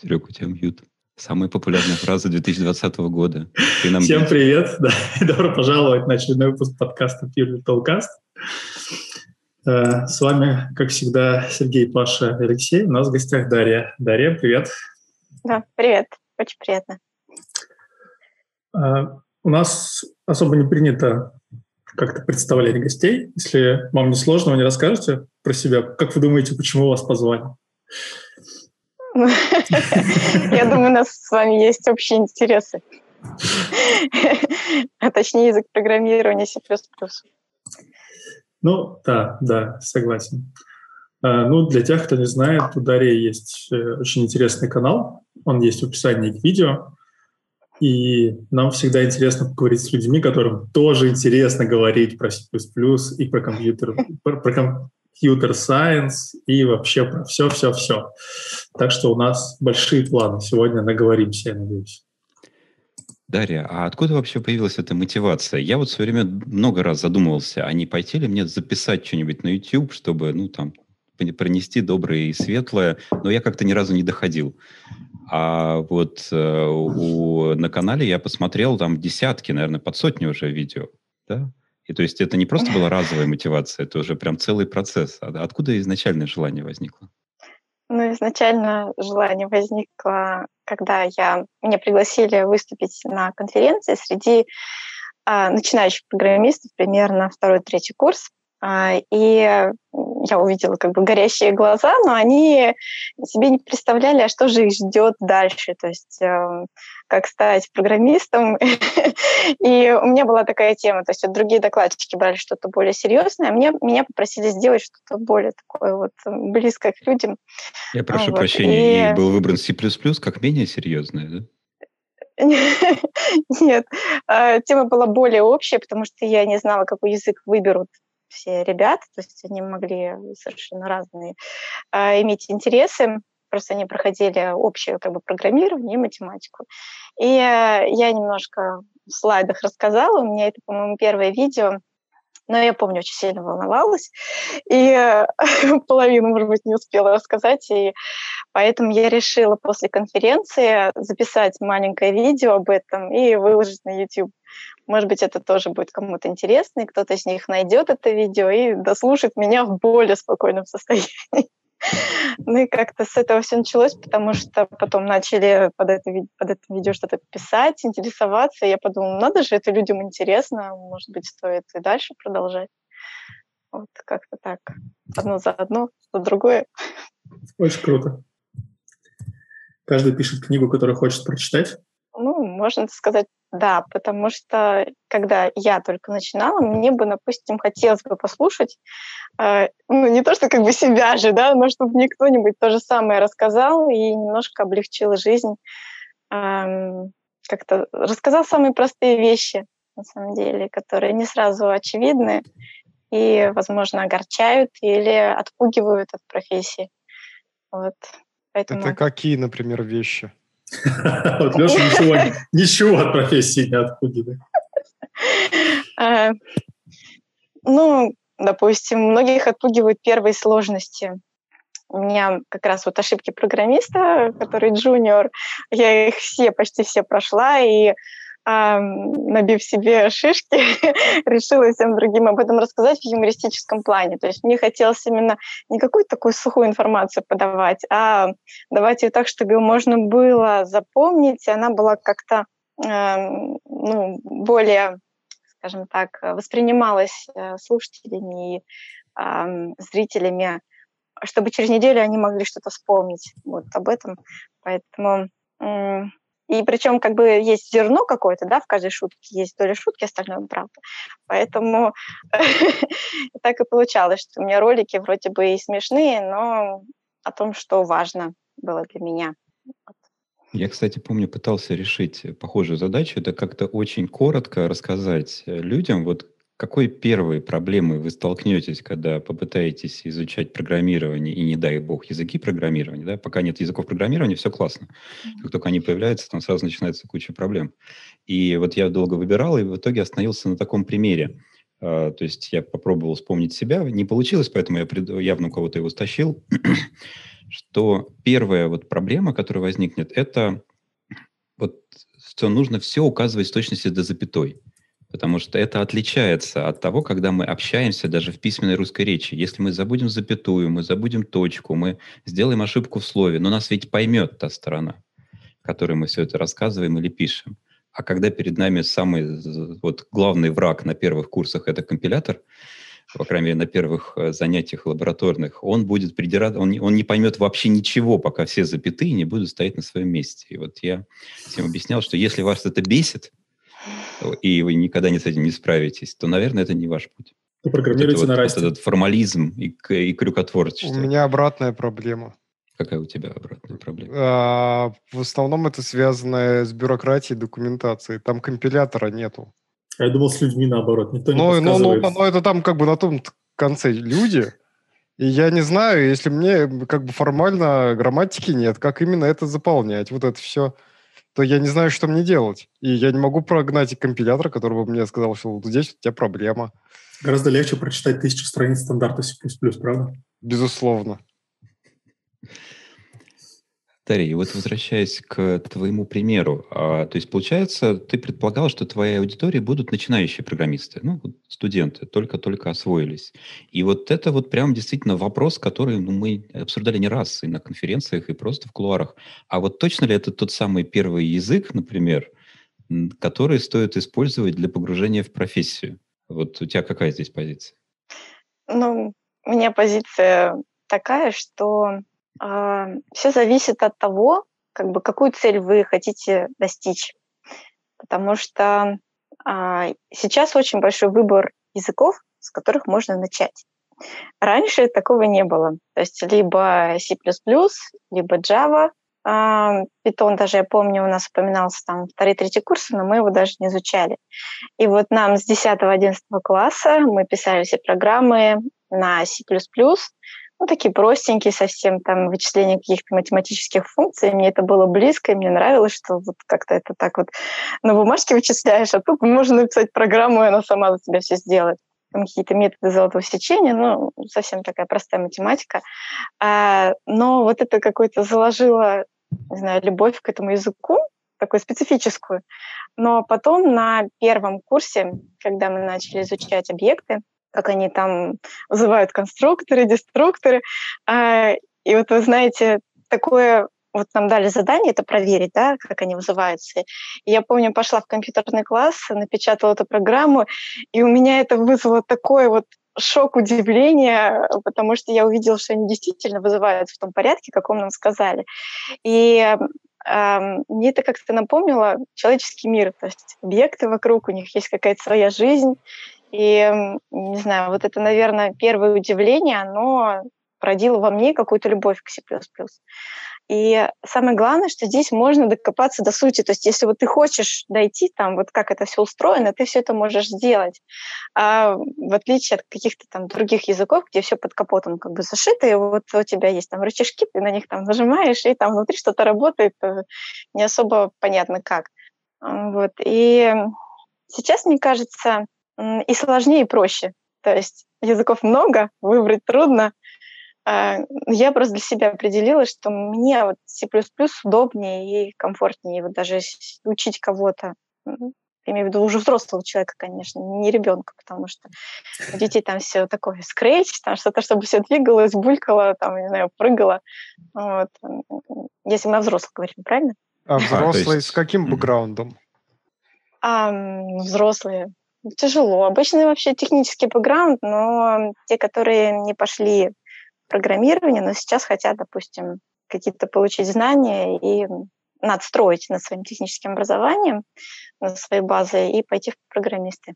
Серег, у тебя мьют. Самая популярная фраза 2020 года. Всем привет. Да. Добро пожаловать на очередной выпуск подкаста Pure Virtual Cast. С вами, как всегда, Сергей, Паша, Алексей. У нас в гостях Дарья. Дарья, привет. Да, привет. Очень приятно. У нас особо не принято как-то представлять гостей. Если вам не сложно, вы не расскажете про себя. Как вы думаете, почему вас позвали? Я думаю, у нас с вами есть общие интересы. А точнее, язык программирования C++. Ну, да, согласен. Ну, для тех, кто не знает, у Дарьи есть очень интересный канал. Он есть в описании к видео. И нам всегда интересно поговорить с людьми, которым тоже интересно говорить про C++ и про компьютер сайенс и вообще про все. Так что у нас большие планы. Сегодня наговоримся, я надеюсь. Дарья, а откуда вообще появилась эта мотивация? Я вот в свое время много раз задумывался, а не пойти ли мне записать что-нибудь на YouTube, чтобы, принести доброе и светлое, но я как-то ни разу не доходил. А вот на канале я посмотрел там десятки, наверное, под сотню уже видео, да? И то есть это не просто была разовая мотивация, это уже прям целый процесс. Откуда изначально желание возникло? Изначально желание возникло, когда меня пригласили выступить на конференции среди начинающих программистов, примерно 2-3 курс. И я увидела горящие глаза, но они себе не представляли, а что же их ждет дальше, то есть как стать программистом. И у меня была такая тема, то есть другие докладчики брали что-то более серьезное, а меня попросили сделать что-то более такое близкое к людям. Я прошу прощения, и был выбран C++ как менее серьезное, да? Нет, тема была более общая, потому что я не знала, какой язык выберут все ребята, то есть они могли совершенно разные иметь интересы, просто они проходили общее программирование и математику. И я немножко в слайдах рассказала, у меня это, по-моему, первое видео, но я помню, очень сильно волновалась, и половину, может быть, не успела рассказать, и поэтому я решила после конференции записать маленькое видео об этом и выложить на YouTube. Может быть, это тоже будет кому-то интересно, и кто-то из них найдет это видео и дослушает меня в более спокойном состоянии. Ну и как-то с этого все началось, потому что потом начали под это видео что-то писать, интересоваться. И я подумала, надо же, это людям интересно, может быть, стоит и дальше продолжать. Вот как-то так, одно за одно, за другое. Очень круто. Каждый пишет книгу, которую хочет прочитать. Можно сказать, да, потому что, когда я только начинала, мне бы, допустим, хотелось бы послушать, не то, что себя же, да, но чтобы мне кто-нибудь то же самое рассказал и немножко облегчил жизнь, как-то рассказал самые простые вещи, на самом деле, которые не сразу очевидны и, возможно, огорчают или отпугивают от профессии. Вот. Поэтому... Это какие, например, вещи? Вот Леша ничего от профессии не отпугивает. Допустим, многих отпугивают первые сложности. У меня как раз ошибки программиста, который джуниор, я их почти все прошла, и набив себе шишки, решила всем другим об этом рассказать в юмористическом плане. То есть мне хотелось именно не какую-то такую сухую информацию подавать, а давать ее так, чтобы ее можно было запомнить, и она была как-то более, скажем так, воспринималась слушателями и зрителями, чтобы через неделю они могли что-то вспомнить об этом. Поэтому... И причем есть зерно какое-то, да, в каждой шутке есть доля шутки, остальное правда. Поэтому так и получалось, что у меня ролики вроде бы и смешные, но о том, что важно было для меня. Я, кстати, помню, пытался решить похожую задачу, это как-то очень коротко рассказать людям, какой первой проблемой вы столкнетесь, когда попытаетесь изучать программирование и, не дай бог, языки программирования? Да? Пока нет языков программирования, все классно. Как только они появляются, там сразу начинается куча проблем. И я долго выбирал, и в итоге остановился на таком примере. То есть я попробовал вспомнить себя, не получилось, поэтому я явно у кого-то его стащил, что первая вот проблема, которая возникнет, это вот, что нужно все указывать с точностью до запятой. Потому что это отличается от того, когда мы общаемся даже в письменной русской речи. Если мы забудем запятую, мы забудем точку, мы сделаем ошибку в слове, но нас ведь поймет та сторона, которой мы все это рассказываем или пишем. А когда перед нами самый вот, главный враг на первых курсах – это компилятор, по крайней мере, на первых занятиях лабораторных, он будет придираться, он не поймет вообще ничего, пока все запятые не будут стоять на своем месте. И вот я всем объяснял, что если вас это бесит, и вы никогда с этим не справитесь, то, наверное, это не ваш путь. Вы программируете вот на Расте. Вот этот формализм и крюкотворчество. У меня обратная проблема. Какая у тебя обратная проблема? В основном это связано с бюрократией, документацией. Там компилятора нету. А я думал, с людьми наоборот. Никто не подсказывает. Но это там как бы на том конце люди. И я не знаю, если мне как бы формально грамматики нет, как именно это заполнять. Вот это все... то я не знаю, что мне делать. И я не могу прогнать компилятор, который бы мне сказал, что вот здесь у тебя проблема. Гораздо легче прочитать 1000 страниц стандарта C++, правда? Безусловно. Тарий, вот возвращаясь к твоему примеру, то есть получается, ты предполагал, что твоей аудитории будут начинающие программисты, ну, студенты, только-только освоились. И вот это вот прям действительно вопрос, который мы обсуждали не раз и на конференциях, и просто в кулуарах. А вот точно ли это тот самый первый язык, например, который стоит использовать для погружения в профессию? Вот у тебя какая здесь позиция? Ну, у меня позиция такая, что... все зависит от того, как бы, какую цель вы хотите достичь. Потому что сейчас очень большой выбор языков, с которых можно начать. Раньше такого не было. То есть либо C++, либо Java. Python даже, я помню, у нас упоминался там 2-3 курсы, но мы его даже не изучали. И вот нам с 10-11 класса мы писали все программы на C++, ну, такие простенькие совсем, там, вычисления каких-то математических функций. Мне это было близко, и мне нравилось, что вот как-то это так вот на бумажке вычисляешь, а тут можно написать программу, и она сама за тебя все сделает. Там какие-то методы золотого сечения, ну, совсем такая простая математика. Но вот это какое-то заложило, не знаю, любовь к этому языку, такую специфическую. Но потом на первом курсе, когда мы начали изучать объекты, как они там вызывают конструкторы, деструкторы. И вот вы знаете, такое вот нам дали задание, это проверить, да, как они вызываются. И я помню, пошла в компьютерный класс, напечатала эту программу, и у меня это вызвало такое вот шок, удивление, потому что я увидела, что они действительно вызываются в том порядке, каком нам сказали. И мне это как-то напомнило человеческий мир, то есть объекты вокруг, у них есть какая-то своя жизнь. И, не знаю, вот это, наверное, первое удивление, оно породило во мне какую-то любовь к C++. И самое главное, что здесь можно докопаться до сути. То есть если вот ты хочешь дойти, там, вот как это все устроено, ты все это можешь сделать. А в отличие от каких-то там других языков, где все под капотом как бы зашито, и вот у тебя есть там рычажки, ты на них там нажимаешь, и там внутри что-то работает, не особо понятно как. Вот. И сейчас, мне кажется... и сложнее, и проще. То есть языков много, выбрать трудно. Я просто для себя определила, что мне вот C++ удобнее и комфортнее вот даже учить кого-то. Я имею в виду уже взрослого человека, конечно, не ребенка, потому что у детей там все такое скретч, там что-то, чтобы все двигалось, булькало, там, не знаю, прыгало. Вот. Если мы о взрослых говорим, правильно? А взрослый с каким бэкграундом? Взрослые. Тяжело. Обычно вообще технический бэкграунд, но те, которые не пошли в программирование, но сейчас хотят, допустим, какие-то получить знания и надстроить над своим техническим образованием, над своей базой и пойти в программисты.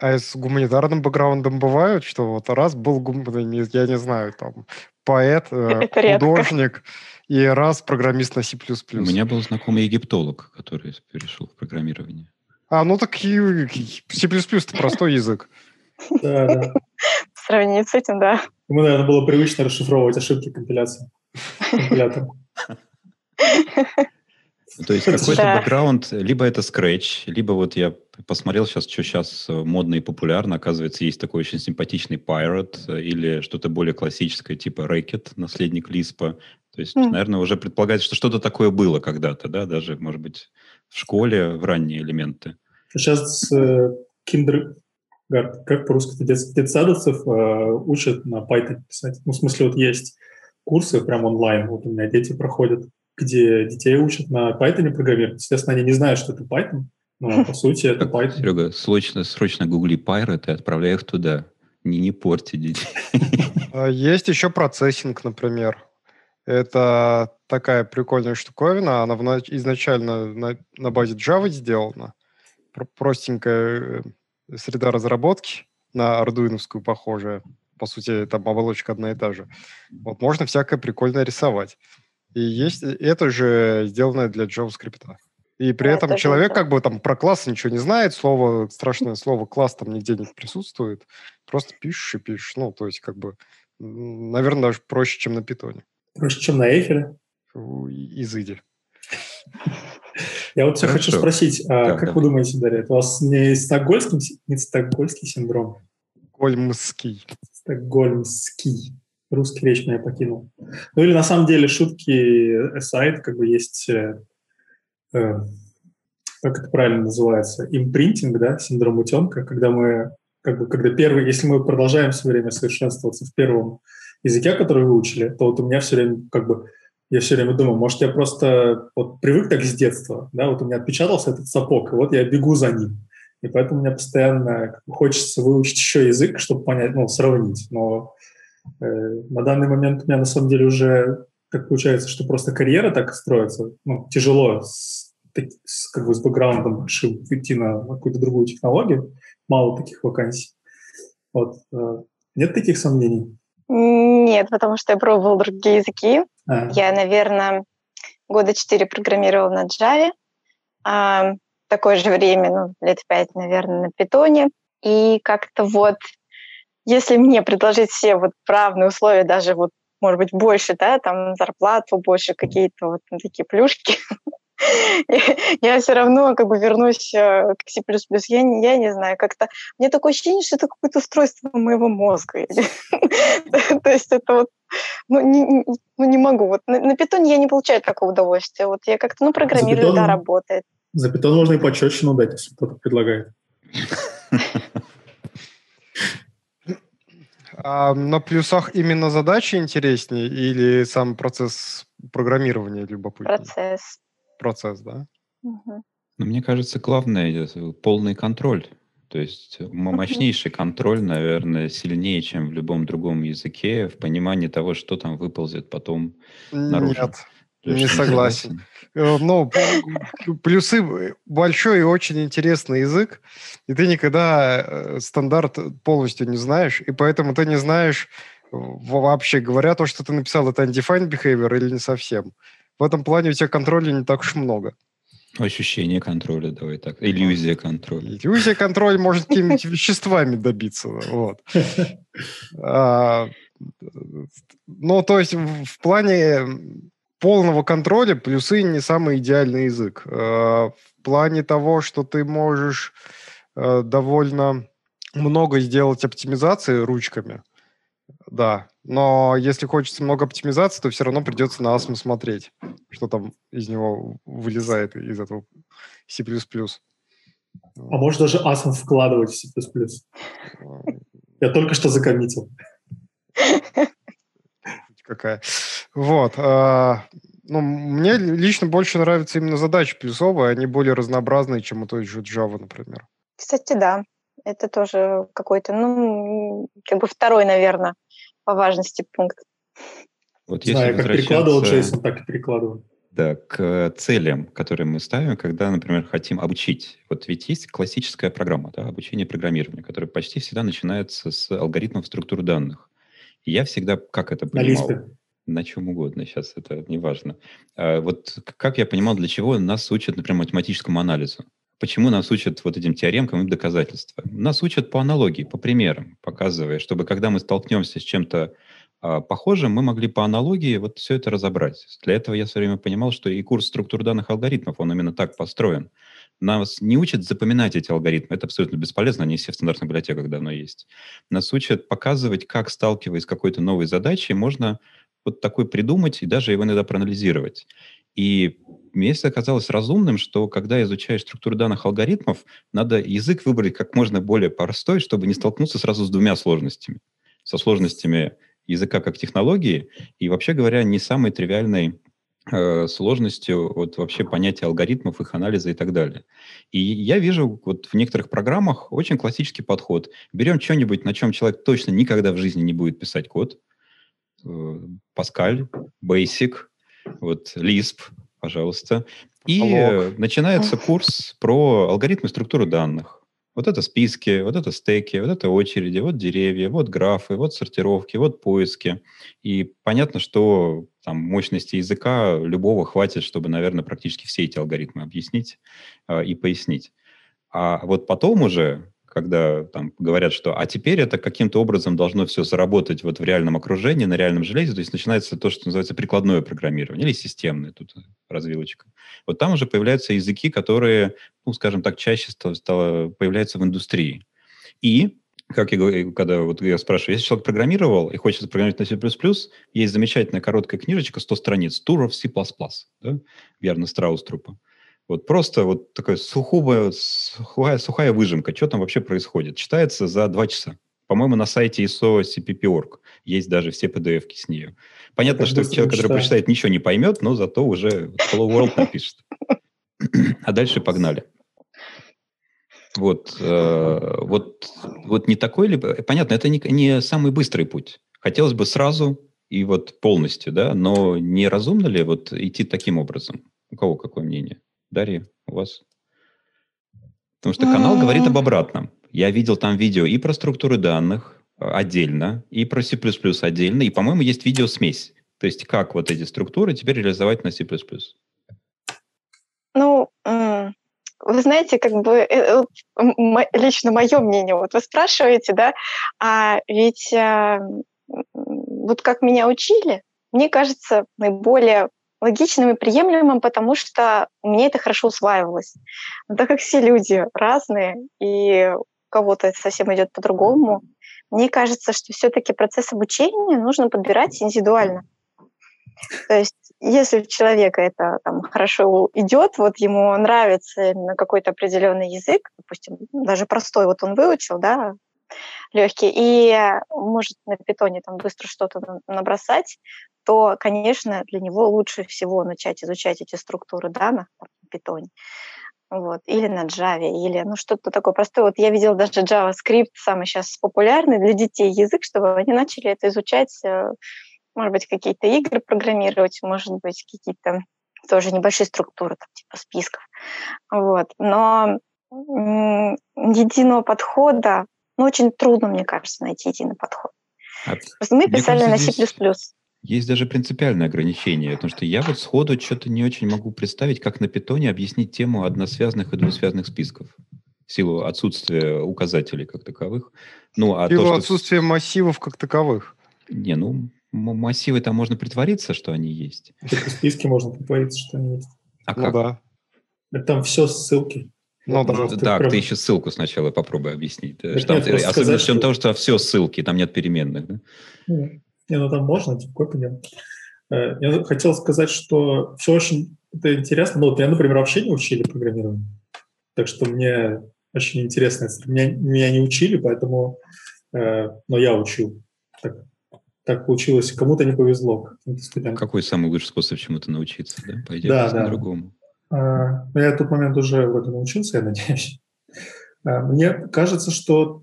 А с гуманитарным бэкграундом бывает, что вот раз был, я не знаю, там, поэт, художник, и раз программист на C++. У меня был знакомый египтолог, который перешел в программирование. Ну так и C++-то простой язык. Да. В сравнении с этим, да. Ему, наверное, было привычно расшифровывать ошибки компиляции. То есть какой-то бэкграунд, либо это Scratch, либо вот я посмотрел сейчас, что сейчас модно и популярно. Оказывается, есть такой очень симпатичный Pirate или что-то более классическое, типа Рэкет, наследник Лиспа. То есть, наверное, уже предполагается, что что-то такое было когда-то, да, даже, может быть, в школе, в ранние элементы. Сейчас Kindergarten, как по-русски, детсадовцев учат на Python писать. Ну, в смысле, вот есть курсы прям онлайн, вот у меня дети проходят, где детей учат на Python программировать. Естественно, они не знают, что это Python, но по сути это Python. Серега, срочно гугли Pirate и отправляй их туда. Не порти детей. Есть еще процессинг, например. Это такая прикольная штуковина. Она изначально на базе Java сделана. Простенькая среда разработки, на ардуиновскую похожая. По сути, там оболочка одна и та же. Вот, можно всякое прикольное рисовать. И есть это же сделанное для JavaScript. И при этом человек как бы там про классы ничего не знает, страшное слово класс там нигде не присутствует. Просто пишешь и пишешь. Ну, то есть как бы, наверное, даже проще, чем на питоне. Проще, чем на эфире? Изыди. Я вот все хочу спросить, как вы думаете, Дарья, у вас не стокгольмский синдром? Гольмский. Стокгольмский. Русский речь меня покинул. Ну или на самом деле шутки aside, как бы есть, как это правильно называется, импринтинг, да, синдром утенка, когда мы, как бы, если мы продолжаем все время совершенствоваться в первом языке, который выучили, то вот у меня все время, как бы, я все время думаю, может, я просто вот привык так с детства, да, вот у меня отпечатался этот сапог, и вот я бегу за ним. И поэтому мне постоянно хочется выучить еще язык, чтобы понять, ну, сравнить. Но на данный момент у меня на самом деле уже так получается, что просто карьера так строится. Ну, тяжело как бы с бэкграундом большим идти на какую-то другую технологию. Мало таких вакансий. Вот. Нет таких сомнений? Нет, потому что я пробовала другие языки. Я, наверное, 4 года программировала на Java. Такое же время, ну, 5 лет, наверное, на Python. И как-то вот, если мне предложить все вот равные условия, даже вот, может быть, больше, да, там, зарплату, больше какие-то вот такие плюшки, я все равно как бы вернусь к C++. Я не знаю, как-то... Мне такое ощущение, что это какое-то устройство моего мозга. То есть это вот... не могу. На Python я не получаю такого удовольствия. Вот я как-то, программирую, да, работает. За Python можно и пощечину дать, если кто-то предлагает. А на плюсах именно задачи интереснее или сам процесс программирования любопытнее? Процесс, да? Угу. Но мне кажется, главное – полный контроль. То есть мощнейший контроль, наверное, сильнее, чем в любом другом языке, в понимании того, что там выползет потом наружу. Нет. Не согласен. Но плюсы большой и очень интересный язык, и ты никогда стандарт полностью не знаешь, и поэтому ты не знаешь, вообще говоря, то, что ты написал, это undefined behavior или не совсем. В этом плане у тебя контроля не так уж много. Ощущение контроля, давай так. Иллюзия контроля. Иллюзия контроля может какими-нибудь веществами добиться. Вот. Ну, то есть в плане полного контроля плюсы не самый идеальный язык. В плане того, что ты можешь довольно много сделать оптимизации ручками, да. Но если хочется много оптимизации, то все равно придется на Asm смотреть, что там из него вылезает, из этого C++. А может даже Asm вкладывать в C++. Я только что закоммитил. Какая. Вот. Ну, мне лично больше нравятся именно задачи плюсовые, они более разнообразные, чем у той же Java, например. Кстати, да. Это тоже какой-то, второй, наверное, по важности пункт. Вот если как перекладывал JSON, так и перекладывал. Да, к целям, которые мы ставим, когда, например, хотим обучить. Вот ведь есть классическая программа, да, обучение программированию, которая почти всегда начинается с алгоритмов структур данных. И я всегда, как это понимал... На чем угодно, сейчас это не важно. Вот как я понимал, для чего нас учат, например, математическому анализу? Почему нас учат вот этим теоремкам и доказательствам? Нас учат по аналогии, по примерам, показывая, чтобы когда мы столкнемся с чем-то похожим, мы могли по аналогии вот все это разобрать. Для этого я все время понимал, что и курс структур данных алгоритмов, он именно так построен. Нас не учат запоминать эти алгоритмы, это абсолютно бесполезно, они все в стандартных библиотеках давно есть. Нас учат показывать, как, сталкиваясь с какой-то новой задачей, можно вот такой придумать и даже его иногда проанализировать. И мне оказалось разумным, что когда изучаешь структуру данных алгоритмов, надо язык выбрать как можно более простой, чтобы не столкнуться сразу с двумя сложностями. Со сложностями языка как технологии и, вообще говоря, не самой тривиальной сложностью вот вообще понятия алгоритмов, их анализа и так далее. И я вижу вот в некоторых программах очень классический подход. Берем что-нибудь, на чем человек точно никогда в жизни не будет писать код. Pascal, Basic, вот Lisp, пожалуйста. И начинается курс про алгоритмы структуры данных. Вот это списки, вот это стеки, вот это очереди, вот деревья, вот графы, вот сортировки, вот поиски. И понятно, что там мощности языка любого хватит, чтобы, наверное, практически все эти алгоритмы объяснить и пояснить. А вот потом уже, когда там говорят, что «а теперь это каким-то образом должно все заработать вот в реальном окружении, на реальном железе», то есть начинается то, что называется прикладное программирование или системное, тут развилочка. Вот там уже появляются языки, которые, ну, скажем так, чаще появляются в индустрии. И, как я говорю, когда вот я спрашиваю, если человек программировал и хочет программировать на C++, есть замечательная короткая книжечка, 100 страниц, Tour of C++, да? Верна Страус-Трупа. Вот просто вот такая сухая выжимка, что там вообще происходит. Читается за 2 часа. По-моему, на сайте ISO.cpp.org есть даже все PDF-ки с нее. Понятно, что человек, который прочитает, ничего не поймет, но зато уже Hello World напишет. А дальше погнали. Вот не такой ли... Понятно, это не самый быстрый путь. Хотелось бы сразу и вот полностью, да, но неразумно ли вот идти таким образом? У кого какое мнение? Дарья, у вас? Потому что канал говорит об обратном. Я видел там видео и про структуры данных отдельно, и про C++ отдельно, и, по-моему, есть видеосмесь. То есть как вот эти структуры теперь реализовать на C++? Ну, вы знаете, как бы лично мое мнение, вот вы спрашиваете, да, а ведь вот как меня учили, мне кажется, наиболее логичным и приемлемым, потому что у меня это хорошо усваивалось. Но так как все люди разные, и у кого-то это совсем идет по-другому, мне кажется, что все-таки процесс обучения нужно подбирать индивидуально. То есть если у человека это там, хорошо идет, вот ему нравится именно какой-то определенный язык, допустим, даже простой, вот он выучил, да, легкий, и может на питоне там быстро что-то набросать, то, конечно, для него лучше всего начать изучать эти структуры данных на питоне, вот, или на Java, или ну, что-то такое простое. Вот я видела даже JavaScript, самый сейчас популярный для детей язык, чтобы они начали это изучать, может быть, какие-то игры программировать, может быть, какие-то тоже небольшие структуры, там, типа списков. Вот. Но единого подхода, ну, очень трудно, мне кажется, найти единый подход. Мы писали на C++. Есть даже принципиальное ограничение, потому что я вот сходу что-то не очень могу представить, как на питоне объяснить тему односвязанных и двусвязанных списков в силу отсутствия указателей как таковых. Ну, а в силу отсутствия массивов как таковых. Не, ну, массивы там можно притвориться, что они есть. Только списки можно притвориться, что они есть. А ну, как? Да. Там все ссылки. Ну, да, ты еще ссылку сначала попробуй объяснить. Да? Там, нет, особенно в чем то, что все ссылки, там нет переменных. Да? Нет. Не, ну там можно, типа, копия делать. Я хотел сказать, что все очень это интересно. Ну, вот меня, например, вообще не учили программирование. Так что мне очень интересно. Меня не учили, поэтому... Но я учил. Так получилось. Кому-то не повезло. Какой самый лучший способ чему-то научиться? Да? Пойдет по-другому. Да. Я в тот момент уже в этом научился, я надеюсь. Мне кажется, что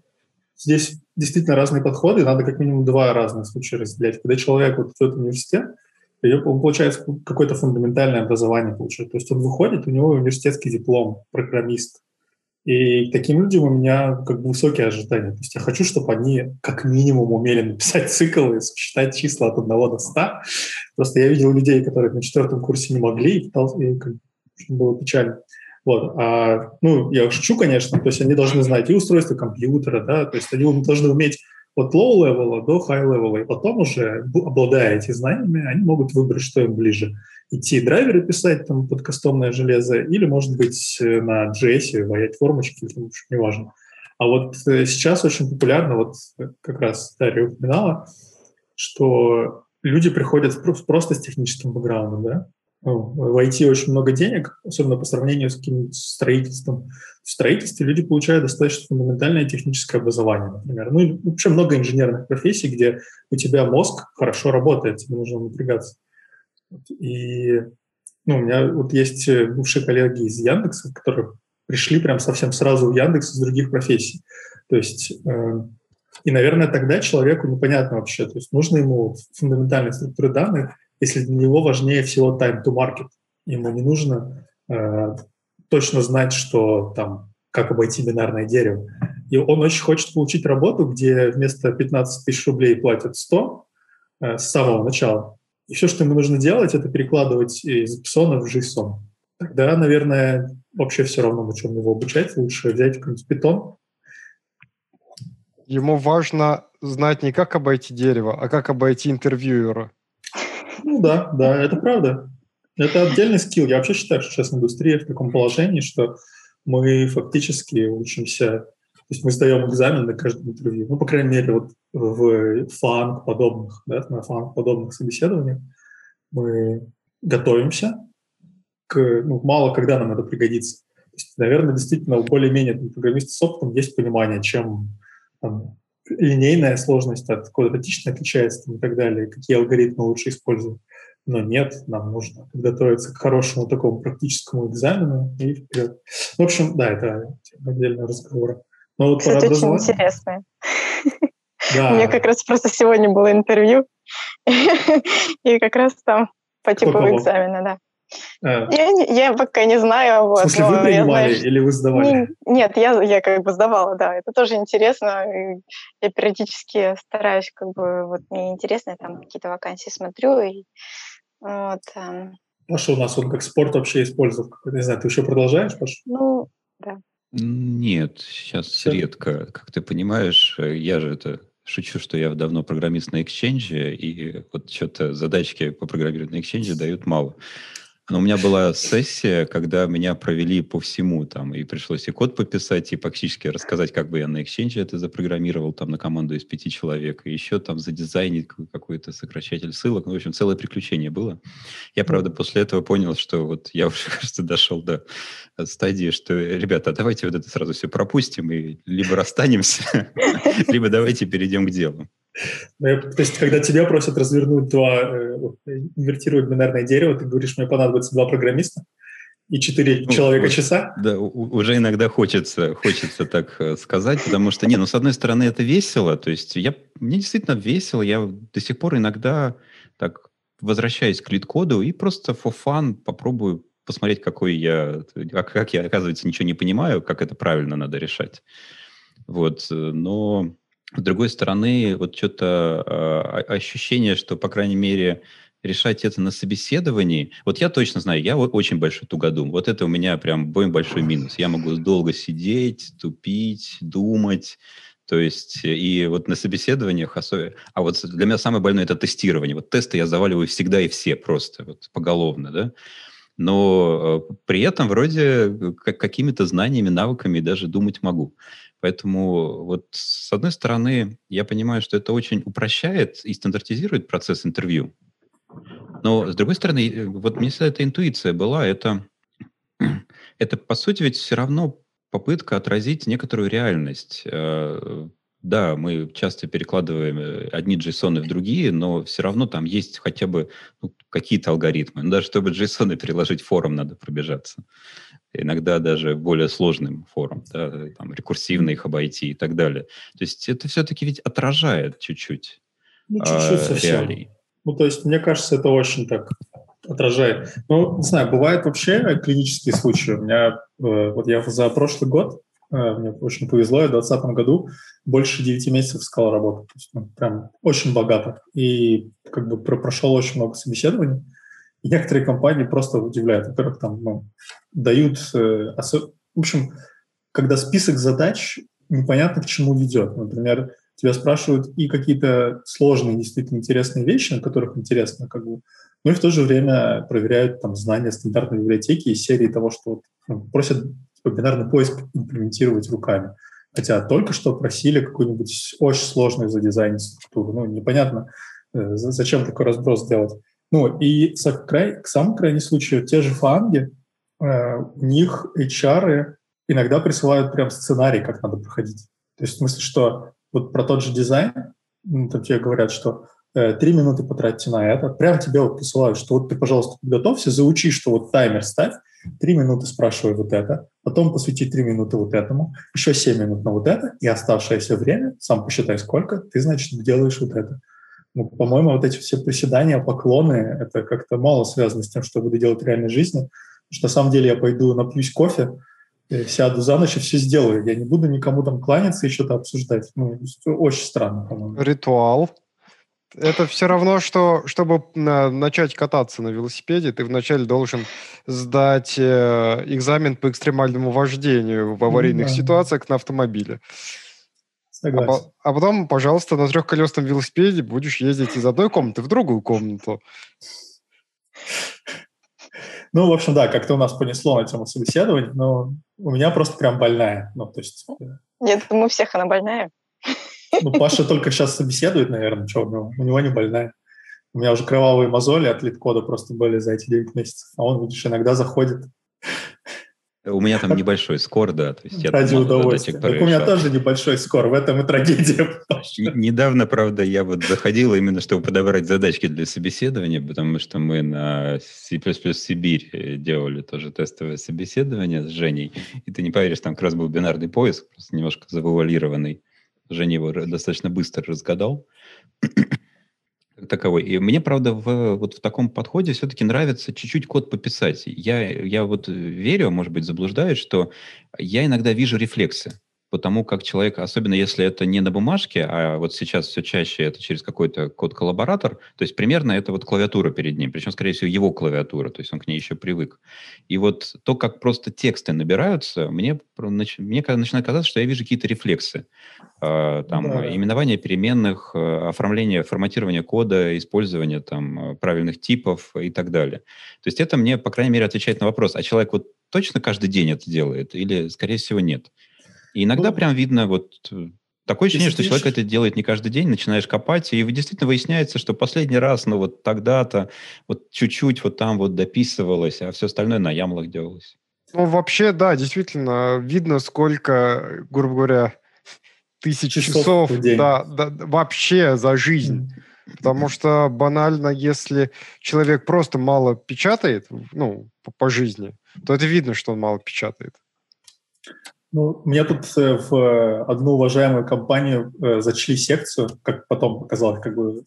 здесь действительно разные подходы, надо как минимум 2 разных случая разделять. Когда человек вот идет в университет, он получает какое-то фундаментальное образование. То есть он выходит, у него университетский диплом, программист. И к таким людям у меня как бы высокие ожидания. То есть я хочу, чтобы они как минимум умели написать цикл и сосчитать числа от 1 до 100. Просто я видел людей, которые на 4 курсе не могли, и было печально. Вот. Ну, я шучу, конечно, то есть они должны знать и устройство компьютера, да, то есть они должны уметь от low-level до high-level, и потом уже, обладая этими знаниями, они могут выбрать, что им ближе. идти драйверы писать там, под кастомное железо, или, может быть, на JS ваять формочки, неважно. А вот сейчас очень популярно, вот как раз Дарья упоминала, что люди приходят просто с техническим бэкграундом, да? В IT очень много денег, особенно по сравнению с каким-нибудь строительством. В строительстве люди получают достаточно фундаментальное техническое образование, например. Ну, и вообще много инженерных профессий, где у тебя мозг хорошо работает, тебе нужно напрягаться. И у меня вот есть бывшие коллеги из Яндекса, которые пришли прям совсем сразу в Яндекс из других профессий. То есть, и, наверное, тогда человеку непонятно вообще. То есть нужно ему фундаментальные структуры данных, если для него важнее всего time to market. Ему не нужно точно знать, что там, как обойти бинарное дерево. И он очень хочет получить работу, где вместо 15 тысяч рублей платят 100 с самого начала. И все, что ему нужно делать, это перекладывать из Python в JSON. Тогда, наверное, вообще все равно, на чем его обучать, лучше взять какой-нибудь Python. Ему важно знать не как обойти дерево, а как обойти интервьюера. Ну да, это правда. Это отдельный скилл. Я вообще считаю, что сейчас индустрия в таком положении, что мы фактически учимся, то есть мы сдаем экзамен на каждом интервью. Ну, по крайней мере, вот в фланг-подобных, да, на фланг-подобных собеседованиях мы готовимся. Мало когда нам это пригодится. То есть, наверное, действительно у более-менее программиста с опытом есть понимание, чем там, линейная сложность от квадратичной отличается там, и так далее, какие алгоритмы лучше использовать. Но нет, нам нужно подготовиться к хорошему такому практическому экзамену и вперед. В общем, да, это отдельный разговор. Но вот кстати, очень интересно. Да. У меня как раз просто сегодня было интервью, и как раз там по типу экзамена, да. Я пока не знаю. В смысле, вы принимали или вы сдавали? Нет, я как бы сдавала, да. Это тоже интересно. Я периодически стараюсь, как бы, вот мне интересно, я там какие-то вакансии смотрю. И, вот, Паша у нас он как спорт вообще использовал. Не знаю, ты еще продолжаешь, Паша? Ну, да. Нет, сейчас все редко. Как ты понимаешь, я же это... Шучу, что я давно программист на Exchange, и вот что-то задачки по программированию на Exchange дают мало. Но у меня была сессия, когда меня провели по всему, там, и пришлось и код пописать, и практически рассказать, как бы я на Exchange это запрограммировал, там, на команду из 5 человек, и еще там задизайнить какой-то сокращатель ссылок. Ну, в общем, целое приключение было. Я, правда, после этого понял, что вот я уже, кажется, дошел до стадии, что, ребята, давайте вот это сразу все пропустим и либо расстанемся, либо давайте перейдем к делу. То есть, когда тебя просят развернуть инвертировать бинарное дерево, ты говоришь, мне понадобится 2 программиста и 4 человека-часа? Да, уже иногда хочется так сказать, потому что, с одной стороны, это весело, то есть мне действительно весело, я до сих пор иногда так возвращаюсь к лид-коду и просто for fun попробую посмотреть, как я, оказывается, ничего не понимаю, как это правильно надо решать. Вот, но... С другой стороны, вот что-то ощущение, что, по крайней мере, решать это на собеседовании... Вот я точно знаю, я очень большой тугодум. Вот это у меня прям большой минус. Я могу долго сидеть, тупить, думать. То есть и вот на собеседованиях особенно... А вот для меня самое больное – это тестирование. Вот тесты я заваливаю всегда и все просто, вот поголовно, да? Но при этом вроде как какими-то знаниями, навыками даже думать могу. Поэтому вот с одной стороны я понимаю, что это очень упрощает и стандартизирует процесс интервью. Но с другой стороны, вот мне всегда эта интуиция была, это по сути ведь все равно попытка отразить некоторую реальность. Да, мы часто перекладываем одни JSON в другие, но все равно там есть хотя бы какие-то алгоритмы. Но даже чтобы JSON переложить в форум, надо пробежаться. Иногда даже более сложным форум, да, там, рекурсивно их обойти и так далее. То есть это все-таки ведь отражает чуть-чуть реалии. Ну, то есть, мне кажется, это очень так отражает. Ну, не знаю, бывают вообще клинические случаи. У меня, вот я за прошлый год, мне очень повезло, я в 2020 году больше 9 месяцев искал работу. То есть, прям очень богато. И как бы прошел очень много собеседований. И некоторые компании просто удивляют. Во-первых, там дают... В общем, когда список задач, непонятно к чему ведет. Например, тебя спрашивают и какие-то сложные, действительно интересные вещи, на которых интересно как бы Ну и в то же время проверяют там знания стандартной библиотеки из серии того, что просят бинарный поиск имплементировать руками. Хотя только что просили какую-нибудь очень сложную задизайнить структуру. Ну, непонятно, зачем такой разброс делать. Ну, и к самому крайнему случаю, те же фанги, у них HR-ы иногда присылают прям сценарий, как надо проходить. То есть в смысле, что вот про тот же дизайн, ну, там тебе говорят, что 3 минуты потратьте на это, прям тебе вот присылают, что вот ты, пожалуйста, подготовься, заучи, что вот таймер ставь, 3 минуты спрашивай вот это, потом посвяти 3 минуты вот этому, еще 7 минут на вот это, и оставшееся время, сам посчитай сколько, ты, значит, делаешь вот это. Ну, по-моему, вот эти все приседания, поклоны, это как-то мало связано с тем, что я буду делать в реальной жизни, потому что на самом деле я пойду напьюсь кофе, сяду за ночь и все сделаю. Я не буду никому там кланяться и что-то обсуждать. Ну, очень странно, по-моему. Ритуал. Это все равно, что, чтобы начать кататься на велосипеде, ты вначале должен сдать экзамен по экстремальному вождению в аварийных ситуациях на автомобиле. Согласен. А потом, пожалуйста, на 3-колесном велосипеде будешь ездить из одной комнаты в другую комнату. Ну, в общем, да, как-то у нас понесло на тему собеседований, но у меня просто прям больная. Ну, то есть... Я думаю, у всех она больная. Ну, Паша только сейчас собеседует, наверное, что у него не больная. У меня уже кровавые мозоли от лид-кода просто были за эти 9 месяцев. А он, видишь, иногда заходит. У меня там небольшой скор, да. То есть я ради удовольствия. Так у меня тоже небольшой скор, в этом и трагедия. Недавно, правда, я вот заходил именно, чтобы подобрать задачки для собеседования, потому что мы на C++ Сибирь делали тоже тестовое собеседование с Женей. И ты не поверишь, там как раз был бинарный поиск, просто немножко завуалированный. Женя его достаточно быстро разгадал. Таковой. И мне, правда, вот в таком подходе все-таки нравится чуть-чуть код пописать. Я вот верю, может быть, заблуждаюсь, что я иногда вижу рефлексы по тому, как человек, особенно если это не на бумажке, а вот сейчас все чаще это через какой-то код-коллаборатор, то есть примерно это вот клавиатура перед ним, причем, скорее всего, его клавиатура, то есть он к ней еще привык. И вот то, как просто тексты набираются, мне начинает казаться, что я вижу какие-то рефлексы. Там, именование переменных, оформление, форматирование кода, использование там, правильных типов и так далее. То есть это мне, по крайней мере, отвечает на вопрос, а человек вот точно каждый день это делает или, скорее всего, нет? И иногда прям видно вот такое ощущение, что человек это делает не каждый день, начинаешь копать, и действительно выясняется, что последний раз, ну вот тогда-то, вот чуть-чуть вот там вот дописывалось, а все остальное на ямлах делалось. Ну вообще, да, действительно, видно, сколько, грубо говоря, тысяч часов вообще за жизнь. Потому что банально, если человек просто мало печатает, ну, по жизни, то это видно, что он мало печатает. Ну, мне тут в одну уважаемую компанию зачли секцию, как потом показалось, как бы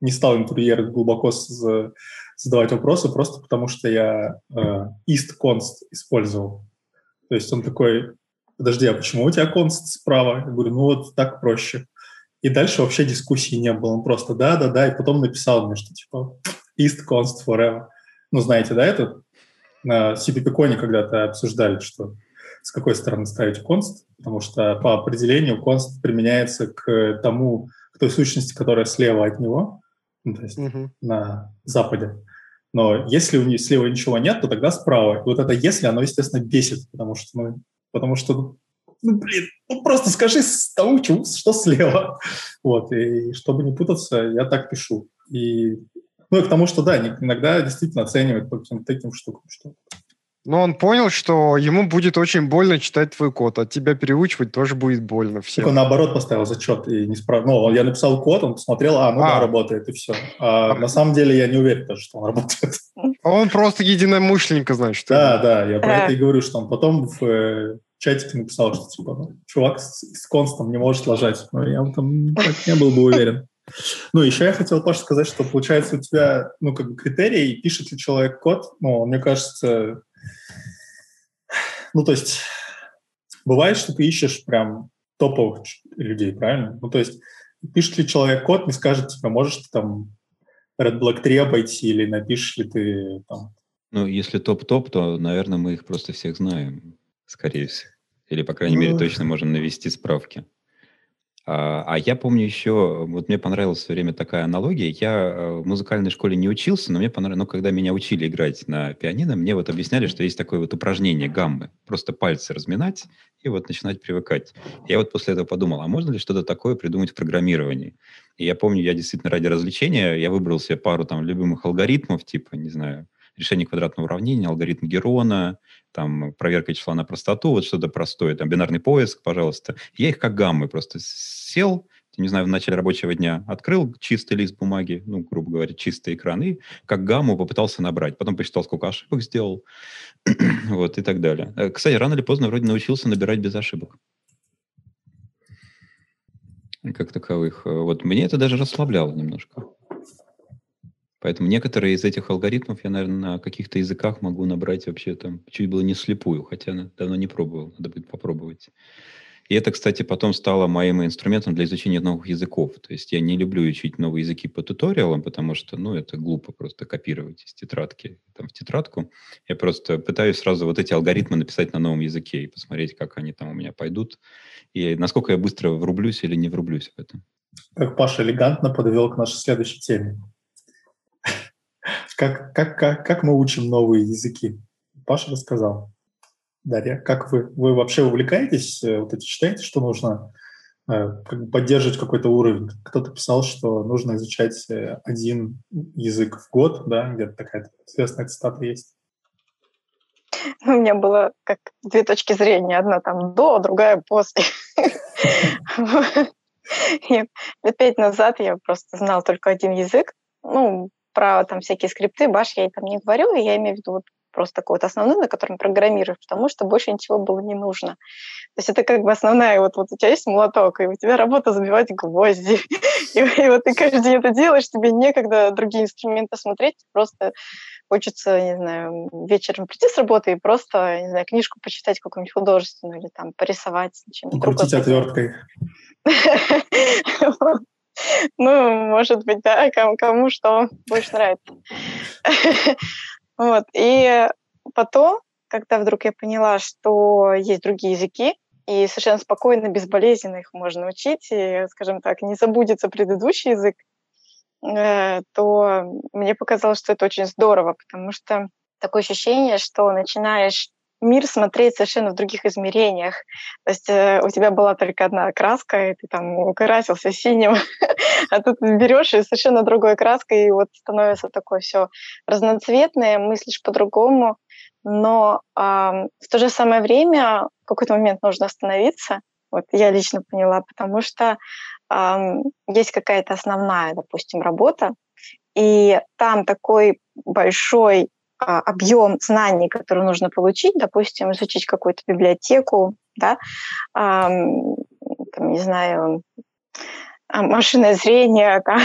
не стал интервьюер глубоко задавать вопросы, просто потому что я ist-const использовал. То есть он такой, подожди, а почему у тебя const справа? Я говорю, ну вот так проще. И дальше вообще дискуссии не было. Он просто да-да-да, и потом написал мне, что типа ist-const forever. Ну, знаете, да, это на CPP-коне когда-то обсуждали, что с какой стороны ставить const, потому что по определению const применяется к тому, к той сущности, которая слева от него, ну, то есть на западе. Но если у нее слева ничего нет, то тогда справа. И вот это «если» оно, естественно, бесит, потому что просто скажи тому, что слева. Вот, и чтобы не путаться, я так пишу. Ну и к тому, что да, иногда действительно оценивают по каким-то таким штукам, что... Но он понял, что ему будет очень больно читать твой код, а тебя переучивать тоже будет больно. Всем. Он наоборот поставил зачет и не справился. Ну, я написал код, он посмотрел, да, работает, и все. А на самом деле я не уверен даже, что он работает. А он просто единомышленника, значит. Да, я про это и говорю, что он потом в чатике написал, что типа, чувак с констом не может ложать. Но я там не был бы уверен. Ну, еще я хотел, Паша, сказать, что получается у тебя, ну, как бы критерий, пишет ли человек код, ну, мне кажется... Ну, то есть, бывает, что ты ищешь прям топовых людей, правильно? Ну, то есть, пишет ли человек код, не скажет тебе, можешь ты там Red Black 3 обойти, или напишешь ли ты там... Ну, если топ-топ, то, наверное, мы их просто всех знаем, скорее всего. Или, по крайней мере, точно можем навести справки. А я помню еще, вот мне понравилась все время такая аналогия. Я в музыкальной школе не учился, но мне понравилось, но когда меня учили играть на пианино, мне вот объясняли, что есть такое вот упражнение гаммы. Просто пальцы разминать и вот начинать привыкать. Я вот после этого подумал, а можно ли что-то такое придумать в программировании? И я помню, я действительно ради развлечения, я выбрал себе пару там любимых алгоритмов, типа, не знаю, решение квадратного уравнения, алгоритм Герона, там, проверка числа на простоту, вот что-то простое, там, бинарный поиск, пожалуйста. Я их как гаммы просто сел, не знаю, в начале рабочего дня открыл чистый лист бумаги, ну, грубо говоря, чистый экран, и как гамму попытался набрать. Потом посчитал, сколько ошибок сделал, вот, и так далее. Кстати, рано или поздно вроде научился набирать без ошибок. Как таковых. Вот, мне это даже расслабляло немножко. Поэтому некоторые из этих алгоритмов я, наверное, на каких-то языках могу набрать вообще там чуть было не слепую, хотя давно не пробовал, надо будет попробовать. И это, кстати, потом стало моим инструментом для изучения новых языков. То есть я не люблю учить новые языки по туториалам, потому что, ну, это глупо просто копировать из тетрадки там в тетрадку. Я просто пытаюсь сразу вот эти алгоритмы написать на новом языке и посмотреть, как они там у меня пойдут, и насколько я быстро врублюсь или не врублюсь в это. Как Паша элегантно подвел к нашей следующей теме. Как мы учим новые языки? Паша рассказал. Дарья, как вы вообще увлекаетесь? Вот эти считаете, что нужно поддерживать какой-то уровень? Кто-то писал, что нужно изучать один язык в год, да, где-то такая известная цитата есть. У меня было как две точки зрения: одна там до, другая после. Лет 5 назад я просто знала только один язык. Ну, про там всякие скрипты, баш, я там не говорю, и я имею в виду вот просто такой вот основной, на котором программируешь, потому что больше ничего было не нужно. То есть это как бы основная, вот у тебя есть молоток, и у тебя работа забивать гвозди, и вот ты каждый день это делаешь, тебе некогда другие инструменты смотреть, просто хочется, не знаю, вечером прийти с работы и просто, не знаю, книжку почитать какую-нибудь художественную, или там порисовать. Крутить отверткой. Ну, может быть, да, кому что больше нравится. Вот. И потом, когда вдруг я поняла, что есть другие языки, и совершенно спокойно, безболезненно их можно учить, и, скажем так, не забудется предыдущий язык, то мне показалось, что это очень здорово, потому что такое ощущение, что начинаешь мир смотреть совершенно в других измерениях. То есть у тебя была только одна краска, и ты там украсился синим, а тут берешь и совершенно другой краской, и вот становится такое все разноцветное, мыслишь по-другому. Но в то же самое время в какой-то момент нужно остановиться. Вот я лично поняла, потому что есть какая-то основная, допустим, работа, и там такой большой объем знаний, который нужно получить, допустим, изучить какую-то библиотеку, да, там, не знаю, машинное зрение, там,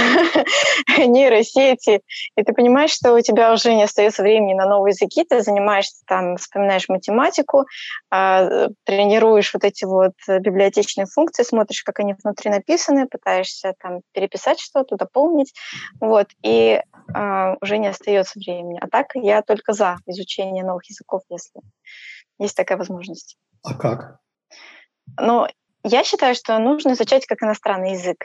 нейросети, и ты понимаешь, что у тебя уже не остается времени на новые языки, ты занимаешься там, вспоминаешь математику, тренируешь вот эти вот библиотечные функции, смотришь, как они внутри написаны, пытаешься там переписать что-то, дополнить, вот, и уже не остается времени. А так я только за изучение новых языков, если есть такая возможность. А как? Ну, я считаю, что нужно изучать как иностранный язык.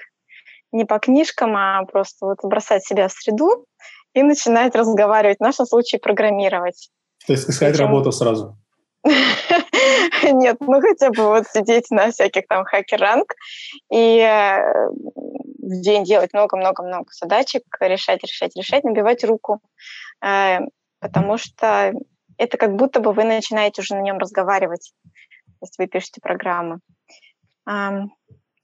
Не по книжкам, а просто вот бросать себя в среду и начинать разговаривать, в нашем случае программировать. То есть искать работу сразу? Нет, ну хотя бы вот сидеть на всяких там хакер-ранг и в день делать много-много-много задачек, решать, набивать руку, потому что это как будто бы вы начинаете уже на нем разговаривать, если вы пишете программы.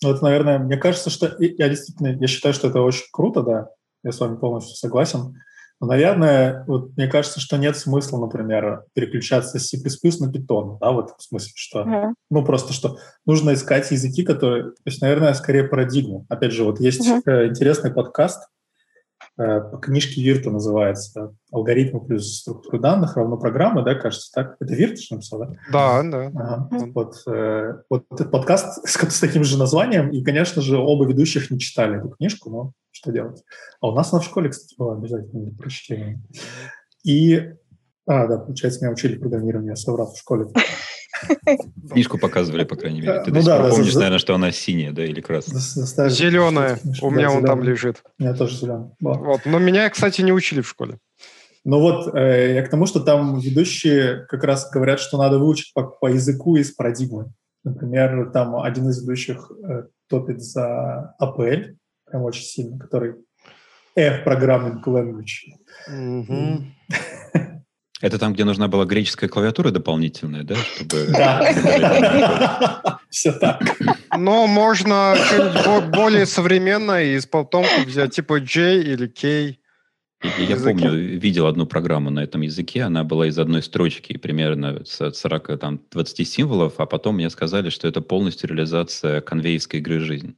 Ну, это, наверное, мне кажется, что я действительно, я считаю, что это очень круто, да, я с вами полностью согласен, но, наверное, вот мне кажется, что нет смысла, например, переключаться с C++ на Python, да, вот в смысле, что, ну, просто что нужно искать языки, которые, то есть, наверное, скорее парадигму. Опять же, вот есть интересный подкаст по книжке Вирта называется «Алгоритмы плюс структура данных равно программы», да, кажется, так? Это Вирт написал, да? Да. Ага. Вот этот подкаст с таким же названием, и, конечно же, оба ведущих не читали эту книжку, но что делать? А у нас она в школе, кстати, была обязательно для прочтения. И, да, получается, меня учили программирование, я соврал в школе. Книжку показывали, по крайней мере. Ты помнишь, наверное, что она синяя, да, или красная? Зеленая. У меня он там лежит. У меня тоже зеленая. Но меня, кстати, не учили в школе. Ну вот, я к тому, что там ведущие как раз говорят, что надо выучить по языку из парадигмы. Например, там один из ведущих топит за APL, прям очень сильно, который F-Programming Language. Это там, где нужна была греческая клавиатура дополнительная, да? Да. Все так. Но можно что-нибудь более современное из потомку взять, типа J или K. Я помню, видел одну программу на этом языке, она была из одной строчки, примерно 20 символов, а потом мне сказали, что это полностью реализация конвейерской игры «Жизнь».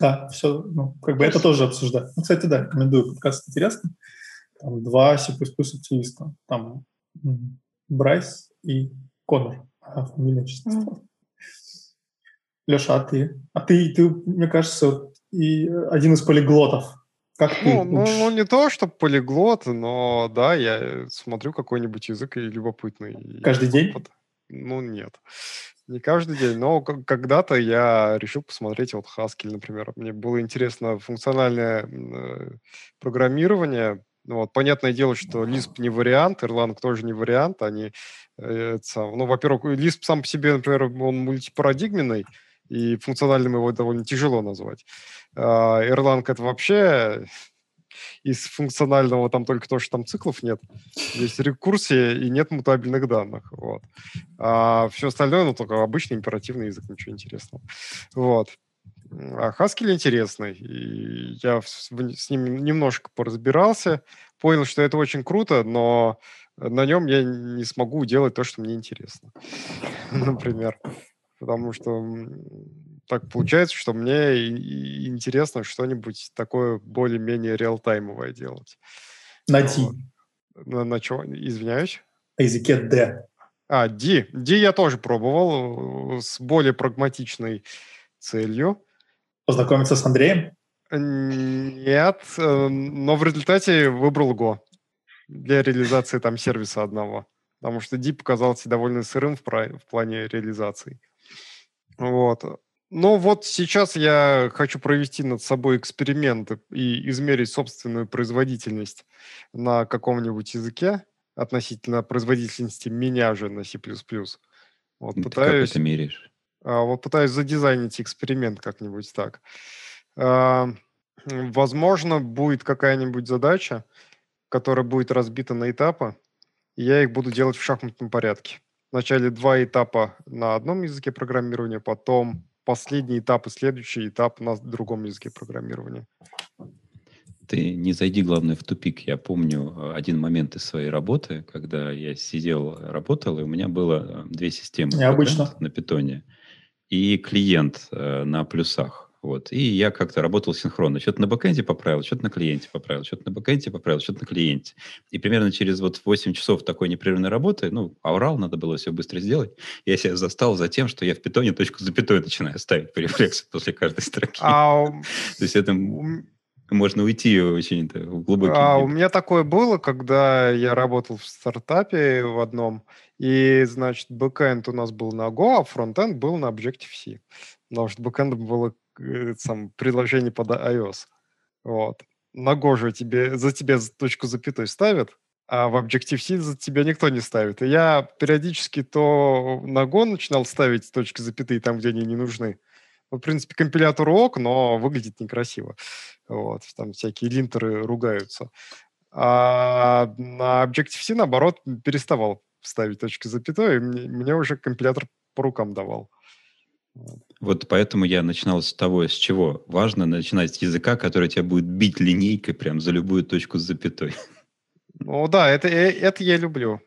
Да, все, это тоже обсуждаю. Кстати, да, рекомендую, подкаст интересный. Там 2 C++ активиста, там Брайс и Конор. Леша, а ты? А ты, мне кажется, и один из полиглотов. Как ты учишь? Не то, что полиглот, но да, я смотрю какой-нибудь язык и любопытный. Каждый день? Нет. Не каждый день, но когда-то я решил посмотреть Haskell, например. Мне было интересно функциональное программирование. Понятное дело, что Lisp не вариант, Erlang тоже не вариант. Они, во-первых, Lisp сам по себе, например, он мультипарадигменный, и функциональным его довольно тяжело назвать. Erlang — это вообще из функционального там только то, что там циклов нет. Есть рекурсия и нет мутабельных данных. Вот. А все остальное, только обычный императивный язык, ничего интересного. Вот. А Haskell интересный. И я с ним немножко поразбирался, понял, что это очень круто, но на нем я не смогу делать то, что мне интересно. Например. Потому что так получается, что мне и интересно что-нибудь такое более-менее реалтаймовое делать. На D. На чего? Извиняюсь? На языке D. D. D я тоже пробовал с более прагматичной целью. Познакомиться с Андреем? Нет, но в результате выбрал Go для реализации там сервиса одного. Потому что D показался довольно сырым в плане реализации. Вот. Сейчас я хочу провести над собой эксперимент и измерить собственную производительность на каком-нибудь языке относительно производительности меня же на C++. Ты как это меряешь? Пытаюсь задизайнить эксперимент как-нибудь так. Возможно, будет какая-нибудь задача, которая будет разбита на этапы, и я их буду делать в шахматном порядке. Вначале 2 этапа на одном языке программирования, потом последний этап и следующий этап на другом языке программирования. Ты не зайди, главное, в тупик. Я помню один момент из своей работы, когда я сидел, работал, и у меня было 2 системы на питоне и клиент на плюсах. И я как-то работал синхронно. Что-то на бэкэнде поправил, что-то на клиенте поправил, что-то на бэкэнде поправил, что-то на клиенте. И примерно через 8 часов такой непрерывной работы, аврал, надо было все быстро сделать, я себя застал за тем, что я в питоне точку за запятой начинаю ставить по рефлексу после каждой строки. То есть это можно уйти очень в глубокий... У меня такое было, когда я работал в стартапе в одном, и, значит, бэкэнд у нас был на Go, а фронтэнд был на Objective-C. Потому что бэкэнд было приложение под iOS. На Go же за тебя точку запятой ставят, а в Objective-C за тебя никто не ставит. И я периодически то на Go начинал ставить точки запятые там, где они не нужны. В принципе, компилятор ок, но выглядит некрасиво. Там всякие линтеры ругаются. А на Objective-C, наоборот, переставал ставить точки запятой, и мне уже компилятор по рукам давал. Поэтому я начинал с того, с чего важно начинать с языка, который тебя будет бить линейкой прям за любую точку с запятой. Это я люблю.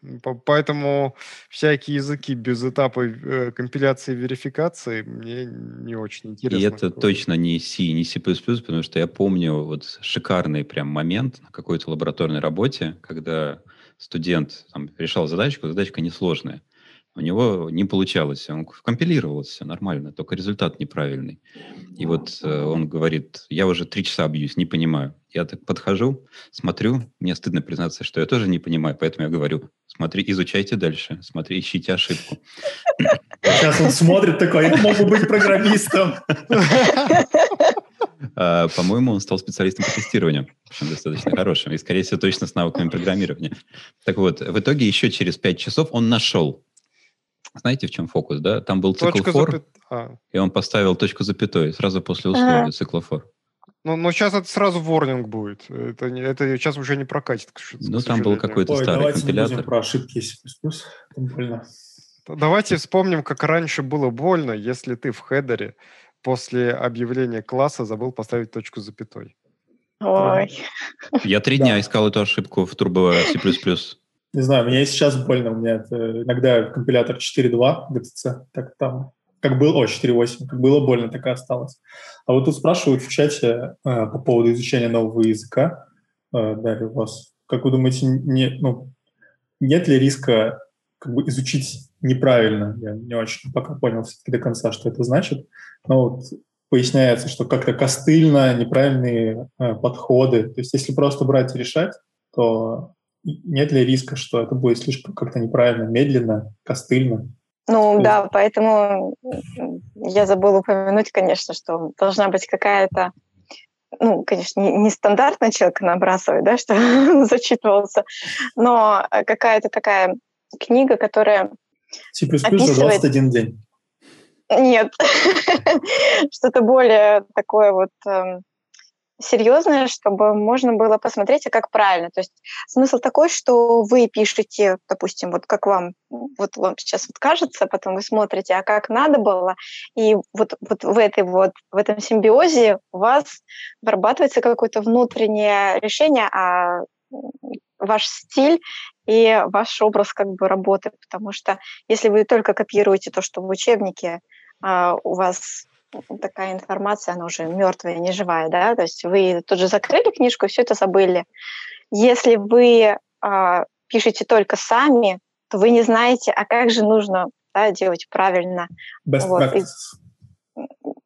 Поэтому всякие языки без этапа компиляции и верификации мне не очень интересно. И это точно не C, не C++, потому что я помню шикарный прям момент на какой-то лабораторной работе, когда студент решал задачку, задачка несложная. у него не получалось. Он компилировался, все нормально, только результат неправильный. И вот он говорит, я уже 3 часа бьюсь, не понимаю. Я так подхожу, смотрю, мне стыдно признаться, что я тоже не понимаю, поэтому я говорю, смотри, изучайте дальше, смотри, ищите ошибку. Сейчас он смотрит такой, я могу быть программистом. По-моему, он стал специалистом по тестированию, причем достаточно хорошим, и, скорее всего, точно с навыками программирования. Так вот, в итоге еще через 5 часов он нашел. Знаете, в чем фокус, да? Там был цикл for, и он поставил точку запятой сразу после условия цикла for. Но сейчас это сразу ворнинг будет. Это сейчас уже не прокатит. Ну, там был какой-то старый компилятор. Давайте не будем про ошибки C++. Там больно. Давайте вспомним, как раньше было больно, если ты в хедере после объявления класса забыл поставить точку запятой. Ой. Я 3 дня искал эту ошибку в Turbo C++. Не знаю, мне и сейчас больно. У меня иногда компилятор 4.2 GTC, так там... Как было, 4.8, как было больно, так и осталось. А вот тут спрашивают в чате по поводу изучения нового языка. Дарья, у вас, как вы думаете, нет ли риска изучить неправильно? Я не очень пока понял все-таки до конца, что это значит. Но вот поясняется, что как-то костыльно, неправильные подходы. То есть если просто брать и решать, то нет ли риска, что это будет слишком как-то неправильно, медленно, костыльно? Ну да, поэтому я забыла упомянуть, конечно, что должна быть какая-то, ну, конечно, нестандартно человека набрасывает, да, что он зачитывался, но какая-то такая книга, которая C++ описывает... за 21 день. Нет, что-то более такое вот серьезное, чтобы можно было посмотреть, а как правильно. То есть смысл такой, что вы пишете, допустим, вот как вам, вот вам сейчас вот кажется, потом вы смотрите, а как надо было, и вот в этом симбиозе у вас вырабатывается какое-то внутреннее решение, а ваш стиль и ваш образ как бы работы, потому что если вы только копируете то, что в учебнике, у вас такая информация, она уже мертвая, не живая, да, то есть вы тут же закрыли книжку и все это забыли. Если вы пишете только сами, то вы не знаете, а как же нужно, да, делать правильно.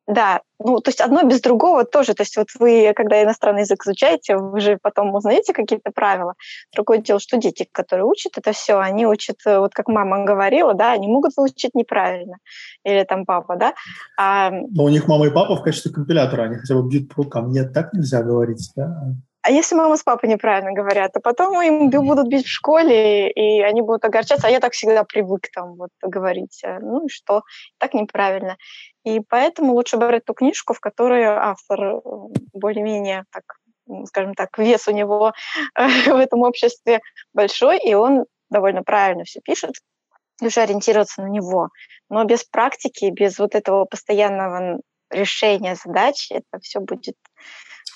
Да, ну, то есть одно без другого тоже, то есть вот вы, когда иностранный язык изучаете, вы же потом узнаете какие-то правила. Другое дело, что дети, которые учат это все, они учат, вот как мама говорила, да, они могут выучить неправильно, или там папа, да. Но у них мама и папа в качестве компилятора, они хотя бы бьют по рукам, нет, так нельзя говорить, да. А если мама с папой неправильно говорят, то потом им будут бить в школе, и они будут огорчаться, а я так всегда привык там вот говорить, ну и что, так неправильно. И поэтому лучше брать ту книжку, в которой автор более-менее, так, скажем так, вес у него в этом обществе большой, и он довольно правильно все пишет, уже ориентироваться на него. Но без практики, без вот этого постоянного решения задач это все будет...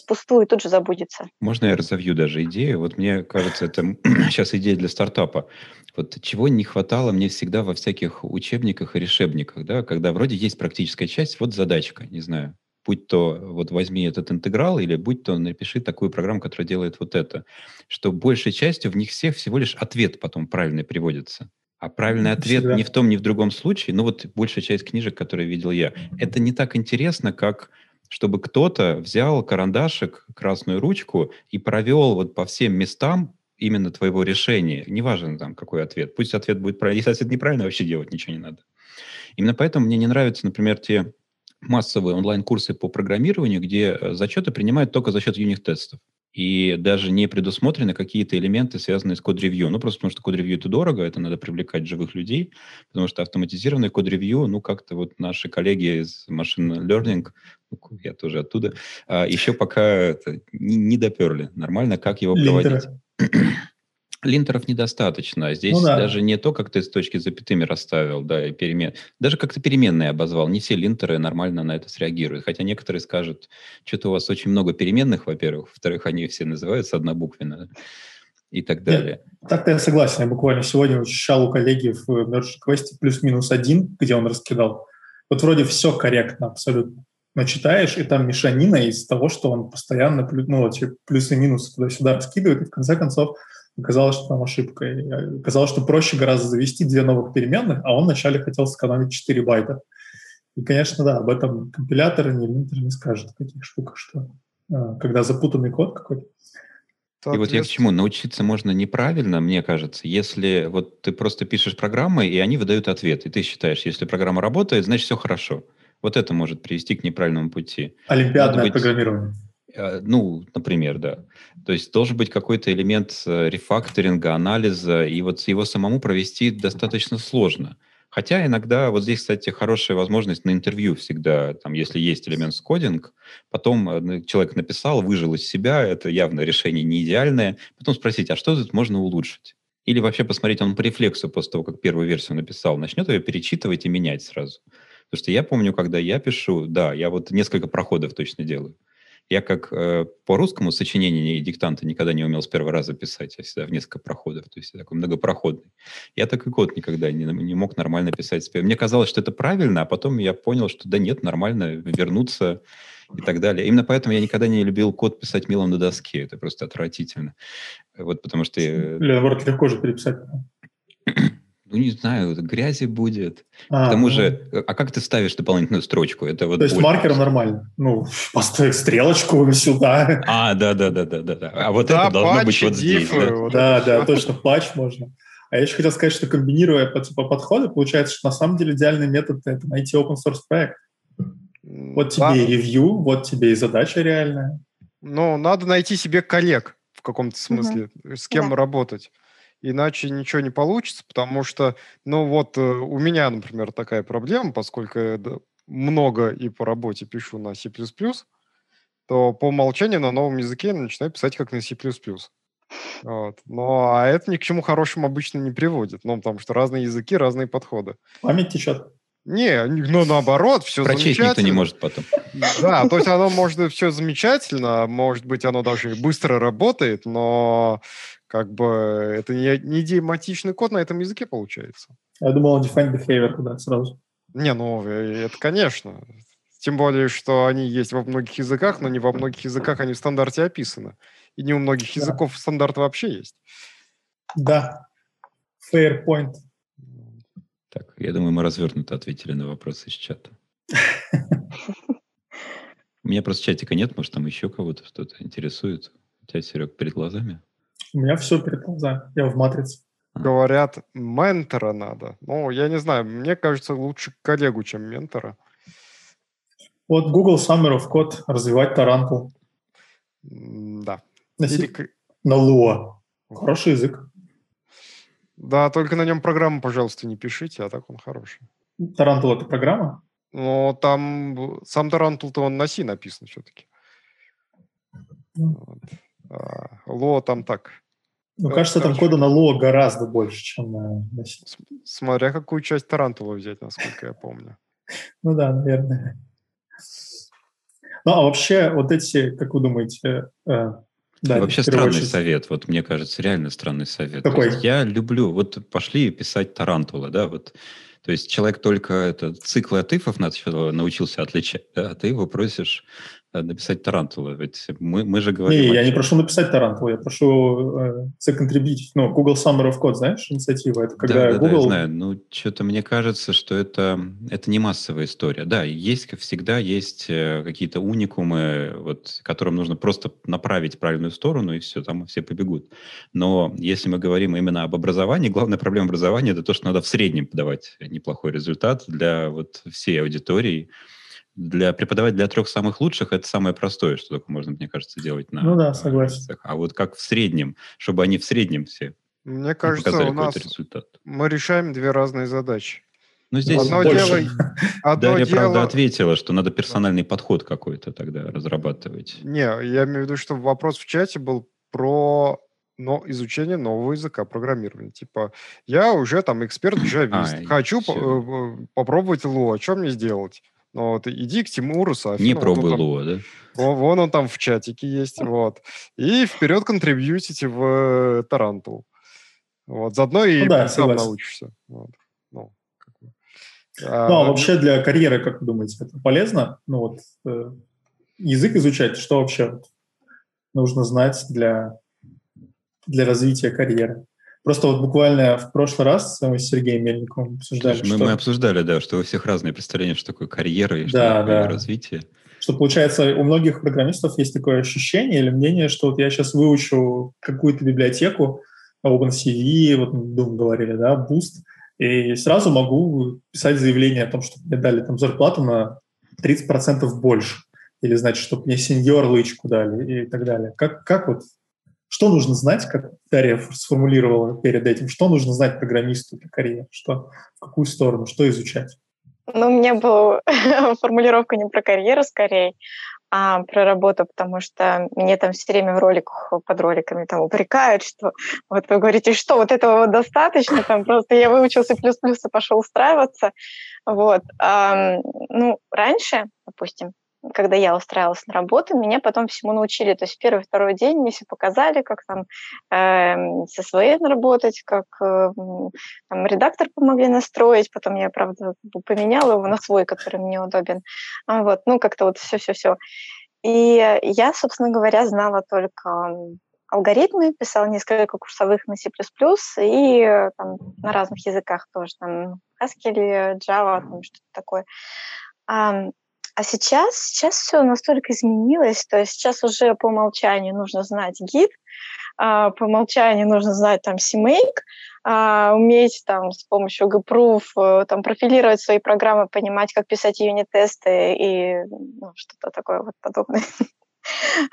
пустую, тут же забудется. Можно я разовью даже идею? Вот мне кажется, это сейчас идея для стартапа. Вот чего не хватало мне всегда во всяких учебниках и решебниках, да, когда вроде есть практическая часть, вот задачка, не знаю, будь то вот возьми этот интеграл или будь то напиши такую программу, которая делает вот это, что большей частью в них всех всего лишь ответ потом правильный приводится. А правильный ответ всегда. Ни в том, ни в другом случае, ну вот большая часть книжек, которые видел я, это не так интересно, как... чтобы кто-то взял карандашик, красную ручку и провел вот по всем местам именно твоего решения. Неважно там, какой ответ. Пусть ответ будет правильный. Если ответ неправильный, вообще делать ничего не надо. Именно поэтому мне не нравятся, например, те массовые онлайн-курсы по программированию, где зачеты принимают только за счет юнит-тестов. И даже не предусмотрены какие-то элементы, связанные с код-ревью. Ну, просто потому что код-ревью это дорого, это надо привлекать живых людей, потому что автоматизированное код-ревью, ну, как-то вот наши коллеги из Machine Learning, я тоже оттуда, еще пока не доперли нормально, как его проводить. Линтеров недостаточно. Здесь даже не то, как ты с точки запятыми расставил, да, и даже как-то переменные обозвал. Не все линтеры нормально на это среагируют. Хотя некоторые скажут, что-то у вас очень много переменных, во-первых. Во-вторых, они все называются однобуквенно и так далее. Нет, так-то я согласен. Я буквально сегодня учащал у коллеги в Merge Quest +-1, где он раскидал. Вот вроде все корректно абсолютно. Но читаешь, и там мешанина из того, что он постоянно плюсы и минусы туда-сюда раскидывает, и в конце концов Оказалось, что там ошибка. И оказалось, что проще гораздо завести две новых переменных, а он вначале хотел сэкономить 4 байта. И, конечно, да, об этом компилятор или линтер не скажет в таких штуках, что когда запутанный код какой-то. И вот я к чему. Научиться можно неправильно, мне кажется, если вот ты просто пишешь программы, и они выдают ответ, и ты считаешь, если программа работает, значит, все хорошо. Вот это может привести к неправильному пути. Олимпиадное программирование. Ну, например, да. То есть должен быть какой-то элемент рефакторинга, анализа, и вот его самому провести достаточно сложно. Хотя иногда, вот здесь, кстати, хорошая возможность на интервью всегда, там, если есть элемент скодинг, потом человек написал, выжил из себя, это явно решение не идеальное, потом спросить, а что тут можно улучшить? Или вообще посмотреть, он по рефлексу после того, как первую версию написал, начнет ее перечитывать и менять сразу. Потому что я помню, когда я пишу, да, я вот несколько проходов точно делаю. Я как по русскому сочинению и диктанты никогда не умел с первого раза писать, я всегда в несколько проходов, то есть я такой многопроходный. Я так и код никогда не мог нормально писать. Мне казалось, что это правильно, а потом я понял, что да нет, нормально, вернуться и так далее. Именно поэтому я никогда не любил код писать мелом на доске, это просто отвратительно. Вот потому что... Наоборот, легко же переписать. Ну, не знаю, грязи будет. К тому же, а как ты ставишь дополнительную строчку? Это вот то есть маркером нормально? Ну, поставь стрелочку сюда. Да. А вот да, это должно быть вот здесь. Да, точно, патч можно. А я еще хотел сказать, что комбинируя по подходу, получается, что на самом деле идеальный метод – это найти open-source проект. Вот тебе и ревью, вот тебе и задача реальная. Ну, надо найти себе коллег в каком-то смысле, с кем работать. Иначе ничего не получится, потому что, ну вот у меня, например, такая проблема, поскольку я много и по работе пишу на C++, то по умолчанию на новом языке я начинаю писать как на C++. Вот. Ну, а это ни к чему хорошему обычно не приводит, ну, потому что разные языки, разные подходы. Память течет. Не, ну наоборот, все прочесть замечательно. Прочесть никто не может потом. Да, то есть оно может все замечательно, может быть, оно даже и быстро работает, но как бы это не идиоматичный код на этом языке получается. Я думал, define behavior туда сразу. Не, ну это конечно. Тем более, что они есть во многих языках, но не во многих языках они в стандарте описаны. И не у многих языков стандарт вообще есть. Да, fair point. Так, я думаю, мы развернуто ответили на вопросы из чата. У меня просто чатика нет, может, там еще кого-то что-то интересует. У тебя, Серег, перед глазами? У меня все перед глазами, я в матрице. Говорят, ментора надо. Ну, я не знаю, мне кажется, лучше коллегу, чем ментора. Вот Google Summer of Code, развивать Тарантул. Да. На Lua. Хороший язык. Да, только на нем программу, пожалуйста, не пишите, а так он хороший. Тарантул — это программа? Ну, там сам Тарантул-то он на C написан все-таки. Вот. А Лоа там так. Ну, кажется, там кода на Лоа гораздо больше, чем на C. Смотря какую часть Тарантула взять, насколько я помню. Ну да, наверное. Ну, а вообще, вот эти, как вы думаете... Да, вообще странный совет, вот мне кажется, реально странный совет. Какой? Я люблю, вот пошли писать тарантула, да, вот. То есть человек только циклы от ифов научился отличать, да, а ты его просишь написать тарантула. Ведь мы же говорим... Не, я не прошу написать тарантула, я прошу законтрибьютить. Ну, Google Summer of Code, знаешь, инициатива? Это когда да, Google... да, я знаю. Ну, что-то мне кажется, что это не массовая история. Да, всегда есть какие-то уникумы, вот, которым нужно просто направить в правильную сторону, и все, там все побегут. Но если мы говорим именно об образовании, главная проблема образования — это то, что надо в среднем подавать неплохой результат для вот всей аудитории. Преподавать для 3 самых лучших — это самое простое, что только можно, мне кажется, делать на... Ну да, согласен. А вот как в среднем, чтобы они в среднем все мне кажется, показали какой-то результат. Мы решаем 2 разные задачи. Ну, здесь одно больше. Дарья, правда, ответила, что надо персональный подход какой-то тогда разрабатывать. Не, я имею в виду, что вопрос в чате был про... но изучение нового языка программирования. Типа, я уже там эксперт-джавист, хочу попробовать Lua, что мне сделать? Вот, иди к Тимуру Сафину. Не пробуй Lua, да? Вон он там в чатике есть, вот. И вперед контрибьютите в Тарантул. Вот, заодно и сам научишься. Вот. А вообще для карьеры, как вы думаете, это полезно? Ну вот, язык изучать, что вообще нужно знать для... для развития карьеры. Просто вот буквально в прошлый раз мы с Сергеем Мельниковым обсуждали. Слушай, мы обсуждали, да, что у всех разные представления, что такое карьера и что такое развитие. Что, получается, у многих программистов есть такое ощущение или мнение, что вот я сейчас выучу какую-то библиотеку, OpenCV, вот мы говорили, да, Boost, и сразу могу писать заявление о том, что мне дали там зарплату на 30% больше, или, значит, чтобы мне сеньор лычку дали и так далее. Как вот, что нужно знать, как Дарья сформулировала перед этим, что нужно знать программисту для карьеры, что, в какую сторону, что изучать? Ну, у меня была формулировка не про карьеру скорее, а про работу, потому что мне там все время в роликах под роликами там упрекают, что вот вы говорите, что вот этого достаточно, там просто я выучился плюс-плюс и пошел устраиваться. Вот. Ну, раньше, допустим, когда я устраивалась на работу, меня потом всему научили. То есть первый-второй день мне все показали, как там со своей работать, как там, редактор помогли настроить. Потом я, правда, поменяла его на свой, который мне удобен. Вот, ну, как-то вот все-все-все. И я, собственно говоря, знала только алгоритмы, писала несколько курсовых на C++ и там, на разных языках тоже, там Haskell, Java, там, что-то такое. А сейчас все настолько изменилось, то есть сейчас уже по умолчанию нужно знать Git, по умолчанию нужно знать там CMake, уметь там с помощью GProof там профилировать свои программы, понимать, как писать юнит-тесты и ну, что-то такое вот подобное.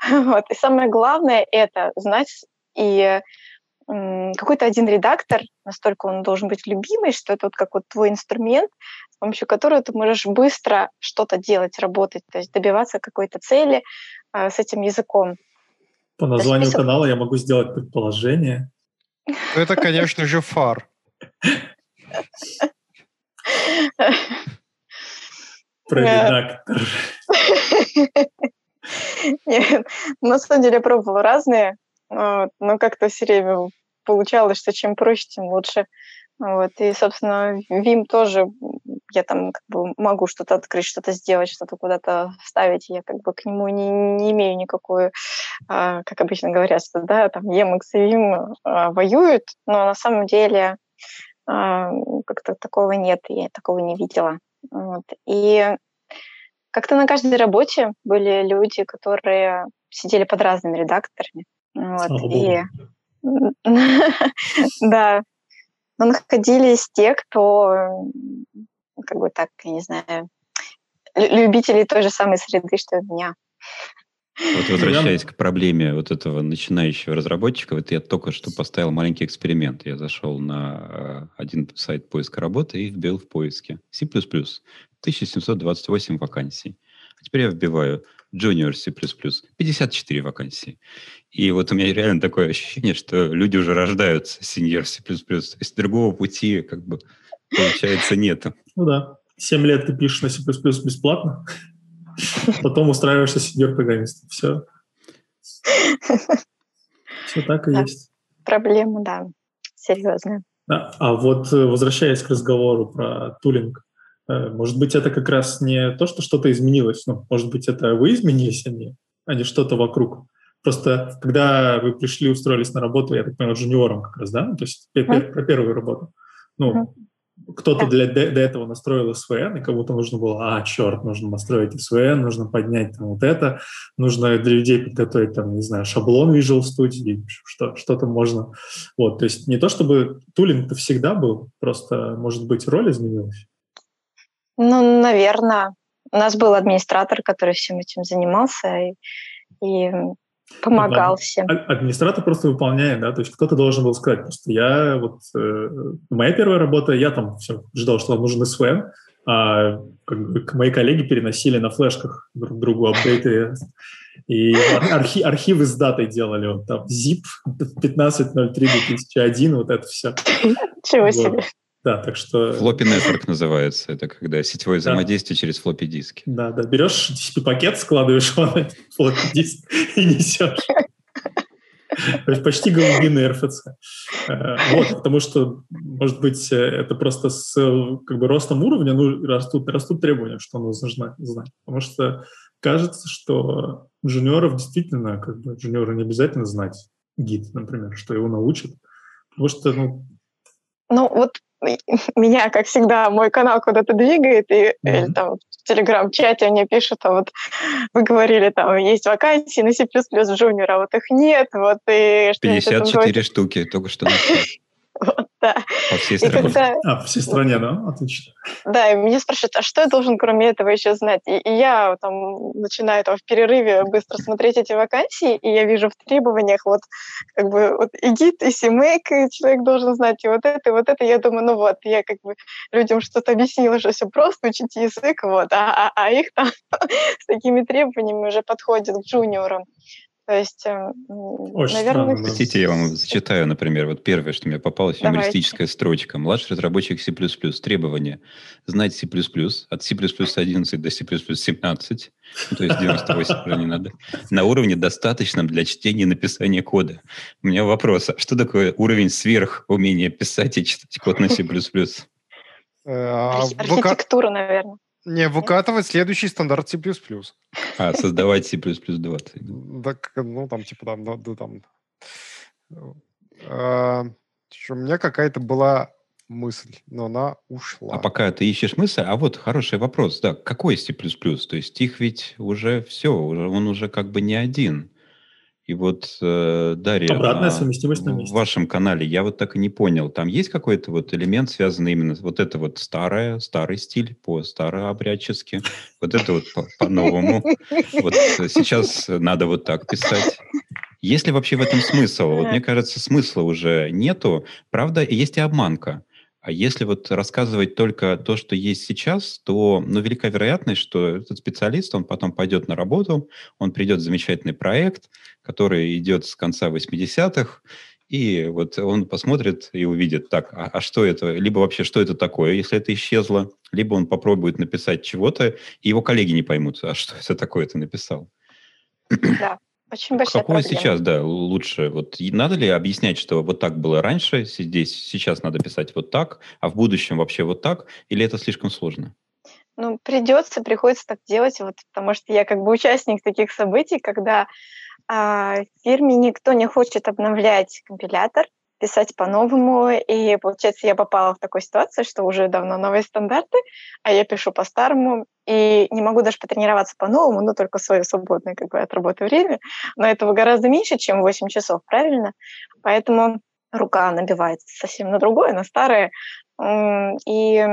Вот. И самое главное это знать и какой-то один редактор, настолько он должен быть любимый, что это вот как вот твой инструмент, с помощью которого ты можешь быстро что-то делать, работать, то есть добиваться какой-то цели с этим языком. По названию канала я могу сделать предположение. Это, конечно же, фар. Про редактор. Нет, на самом деле я пробовала разные. Но как-то все время получалось, что чем проще, тем лучше. Вот. И, собственно, Vim тоже я там как бы могу что-то открыть, что-то сделать, что-то куда-то вставить. Я как бы к нему не имею никакую, как обычно говорят, что да, там Emacs и Vim воюют, но на самом деле как-то такого нет, я такого не видела. Вот. И как-то на каждой работе были люди, которые сидели под разными редакторами. Вот, и да, но находились те, кто, как бы так, я не знаю, любители той же самой среды, что и меня. Вот возвращаясь к проблеме вот этого начинающего разработчика, вот я только что поставил маленький эксперимент. Я зашел на один сайт поиска работы и вбил в поиске C++, 1728 вакансий. А теперь я вбиваю Junior C++, 54 вакансии. И вот у меня реально такое ощущение, что люди уже рождаются Senior C++. То есть другого пути, как бы, получается, нету. Ну да. 7 лет ты пишешь на C++ бесплатно, потом устраиваешься сеньор-программистом. Все. Все так и есть. Проблема, да, серьезная. А вот возвращаясь к разговору про тулинг, может быть, это как раз не то, что что-то изменилось, но, может быть, это вы изменились, а не что-то вокруг. Просто когда вы пришли, устроились на работу, я так понимаю, джуниором как раз, да? То есть про первую работу. Ну, кто-то до этого настроил СВН, и кому-то нужно было, нужно настроить СВН, нужно поднять там вот это, нужно для людей подготовить там, не знаю, шаблон Visual Studio, что-то можно. Вот, то есть не то, чтобы тулинг-то всегда был, просто, может быть, роль изменилась. Ну, наверное. У нас был администратор, который всем этим занимался и помогал всем. Администратор просто выполняет, да? То есть кто-то должен был сказать, просто я вот... моя первая работа, я там все ждал, что вам нужен SVN, а мои коллеги переносили на флешках друг другу апдейты, и архивы с датой делали, вот там zip 15.03.2001, вот это все. Чего себе. Да, так что... Флоппи нетворк называется. Это когда сетевое взаимодействие через флоппи-диски. Да. Берешь DCP-пакет, складываешь его на флоппи-диск и несешь. То есть почти голубиный РФЦ. Вот, потому что, может быть, это просто с как бы ростом уровня растут требования, что нужно знать. Потому что кажется, что джуниоров действительно, как бы джуниоры не обязательно знать гид, например, что его научат? Потому что, вот меня, как всегда, мой канал куда-то двигает, и или, там, в Телеграм-чате они пишут, а вот вы говорили, там, есть вакансии на C++ в Junior, а вот их нет, вот и... 54 штуки, только что написали. Вот, да. По всей стране. По всей стране, да? Отлично. Да, и меня спрашивают, а что я должен кроме этого еще знать? И я там начинаю в перерыве быстро смотреть эти вакансии, и я вижу в требованиях и гид, и симейк, и человек должен знать, и вот это. Я думаю, я людям что-то объяснила, что все просто, учить язык, а их там с такими требованиями уже подходят к джуниорам. То есть, наверное... Простите, я вам зачитаю, например, первое, что мне попалось, юмористическая строчка. Младший разработчик C++. Требования. Знать C++. От C++ 11 до C++ 17. То есть 98 уже не надо. На уровне, достаточном для чтения и написания кода. У меня вопрос. А что такое уровень сверхумения писать и читать код на C++? Архитектура, наверное. Не, выкатывать следующий стандарт C++. А, создавать C++ 20. Так, у меня какая-то была мысль, но она ушла. А пока ты ищешь мысль, хороший вопрос, да, какой C++? То есть их ведь уже все, он уже не один. И Дарья, обратная совместимость на месте. В вашем канале я так и не понял, там есть какой-то элемент, связанный именно это старый стиль по-старообрядчески, это по-новому, сейчас надо так писать. Есть ли вообще в этом смысл? Мне кажется, смысла уже нету, правда, есть и обманка. А если рассказывать только то, что есть сейчас, то велика вероятность, что этот специалист, он потом пойдет на работу, он придет в замечательный проект, который идет с конца 80-х, и он посмотрит и увидит, а что это, либо вообще что это такое, если это исчезло, либо он попробует написать чего-то, и его коллеги не поймут, а что это такое ты написал. Да. Очень большая проблема. Какое сейчас, лучше? Надо ли объяснять, что так было раньше, здесь сейчас надо писать так, а в будущем вообще так, или это слишком сложно? Приходится так делать, потому что я участник таких событий, когда в фирме никто не хочет обновлять компилятор, писать по-новому, и, получается, я попала в такую ситуацию, что уже давно новые стандарты, а я пишу по-старому, и не могу даже потренироваться по-новому, только свое свободное от работы время, но этого гораздо меньше, чем 8 часов, правильно? Поэтому рука набивается совсем на другое, на старое, и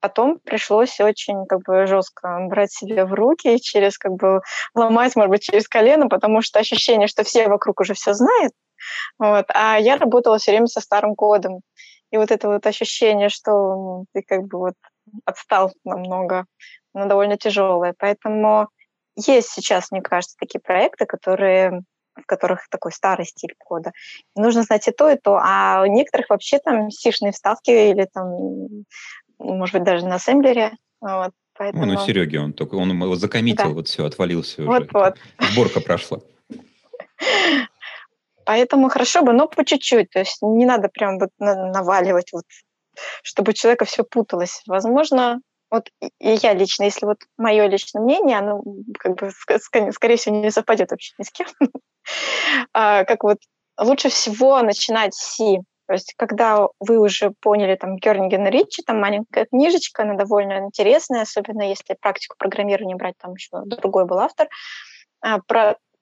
потом пришлось очень жестко брать себя в руки, через ломать, может быть, через колено, потому что ощущение, что все вокруг уже все знают. А я работала все время со старым кодом. И это ощущение, что ты отстал намного, оно довольно тяжелое. Поэтому есть сейчас, мне кажется, такие проекты, в которых такой старый стиль кода. И нужно знать и то. А у некоторых вообще там сишные вставки или может быть, даже на ассемблере. Поэтому... Сереги, он его закоммитил, да. Все, отвалился уже. Сборка прошла. Поэтому хорошо бы, но по чуть-чуть. То есть не надо прям наваливать, чтобы у человека все путалось. Возможно, и я лично, если мое личное мнение, оно скорее всего не совпадет вообще ни с кем. Лучше всего начинать с C. То есть когда вы уже поняли Кёрнигана Ричи, маленькая книжечка, она довольно интересная, особенно если практику программирования брать, там еще другой был автор,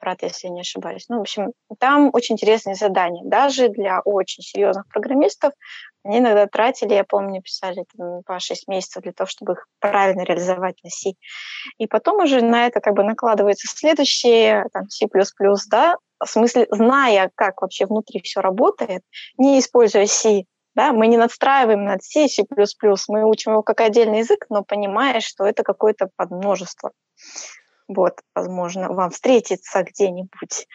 Прат, если не ошибаюсь. В общем, там очень интересные задания. Даже для очень серьезных программистов они иногда тратили, я помню, писали по 6 месяцев для того, чтобы их правильно реализовать на C. И потом уже на это накладываются следующие, C++, да, в смысле, зная, как вообще внутри все работает, не используя C, да, мы не надстраиваем над C, C++, мы учим его как отдельный язык, но понимая, что это какое-то подмножество. Возможно, вам встретиться где-нибудь.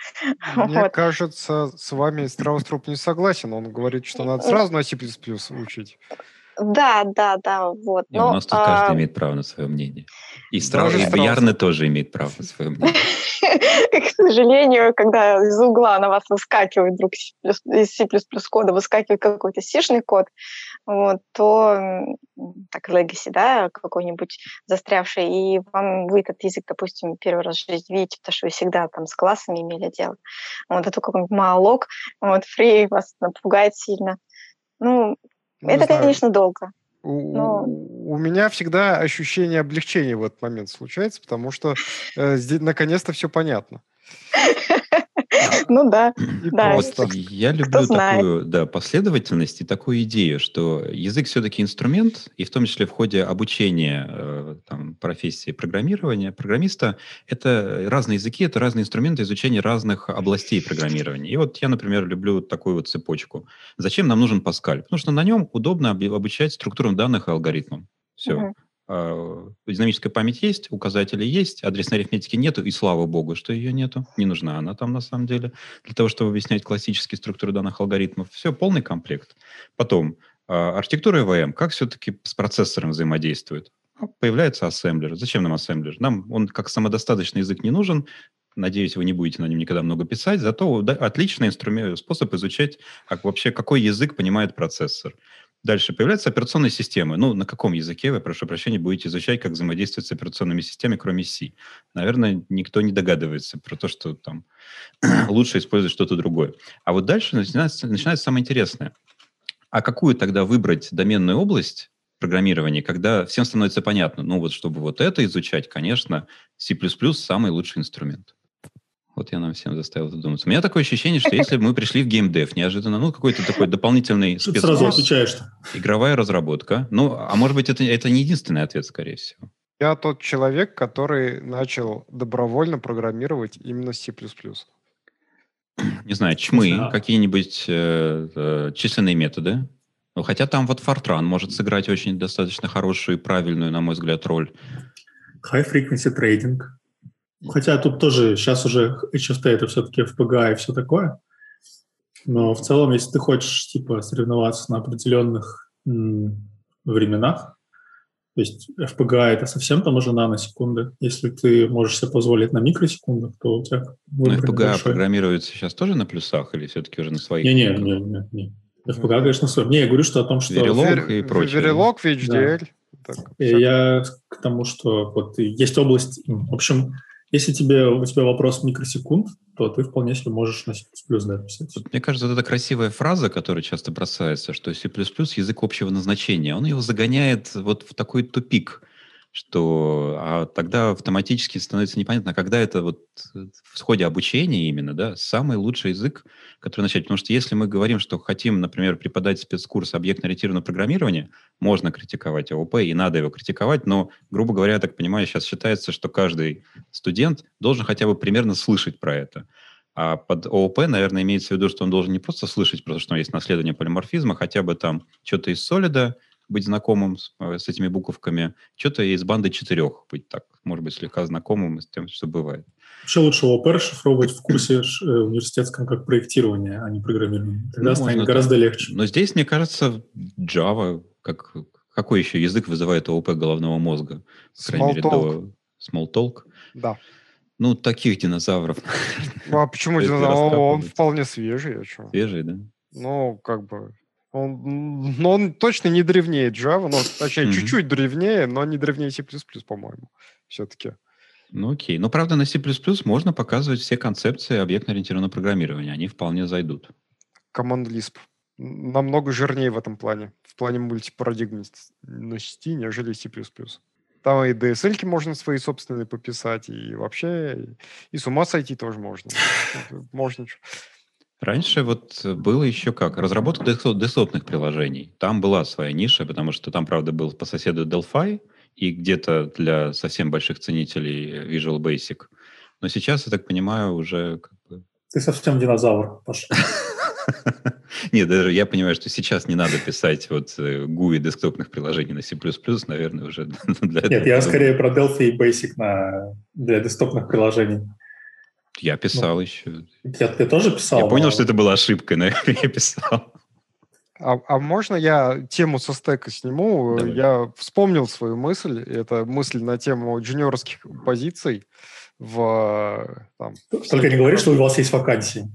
Мне кажется, с вами Страус-Труп не согласен. Он говорит, что надо сразу на C++ учить. Да, вот. Но у нас тут каждый имеет право на свое мнение. И стражи, и боярны тоже имеют право на свое мнение. К сожалению, когда из угла на вас выскакивает вдруг из C++ кода выскакивает какой-то C-шный код, вот, то так legacy, да, какой-нибудь застрявший, и вы этот язык, допустим, первый раз в жизни видите, потому что вы всегда там с классами имели дело. Вот, это какой-нибудь малок, вот, free вас напугает сильно. Это, конечно, долго. У меня всегда ощущение облегчения в этот момент случается, потому что здесь наконец-то все понятно. Да. Я люблю такую последовательность и такую идею, что язык все-таки инструмент, и в том числе в ходе обучения профессии программирования, программиста, это разные языки, это разные инструменты изучения разных областей программирования. И вот я, например, люблю такую вот цепочку. Зачем нам нужен Паскаль? Потому что на нем удобно обучать структурам данных и алгоритмам. Все. Динамическая память есть, указатели есть, адресной арифметики нету, и слава богу, что ее нету. Не нужна она там на самом деле. Для того, чтобы объяснять классические структуры данных алгоритмов. Все, полный комплект. Потом, архитектура ЭВМ, как все-таки с процессором взаимодействует? Появляется ассемблер. Зачем нам ассемблер? Нам он как самодостаточный язык не нужен. Надеюсь, вы не будете на нем никогда много писать. Зато отличный способ изучать, как вообще какой язык понимает процессор. Дальше появляются операционные системы. На каком языке вы, прошу прощения, будете изучать, как взаимодействовать с операционными системами, кроме C? Наверное, никто не догадывается про то, что там лучше использовать что-то другое. А вот дальше начинается самое интересное. А какую тогда выбрать доменную область программирования, когда всем становится понятно, чтобы вот это изучать, конечно, C++ самый лучший инструмент. Вот я нам всем заставил задуматься. У меня такое ощущение, что если бы мы пришли в геймдев неожиданно, какой-то такой дополнительный спецкурс. Сразу отвечаешь. Игровая разработка. А может быть, это не единственный ответ, скорее всего. Я тот человек, который начал добровольно программировать именно C++. Не знаю, чмы, какие-нибудь численные методы. Хотя там вот Fortran может сыграть очень достаточно хорошую и правильную, на мой взгляд, роль. High frequency trading. Хотя тут тоже сейчас уже HFT это все-таки FPGA и все такое. Но в целом, если ты хочешь соревноваться на определенных временах, то есть FPGA это совсем там уже наносекунды. Если ты можешь себе позволить на микросекундах, то у тебя выбор большой. FPGA программируется сейчас тоже на плюсах или все-таки уже на своих? Не. FPGA, конечно, на своих. Я говорю, что о том, что... Verilog и прочее. Verilog, VHDL. Да. Я к тому, что вот есть область... В общем... Если у тебя вопрос микросекунд, то ты вполне себе можешь на C++ написать. Мне кажется, это красивая фраза, которая часто бросается, что C++ язык общего назначения. Он его загоняет вот в такой тупик, что тогда автоматически становится непонятно, когда это вот в ходе обучения именно, да, самый лучший язык, который начать. Потому что если мы говорим, что хотим, например, преподать спецкурс объектно-ориентированного программирования, можно критиковать ООП, и надо его критиковать, но, грубо говоря, я так понимаю, сейчас считается, что каждый студент должен хотя бы примерно слышать про это. А под ООП, наверное, имеется в виду, что он должен не просто слышать, потому что есть наследование полиморфизма, хотя бы там что-то из солида, быть знакомым с этими буковками, что-то из банды 4, быть так, может быть, слегка знакомым с тем, что бывает. Еще лучше ООП расшифровывать в курсе университетском как проектирование, а не программирование. Тогда станет гораздо легче. Но здесь, мне кажется, Java, какой еще язык вызывает ООП головного мозга? По крайней мере, до Smalltalk. Да. Таких динозавров. А почему динозавр? Он вполне свежий. Свежий, да? Он точно не древнее Java, чуть-чуть древнее, но не древнее C++, по-моему, все-таки. Окей. Правда, на C++ можно показывать все концепции объектно-ориентированного программирования. Они вполне зайдут. Command Lisp намного жирнее в этом плане, в плане мультипарадигмности, нежели C++. Там и DSL-ки можно свои собственные пописать, и вообще, и с ума сойти тоже можно. Можно. Раньше было еще как? Разработка десктопных приложений. Там была своя ниша, потому что там, правда, был по соседу Delphi и где-то для совсем больших ценителей Visual Basic. Но сейчас, я так понимаю, уже... Ты совсем динозавр, Паша. Нет, даже я понимаю, что сейчас не надо писать GUI десктопных приложений на C++, наверное, уже для этого. Нет, я скорее про Delphi и Basic для десктопных приложений. Я писал еще. Я тоже писал. Я понял, что это была ошибка, но я писал. А можно я тему со стека сниму? Давай. Я вспомнил свою мысль. Это мысль на тему джуниорских позиций. Только не говори, что у вас есть вакансии.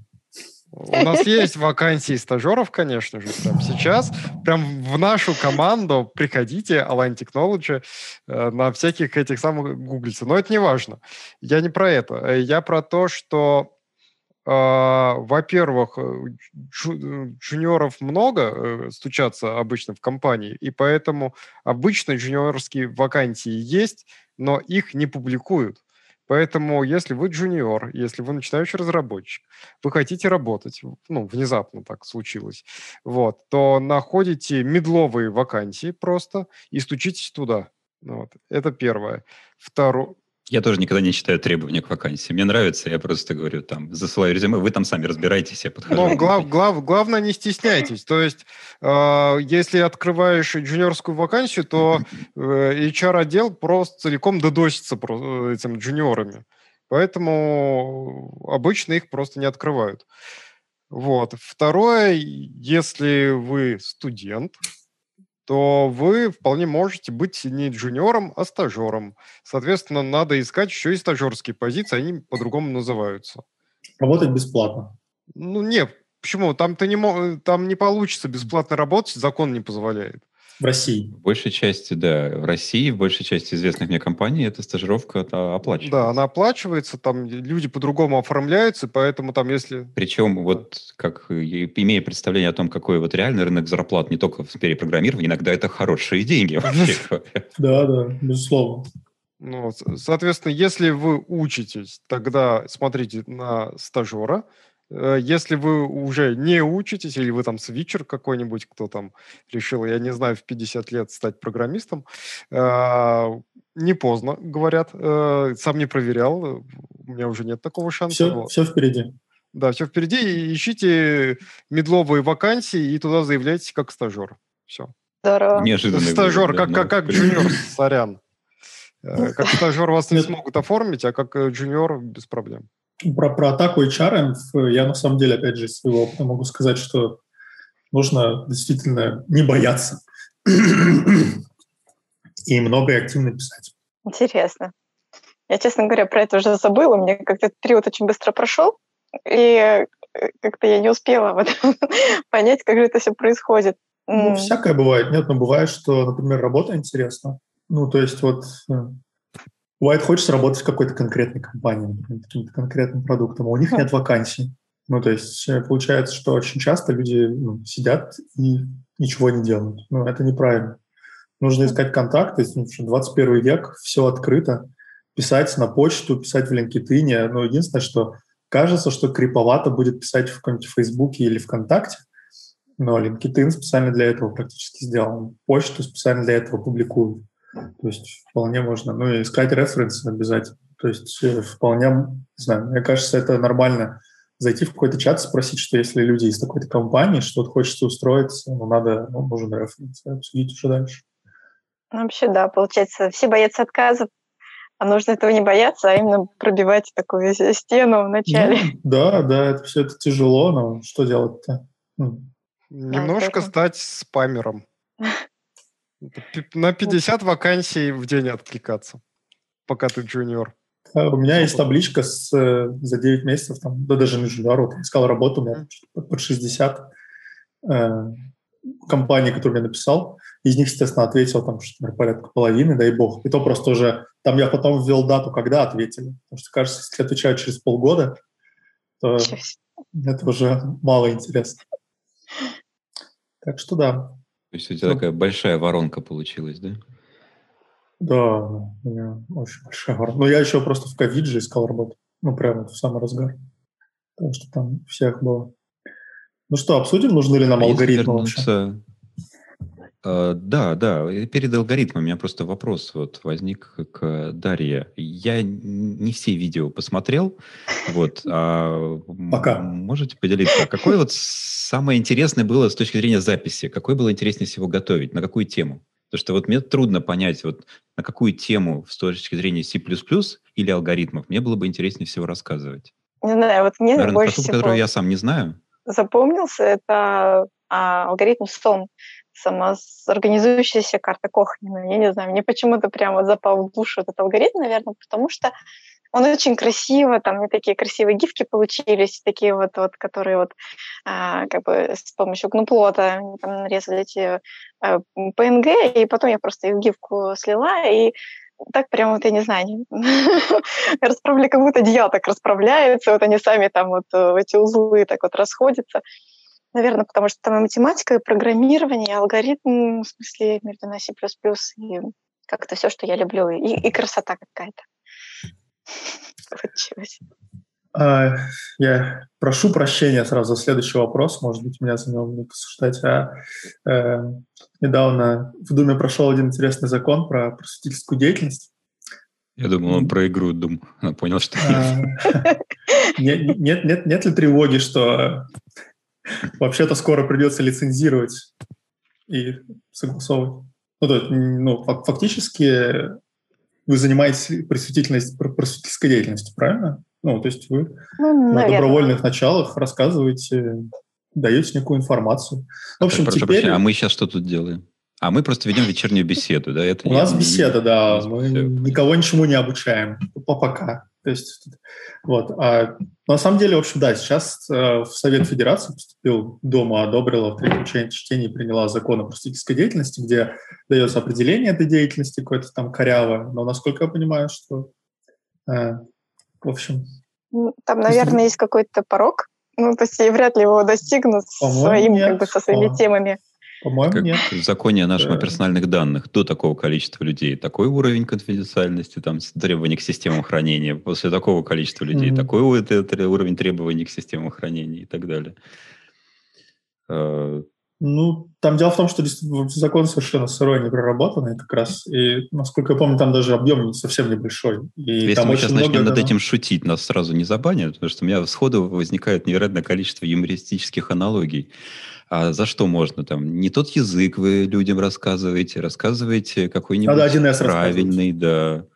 У нас есть вакансии стажеров, конечно же, прямо сейчас. Прям в нашу команду приходите, Align Technology, на всяких этих самых гуглится. Но это не важно. Я не про это. Я про то, что, во-первых, джуниоров много стучатся обычно в компании, и поэтому обычно джуниорские вакансии есть, но их не публикуют. Поэтому, если вы джуниор, если вы начинающий разработчик, вы хотите работать, ну, внезапно так случилось, вот, то находите мидловые вакансии просто и стучитесь туда. Вот. Это первое. Второе. Я тоже никогда не считаю требования к вакансии. Мне нравится, я просто говорю, там, засылаю резюме, вы там сами разбираетесь, я подхожу. Но главное, не стесняйтесь. То есть, если открываешь джуниорскую вакансию, то HR-отдел просто целиком додосится этим джуниорами. Поэтому обычно их просто не открывают. Вот. Второе, если вы студент, то вы вполне можете быть не джуниором, а стажером. Соответственно, надо искать еще и стажерские позиции, они по-другому называются. Работать бесплатно. Ну, нет, почему? Там не получится бесплатно работать, закон не позволяет. В России. В большей части, да. В России, в большей части известных мне компаний, эта стажировка оплачивается. Да, она оплачивается, там люди по-другому оформляются, поэтому там если... Причем вот как, имея представление о том, какой вот реальный рынок зарплат, не только в сфере программирования, иногда это хорошие деньги вообще. Да, да, безусловно. Соответственно, если вы учитесь, тогда смотрите на стажера. Если вы уже не учитесь, или вы там свитчер какой-нибудь, кто там решил, я не знаю, в 50 лет стать программистом, не поздно, говорят. Сам не проверял, у меня уже нет такого шанса. Все впереди. Да, все впереди. Ищите мидловые вакансии и туда заявляйтесь как стажер. Все. Здорово. Стажер, как джуниор, сорян. Как стажер вас не смогут оформить, а как джуниор без проблем. Про атаку HR я на самом деле, опять же, из своего опыта могу сказать, что нужно действительно не бояться и много активно писать. Интересно. Я, честно говоря, про это уже забыла. Мне как-то этот период очень быстро прошел, и как-то я не успела вот понять, как же это все происходит. Ну, всякое бывает. Нет, но бывает, что, например, работа интересна. Ну, то есть вот... Бывает, хочется работать в какой-то конкретной компании, каким-то конкретным продуктом, а у них нет вакансий. Ну, то есть получается, что очень часто люди сидят и ничего не делают. Ну, это неправильно. Нужно искать контакты. 21 век, все открыто. Писать на почту, писать в LinkedIn. Но единственное, что кажется, что криповато будет писать в каком-нибудь Фейсбуке или ВКонтакте, но LinkedIn специально для этого практически сделан. Почту специально для этого публикуют. То есть вполне можно. Ну и искать референсы обязательно. То есть вполне, не знаю, мне кажется, это нормально зайти в какой-то чат и спросить, что если люди из такой-то компании, что вот хочется устроиться, нужен референс, обсудить уже дальше. Ну, вообще, да, получается, все боятся отказов, а нужно этого не бояться, а именно пробивать такую стену вначале. Да, это все это тяжело, но что делать-то? Немножко стать спамером. На 50 вакансий в день откликаться, пока ты джуниор. У меня есть табличка за 9 месяцев, даже не джуниор, вот, искал работу, у меня под 60 компаний, которые я написал. Из них, естественно, ответил что порядка половины, дай бог. И то просто уже, я потом ввел дату, когда ответили. Потому что, кажется, если отвечают через полгода, то это уже мало интересно. Так что да. То есть у тебя такая большая воронка получилась, да? Да, у меня очень большая воронка. Но я еще просто в ковид же искал работу. Прямо в самый разгар. Потому что там всех было. Ну что, обсудим, нужны ли нам алгоритмы вообще? Да. Перед алгоритмом у меня просто вопрос возник к Дарье. Я не все видео посмотрел. Пока. Можете поделиться, какое самое интересное было с точки зрения записи? Какое было интереснее всего готовить? На какую тему? Потому что мне трудно понять, на какую тему с точки зрения C++ или алгоритмов мне было бы интереснее всего рассказывать. Не знаю, мне больше всего... Наверное, про ту, которую я сам не знаю. Запомнился, это алгоритм сон, самоорганизующаяся карта Коханина. Я не знаю, мне почему-то прямо запал в душу этот алгоритм, наверное, потому что он очень красиво, там мне такие красивые гифки получились, такие вот которые как бы с помощью гнуплота там нарезали эти PNG, и потом я просто их в гифку слила, и так прям вот, я не знаю, расправляю, как будто одеяло так расправляется, вот они сами там вот эти узлы так вот расходятся. Наверное, потому что там и математика, и программирование, и алгоритм, в смысле, между нами C++, и как-то все, что я люблю, и красота какая-то. Получилось. Я прошу прощения сразу за следующий вопрос, может быть, меня за него будут осуждать. Недавно в Думе прошел один интересный закон про просветительскую деятельность. Я думал, он про игру Doom. Я понял, что... Нет ли тревоги, что вообще-то скоро придется лицензировать и согласовывать? Ну, фактически вы занимаетесь просветительской деятельностью, правильно? Ну, то есть вы на добровольных началах рассказываете, даете некую информацию. В общем, теперь... А мы сейчас что тут делаем? А мы просто ведем вечернюю беседу, да? У нас беседа, да. Мы никого ничему не обучаем. Пока. То есть, вот. А на самом деле, в общем, да, сейчас в Совет Федерации поступил, Дума одобрила в третьем чтении, приняла закон о просветительской деятельности, где дается определение этой деятельности, какое-то там корявое. Но, насколько я понимаю, что... в общем... Там, наверное, есть какой-то порог. Ну, то есть я вряд ли его достигну со своими темами. По-моему, нет. В законе о наших персональных данных до такого количества людей такой уровень конфиденциальности, там требований к системам хранения. После такого количества людей такой уровень требований к системам хранения и так далее. Ну, там дело в том, что закон совершенно сырой, не проработанный как раз. И, насколько я помню, там даже объем совсем небольшой. И если там мы сейчас начнем над этим шутить, нас сразу не забанят, потому что у меня сходу возникает невероятное количество юмористических аналогий. А за что можно? Там не тот язык вы людям рассказываете какой-нибудь правильный, да.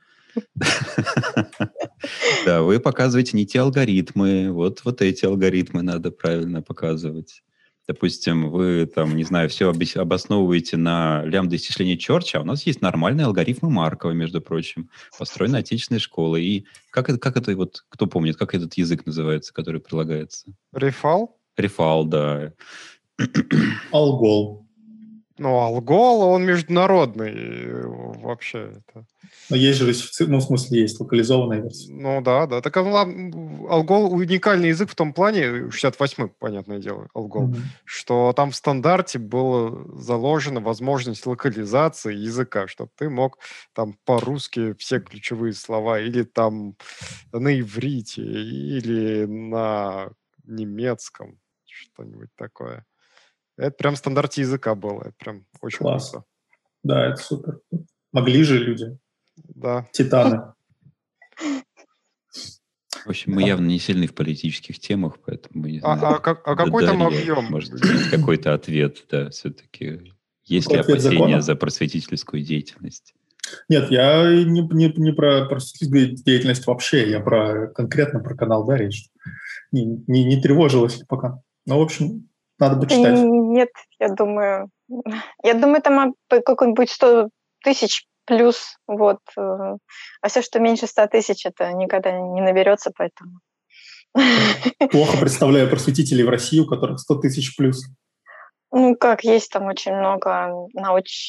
Да, вы показываете не те алгоритмы, вот эти алгоритмы надо правильно показывать. Допустим, вы там, не знаю, все обосновываете на лямбда-исчисление Чорча, а у нас есть нормальные алгоритмы Маркова, между прочим, построены отечественной школой. И как это вот, кто помнит, как этот язык называется, который прилагается? Рефал? Рефал, да. Алгол. Ну, алгол, он международный вообще. Но есть же, ну, в смысле, есть локализованная версия. Ну, да. Так алгол уникальный язык в том плане, 68-й, понятное дело, алгол, что там в стандарте была заложена возможность локализации языка, чтобы ты мог там по-русски все ключевые слова или там на иврите, или на немецком, что-нибудь такое. Это прям в стандарте языка было. Это прям очень классно. Да, это супер. Могли же люди. Да. Титаны. В общем, мы явно не сильны в политических темах, поэтому мы не знаем. А какой там объем? Может, есть какой-то ответ, да, все-таки. Есть ли опасения за просветительскую деятельность? Нет, я не про просветительскую деятельность вообще. Я конкретно про канал «Да» речь. Не тревожилась пока. Ну, в общем... Надо бы читать. Нет, я думаю, там какой-нибудь 100 тысяч плюс, вот. А все, что меньше 100 тысяч, это никогда не наберется, поэтому... Плохо представляю просветителей в России, у которых 100 тысяч плюс. Ну, как есть там очень много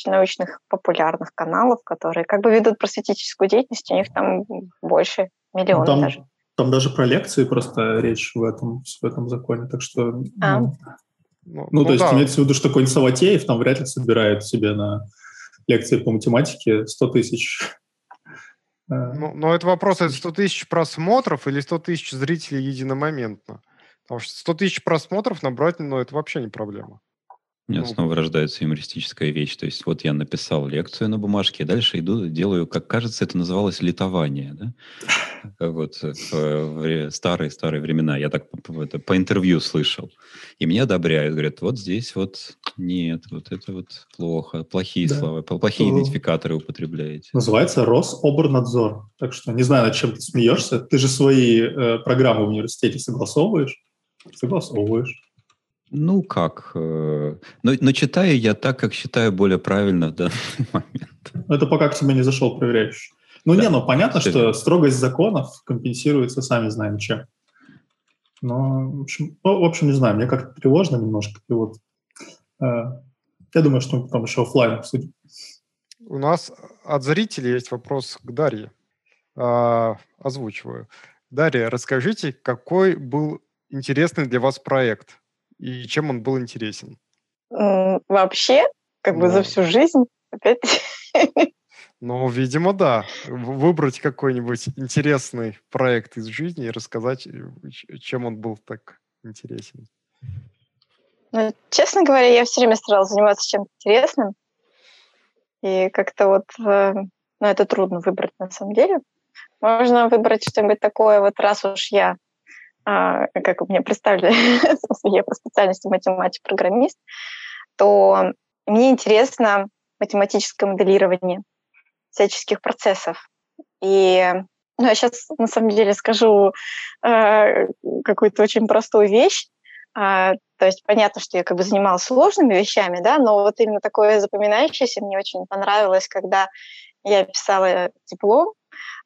научных популярных каналов, которые как бы ведут просветительскую деятельность, у них там больше миллиона даже. Там даже про лекции просто речь в этом законе, так что... Ну, то есть, имеется в виду, что какой-нибудь Саватеев там вряд ли собирает себе на лекции по математике 100 тысяч. Но это вопрос, это 100 тысяч просмотров или 100 тысяч зрителей единомоментно? Потому что 100 тысяч просмотров набрать, это вообще не проблема. У меня снова рождается юмористическая вещь. То есть вот я написал лекцию на бумажке, а дальше иду, делаю, как кажется, это называлось литование, да? Вот в старые времена. Я так по интервью слышал. И меня одобряют. Говорят, вот здесь вот нет, вот это вот плохо. Плохие слова, плохие идентификаторы употребляете. Называется Рособорнадзор. Так что не знаю, над чем ты смеешься. Ты же свои программы в университете согласовываешь. Ну, как? Но читаю я так, как считаю более правильно в данный момент. Это пока к тебе не зашел проверяющий. Ну, да. Понятно, что строгость законов компенсируется, сами знаем, чем. Но, в общем, не знаю, мне как-то тревожно немножко. И вот, я думаю, что мы потом еще офлайн обсудим. У нас от зрителей есть вопрос к Дарье. Озвучиваю. Дарья, расскажите, какой был интересный для вас проект? И чем он был интересен? Вообще, за всю жизнь. Опять? Ну, видимо, да. Выбрать какой-нибудь интересный проект из жизни и рассказать, чем он был так интересен. Ну, честно говоря, я все время старалась заниматься чем-то интересным. И как-то это трудно выбрать на самом деле. Можно выбрать что-нибудь такое, раз уж я как у меня представили, я по специальности математик-программист, то мне интересно математическое моделирование всяческих процессов. И я сейчас на самом деле скажу какую-то очень простую вещь. То есть понятно, что я занималась сложными вещами, да, но именно такое запоминающееся мне очень понравилось, когда я писала диплом.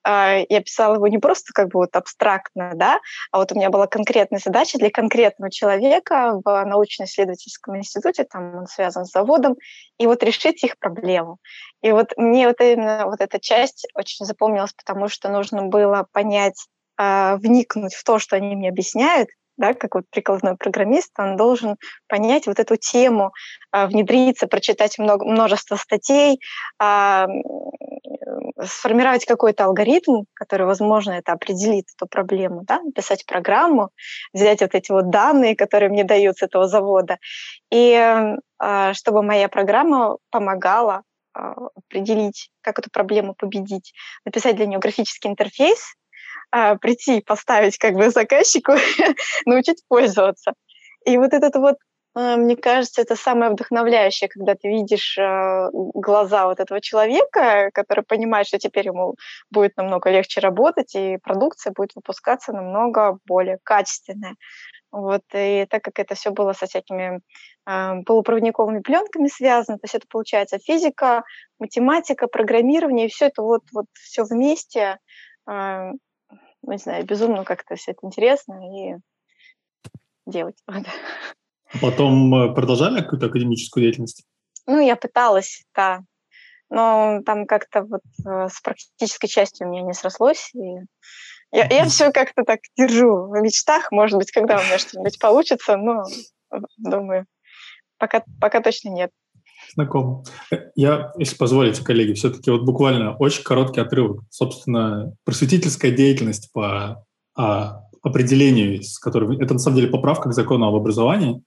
Я писала его не просто абстрактно, да, а у меня была конкретная задача для конкретного человека в научно-исследовательском институте, там он связан с заводом, и решить их проблему. И мне именно эта часть очень запомнилась, потому что нужно было понять, вникнуть в то, что они мне объясняют, да, как прикладной программист, он должен понять эту тему, внедриться, прочитать множество статей, сформировать какой-то алгоритм, который, возможно, это определит эту проблему, да, написать программу, взять эти данные, которые мне дают с этого завода, и чтобы моя программа помогала определить, как эту проблему победить, написать для нее графический интерфейс, прийти и поставить заказчику, научить пользоваться. И мне кажется, это самое вдохновляющее, когда ты видишь глаза этого человека, который понимает, что теперь ему будет намного легче работать, и продукция будет выпускаться намного более качественная. И так как это все было со всякими полупроводниковыми пленками связано, то есть это получается физика, математика, программирование, и все это все вместе, не знаю, безумно как-то все это интересно и делать. Потом продолжали какую-то академическую деятельность? Я пыталась, да. Но там как-то с практической частью у меня не срослось. И я все как-то так держу в мечтах. Может быть, когда у меня что-нибудь получится, но думаю, пока точно нет. Знакомо. Я, если позволите, коллеги, все-таки буквально очень короткий отрывок. Собственно, просветительская деятельность по определению, с которым... Это, на самом деле, поправка к закону об образовании.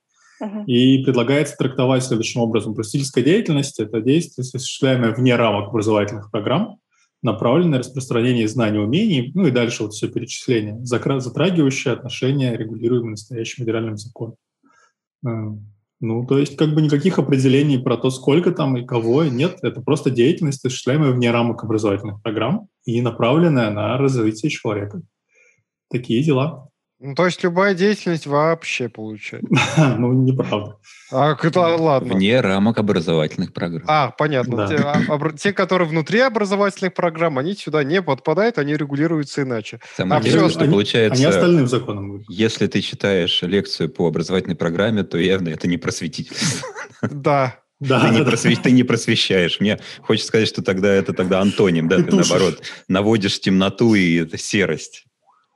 И предлагается трактовать следующим образом. Просветительская деятельность – это действие, осуществляемое вне рамок образовательных программ, направленное на распространение знаний, умений, и дальше все перечисление, затрагивающее отношения, регулируемые настоящим федеральным законом. То есть никаких определений про то, сколько там и кого нет. Это просто деятельность, осуществляемая вне рамок образовательных программ и направленная на развитие человека. Такие дела. То есть любая деятельность вообще получается. Неправда. Ладно. Вне рамок образовательных программ. Понятно. Те, которые внутри образовательных программ, они сюда не подпадают, они регулируются иначе. Они остальным законом. Если ты читаешь лекцию по образовательной программе, то явно это не просветительство. Да. Ты не просвещаешь. Мне хочется сказать, что это антоним. Ты, наоборот, наводишь темноту и серость.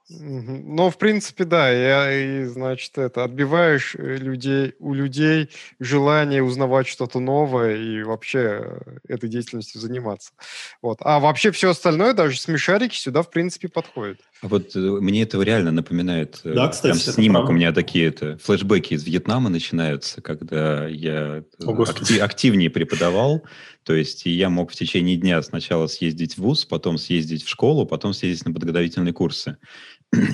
Ну, в принципе, да. Отбиваешь у людей желание узнавать что-то новое и вообще этой деятельностью заниматься. А вообще все остальное, даже смешарики, сюда, в принципе, подходят. Мне это реально напоминает... Да, кстати, там снимок правда. У меня такие флешбеки из Вьетнама начинаются, когда я активнее преподавал. То есть я мог в течение дня сначала съездить в вуз, потом съездить в школу, потом съездить на подготовительные курсы.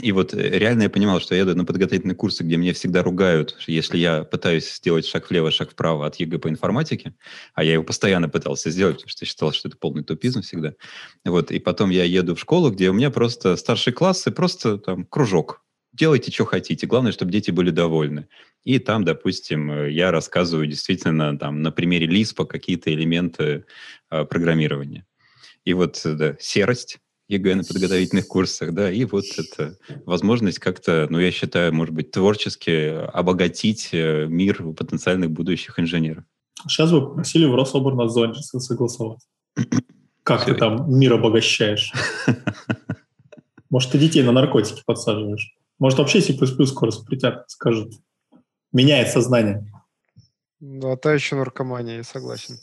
И реально я понимал, что я еду на подготовительные курсы, где меня всегда ругают, если я пытаюсь сделать шаг влево, шаг вправо от ЕГЭ по информатике, а я его постоянно пытался сделать, потому что я считал, что это полный тупизм всегда. И потом я еду в школу, где у меня просто старшие классы, просто там кружок. делайте, что хотите. Главное, чтобы дети были довольны. И там, допустим, я рассказываю действительно там, на примере Лиспа какие-то элементы программирования. И вот да, серость ЕГЭ на подготовительных курсах, да, и вот это возможность как-то, ну, я считаю, может быть, творчески обогатить мир потенциальных будущих инженеров. Сейчас бы попросили в Рособорнадзоре согласовать. Как ты там мир обогащаешь? Может, ты детей на наркотики подсаживаешь? Может, вообще C++ скоро запретят, скажут. Меняет сознание. Да, та еще наркомания, я согласен.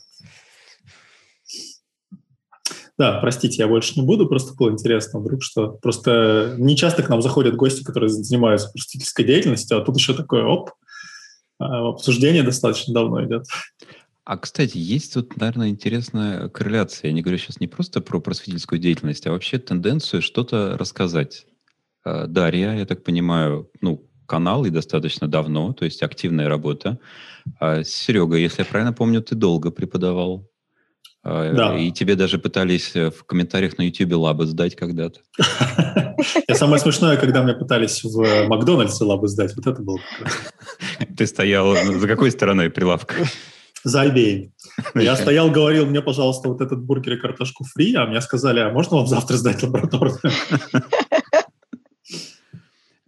Да, простите, я больше не буду, просто было интересно вдруг, что... Просто не часто к нам заходят гости, которые занимаются просветительской деятельностью, а тут еще такое, оп, обсуждение достаточно давно идет. А, кстати, есть тут, наверное, интересная корреляция. Я не говорю сейчас не просто про просветительскую деятельность, а вообще тенденцию что-то рассказать. Дарья, я так понимаю, ну, канал и достаточно давно, то есть активная работа. Серега, если я правильно помню, ты долго преподавал. Да. И тебе даже пытались в комментариях на YouTube лабы сдать когда-то. Самое смешное, когда мне пытались в Макдональдсе лабы сдать. Вот это было. Ты стоял за какой стороной прилавка? За обеими. Я стоял, говорил, мне, пожалуйста, вот этот бургер и картошку фри, а мне сказали, а можно вам завтра сдать лабораторную?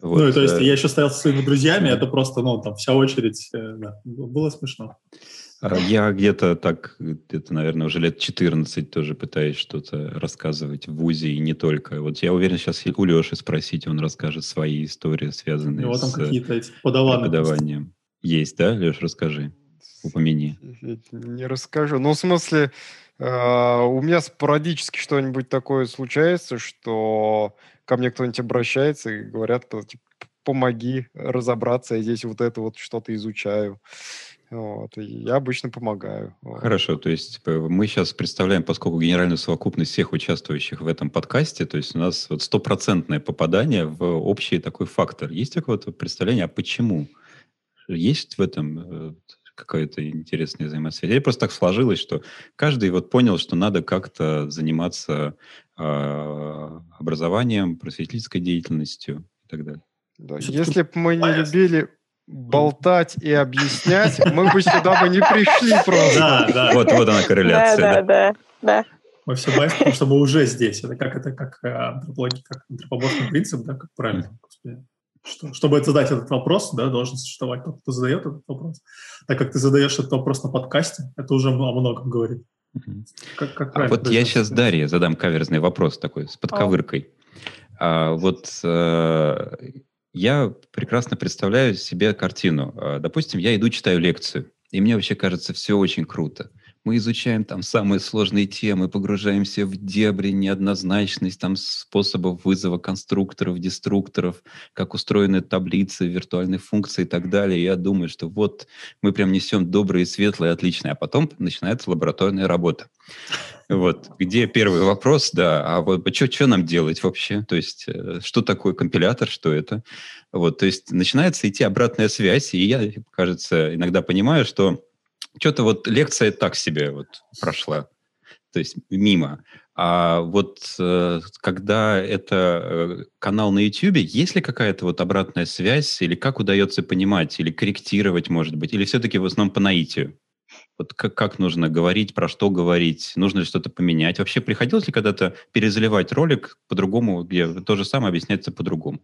Вот. Ну, и, то есть я еще стоял со своими друзьями, это просто, ну, там, вся очередь, да, было смешно. Я где-то, наверное, уже лет 14 тоже пытаюсь что-то рассказывать в ВУЗе и не только. Вот я уверен, сейчас у Леши спросите, он расскажет свои истории, связанные с преподаванием. Есть, да, Леш, расскажи, упомяни. Не расскажу, ну, в смысле, у меня спорадически что-нибудь такое случается, что... Ко мне кто-нибудь обращается и говорят, типа, помоги разобраться, я здесь вот это вот что-то изучаю. Вот. И я обычно помогаю. Хорошо, то есть мы сейчас представляем, поскольку генеральную совокупность всех участвующих в этом подкасте, то есть у нас вот 100% попадание в общий такой фактор. Есть какое-то представление, а почему? Есть в этом какая-то интересная взаимосвязь? Или просто так сложилось, что каждый вот понял, что надо как-то заниматься образованием, просветительской деятельностью и так далее. Да. Если бы мы не любили болтать и объяснять, мы бы сюда бы не пришли просто. Да, да. Вот она корреляция. Да, да, да. Мы все боимся, потому что мы уже здесь. Это как антропоморфный принцип, да, как правильно. Чтобы задать этот вопрос, да, должен существовать тот, кто задает этот вопрос. Так как ты задаешь этот вопрос на подкасте, это уже о многом говорит. Как а вот я сейчас Дарье задам каверзный вопрос такой, с подковыркой. Я прекрасно представляю себе картину. Допустим, я иду, читаю лекцию, и мне вообще кажется, все очень круто. Мы изучаем там самые сложные темы, погружаемся в дебри, неоднозначность, там способов вызова конструкторов, деструкторов, как устроены таблицы, виртуальные функции и так далее. Я думаю, что вот мы прям несем доброе, светлое, отличное, а потом начинается лабораторная работа. Вот, где первый вопрос, да, а вот что нам делать вообще? То есть, что такое компилятор, что это? Вот, то есть, начинается идти обратная связь, и я, кажется, иногда понимаю, что что-то вот лекция так себе вот прошла, то есть мимо. А вот когда это канал на YouTube, есть ли какая-то вот обратная связь, или как удается понимать, или корректировать, может быть, или все-таки в основном по наитию? Вот как нужно говорить, про что говорить, нужно ли что-то поменять? Вообще приходилось ли когда-то перезаливать ролик по-другому, где то же самое объясняется по-другому?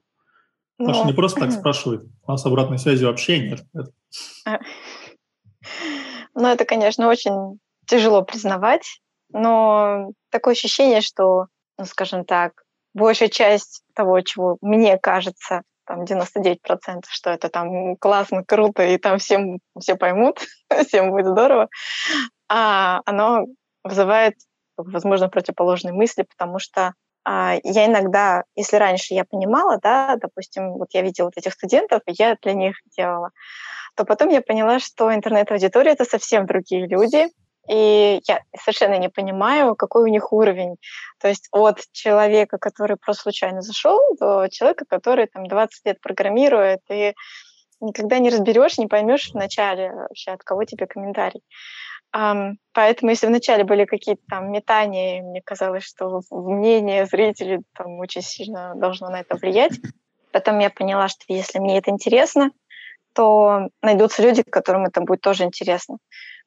Паша не просто так спрашивает, у нас обратной связи вообще нет. Ну, это, конечно, очень тяжело признавать, но такое ощущение, что, ну, скажем так, большая часть того, чего мне кажется, там 99%, что это там классно, круто, и там всем все поймут, всем будет здорово, а оно вызывает, возможно, противоположные мысли, потому что я иногда, если раньше я понимала, да, допустим, вот я видела вот этих студентов, я для них делала, то потом я поняла, что интернет-аудитория — это совсем другие люди, и я совершенно не понимаю, какой у них уровень. То есть от человека, который просто случайно зашел, до человека, который там 20 лет программирует, и никогда не разберешь, не поймешь вначале вообще, от кого тебе комментарий. Поэтому если вначале были какие-то там метания, мне казалось, что мнение зрителей там очень сильно должно на это влиять, Потом я поняла, что если мне это интересно, то найдутся люди, которым это будет тоже интересно.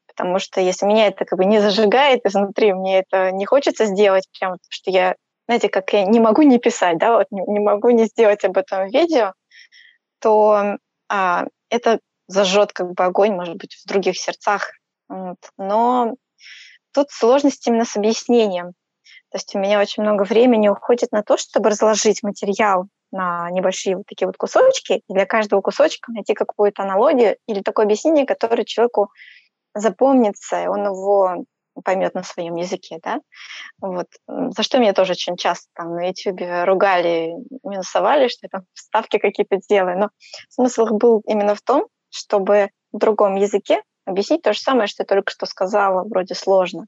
Потому что если меня это как бы не зажигает изнутри, мне это не хочется сделать, прям потому что я, знаете, как я не могу не писать, да, вот не могу не сделать об этом видео, то это зажжет как бы огонь, может быть, в других сердцах. Вот. Но тут сложность именно с объяснением. То есть у меня очень много времени уходит на то, чтобы разложить материал на небольшие вот такие вот кусочки, и для каждого кусочка найти какую-то аналогию или такое объяснение, которое человеку запомнится, и он его поймет на своем языке, да? Вот. За что меня тоже очень часто там на YouTube ругали, минусовали, что я там вставки какие-то делаю. Но смысл был именно в том, чтобы в другом языке объяснить то же самое, что я только что сказала, вроде сложно.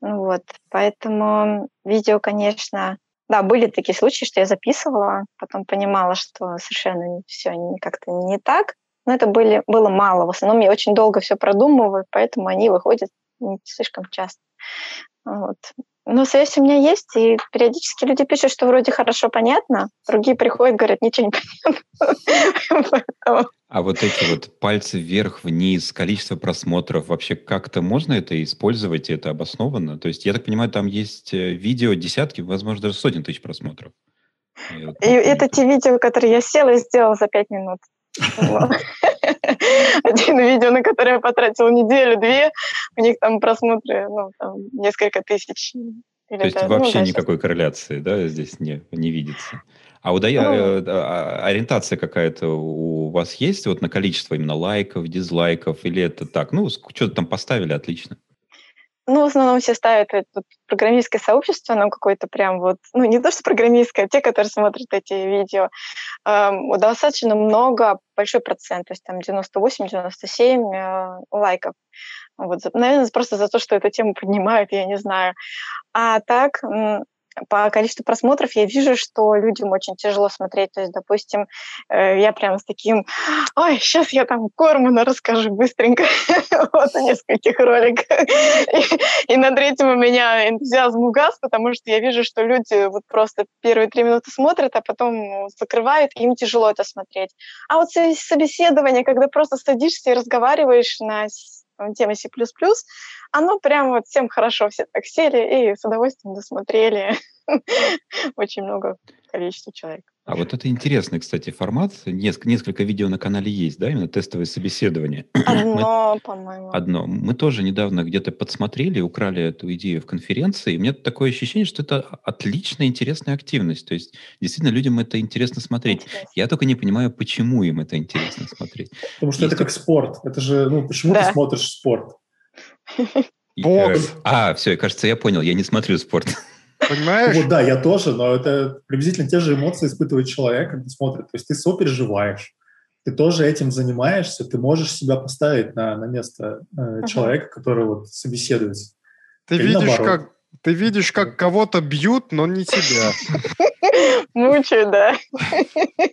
Вот. Поэтому видео, конечно... Да, были такие случаи, что я записывала, потом понимала, что совершенно все как-то не так. Но это было мало. В основном я очень долго все продумываю, поэтому они выходят не слишком часто. Вот. Но связь у меня есть, и периодически люди пишут, что вроде хорошо понятно, другие приходят, говорят, ничего не понятно. А вот эти вот пальцы вверх-вниз, количество просмотров, вообще как-то можно это использовать, и это обоснованно? То есть, я так понимаю, там есть видео десятки, возможно, даже сотни тысяч просмотров. И это те видео, которые я села и сделала за 5 минут. Один видео, на которое я потратила неделю-две, у них там просмотры несколько тысяч. То есть вообще никакой корреляции, да, здесь не видится. А ориентация какая-то у вас есть вот на количество именно лайков, дизлайков, или это так? Ну, что-то там поставили, отлично. Ну, в основном все ставят это программистское сообщество, оно какое-то прям вот... Ну, не то, что программистское, а те, которые смотрят эти видео. Достаточно много, большой процент, то есть там 98-97 лайков. Вот, наверное, просто за то, что эту тему поднимают, я не знаю. А так, по количеству просмотров я вижу, что людям очень тяжело смотреть. То есть, допустим, я прям с таким... Ой, сейчас я там Кормана расскажу быстренько. Вот о нескольких роликах. И на третьем у меня энтузиазм угас, потому что я вижу, что люди вот просто первые 3 минуты смотрят, а потом закрывают, и им тяжело это смотреть. А вот собеседование, когда просто садишься и разговариваешь на... тема C++, оно прям вот всем хорошо, все так сели и с удовольствием досмотрели. Очень много количества человек. А вот это интересный, кстати, формат. Несколько видео на канале есть, да, именно тестовые собеседования. Одно, по-моему. Мы тоже недавно где-то подсмотрели, украли эту идею в конференции. И у меня такое ощущение, что это отличная, интересная активность. То есть, действительно, людям это интересно смотреть. Я только не понимаю, почему им это интересно смотреть. Потому что это как спорт. Это же, почему ты смотришь спорт? Бокс. Все, кажется, я понял. Я не смотрю спорт. Понимаешь? Вот да, я тоже, но это приблизительно те же эмоции испытывает человек, когда смотрит. То есть ты сопереживаешь, ты тоже этим занимаешься, ты можешь себя поставить на место человека, который вот собеседуется. Ты видишь, как кого-то бьют, но не тебя. Мучают, да.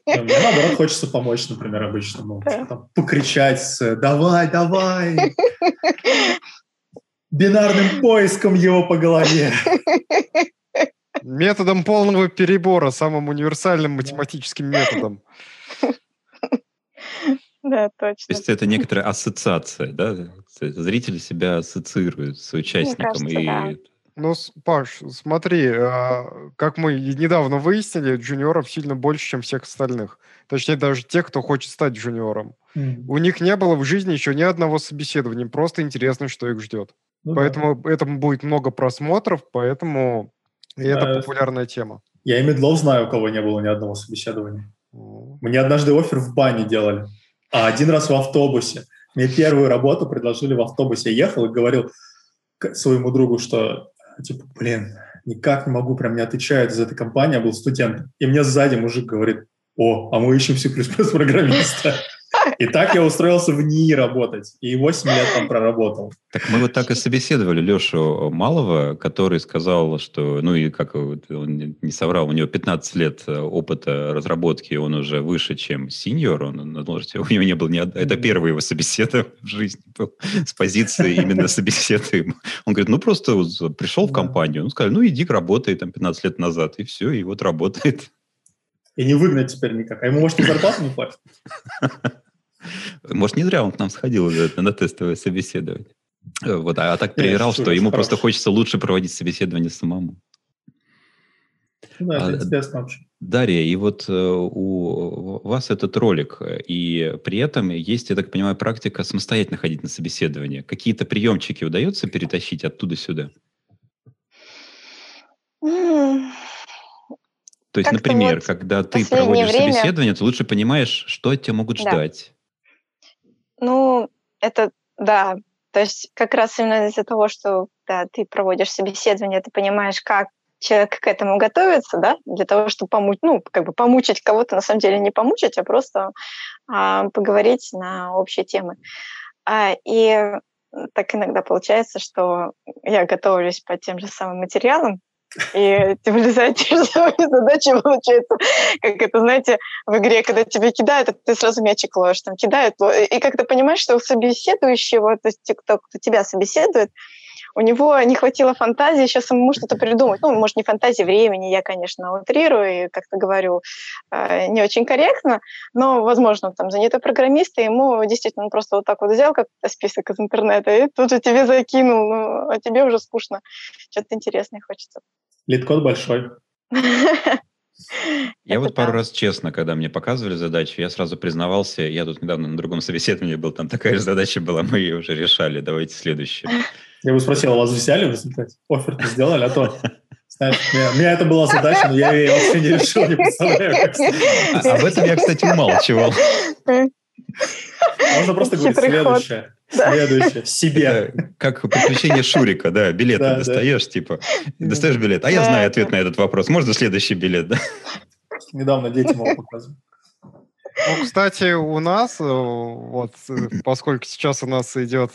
Мне, наоборот, хочется помочь, например, обычному. Покричать, давай, давай. Бинарным поиском его по голове. Методом полного перебора, самым универсальным математическим методом. Да, точно. То есть это некоторая ассоциация, да? Зрители себя ассоциируют с участником. Мне кажется, да. Ну, Паш, смотри, как мы недавно выяснили, джуниоров сильно больше, чем всех остальных. Точнее, даже тех, кто хочет стать джуниором. У них не было в жизни еще ни одного собеседования. Просто интересно, что их ждет. Поэтому этому будет много просмотров, поэтому это популярная тема. Я и Медлов знаю, у кого не было ни одного собеседования. Мне однажды оффер в бане делали, а один раз в автобусе. Мне первую работу предложили в автобусе. Я ехал и говорил своему другу, что... Типа, никак не могу, прям не отвечают за эту компанию, я был студентом. И мне сзади мужик говорит, а мы ищем C++ программиста. И так я устроился в НИИ работать. И 8 лет там проработал. Так мы вот так и собеседовали Лешу Малова, который сказал, что, он не соврал, у него 15 лет опыта разработки, он уже выше, чем синьор, у него не было ни одного, это первое его собеседование в жизни было, с позиции именно собеседуем. Он говорит, просто пришел в компанию, сказали, иди работай там 15 лет назад, и все, и вот работает. И не выгнать теперь никак. А ему, может, и зарплату не платят? Может, не зря он к нам сходил на тестовое собеседование. Вот, а так проиграл, что ему просто хочется лучше проводить собеседование самому. Да, это интересно вообще. Дарья, и вот у вас этот ролик, и при этом есть, я так понимаю, практика самостоятельно ходить на собеседование. Какие-то приемчики удается перетащить оттуда сюда? То есть, как-то например, вот когда ты проводишь собеседование, ты лучше понимаешь, что от тебя могут ждать. Ну, это да. То есть как раз именно из-за того, что ты проводишь собеседование, ты понимаешь, как человек к этому готовится, да, для того, чтобы помучить кого-то, на самом деле не помучить, а просто поговорить на общие темы. И так иногда получается, что я готовлюсь по тем же самым материалам, и ты вылезаешь те же самые задачи, получается, как это, знаете, в игре, когда тебе кидают, а ты сразу мячик ложишь, там кидают, и как ты понимаешь, что у собеседующего, то есть кто тебя собеседует, у него не хватило фантазии еще самому что-то придумать. Ну, может, не фантазии времени, я, конечно, утрирую и как-то говорю не очень корректно, но, возможно, там занятой программист, и ему действительно он просто вот так вот взял как-то список из интернета и тут же тебе закинул, ну, а тебе уже скучно, что-то интересное хочется. Лид-код большой. Я вот пару раз честно, когда мне показывали задачу, я сразу признавался, я тут недавно на другом собеседовании был, там такая же задача была, мы ее уже решали, давайте следующее. Я бы спросил, вас взяли в результате? Оффер-то сделали, а то, знаешь, у меня это была задача, но я ее вообще не решил, не представляю. Об этом я, кстати, умалчивал. Можно просто говорить следующее. Следующее. Себе. Это как приключение Шурика, да, билеты достаешь, типа, достаешь билет, а я знаю ответ на этот вопрос, можно следующий билет, да? Недавно детям его показывали. Ну, кстати, у нас, вот, поскольку сейчас у нас идет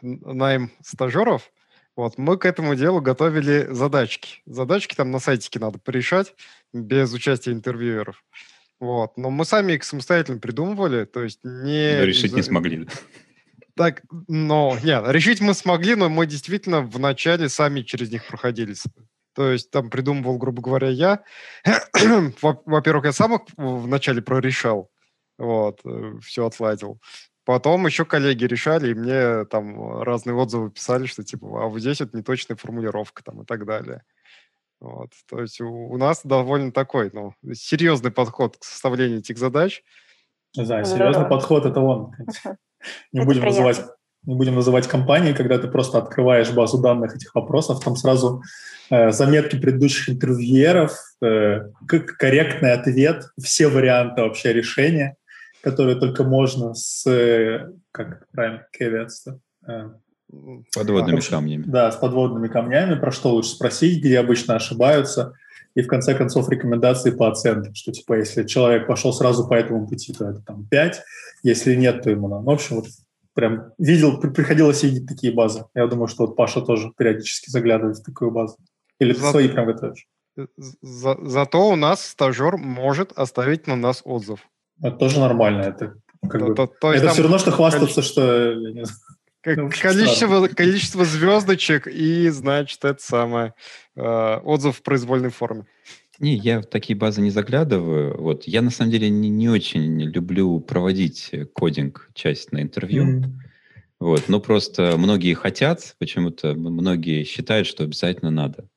найм стажеров, вот, мы к этому делу готовили задачки. Задачки там на сайтике надо порешать без участия интервьюеров. Вот. Но мы сами их самостоятельно придумывали, то есть не... Но решить не смогли. Так, но... Нет, решить мы смогли, но мы действительно вначале сами через них проходились. То есть там придумывал, грубо говоря, я. Во-первых, я сам их вначале прорешал, вот, все отладил. Потом еще коллеги решали, и мне там разные отзывы писали, что типа, а вот здесь вот неточная формулировка там и так далее. Вот. То есть у нас довольно такой, ну, серьезный подход к составлению этих задач. Да, серьезный подход – это он. Не будем называть компании, когда ты просто открываешь базу данных этих вопросов, там сразу заметки предыдущих интервьюеров, корректный ответ, все варианты вообще решения, которые только можно с, как правильно, кевиатство, подводными камнями. Да, с подводными камнями, про что лучше спросить, где обычно ошибаются, и в конце концов рекомендации по оценке, что типа если человек пошел сразу по этому пути, то это там 5, если нет, то ему надо. В общем, вот прям видел, приходилось видеть такие базы. Я думаю, что вот Паша тоже периодически заглядывает в такую базу. Или ты свои прям готовишь? Зато у нас стажер может оставить на нас отзыв. Это тоже нормально. Это, это все равно, что хвастаться, что... Количество звездочек и, значит, это самое, отзыв в произвольной форме. Не, я в такие базы не заглядываю. Вот. Я, на самом деле, не очень люблю проводить кодинг-часть на интервью. Вот. Но просто многие хотят, почему-то многие считают, что обязательно надо.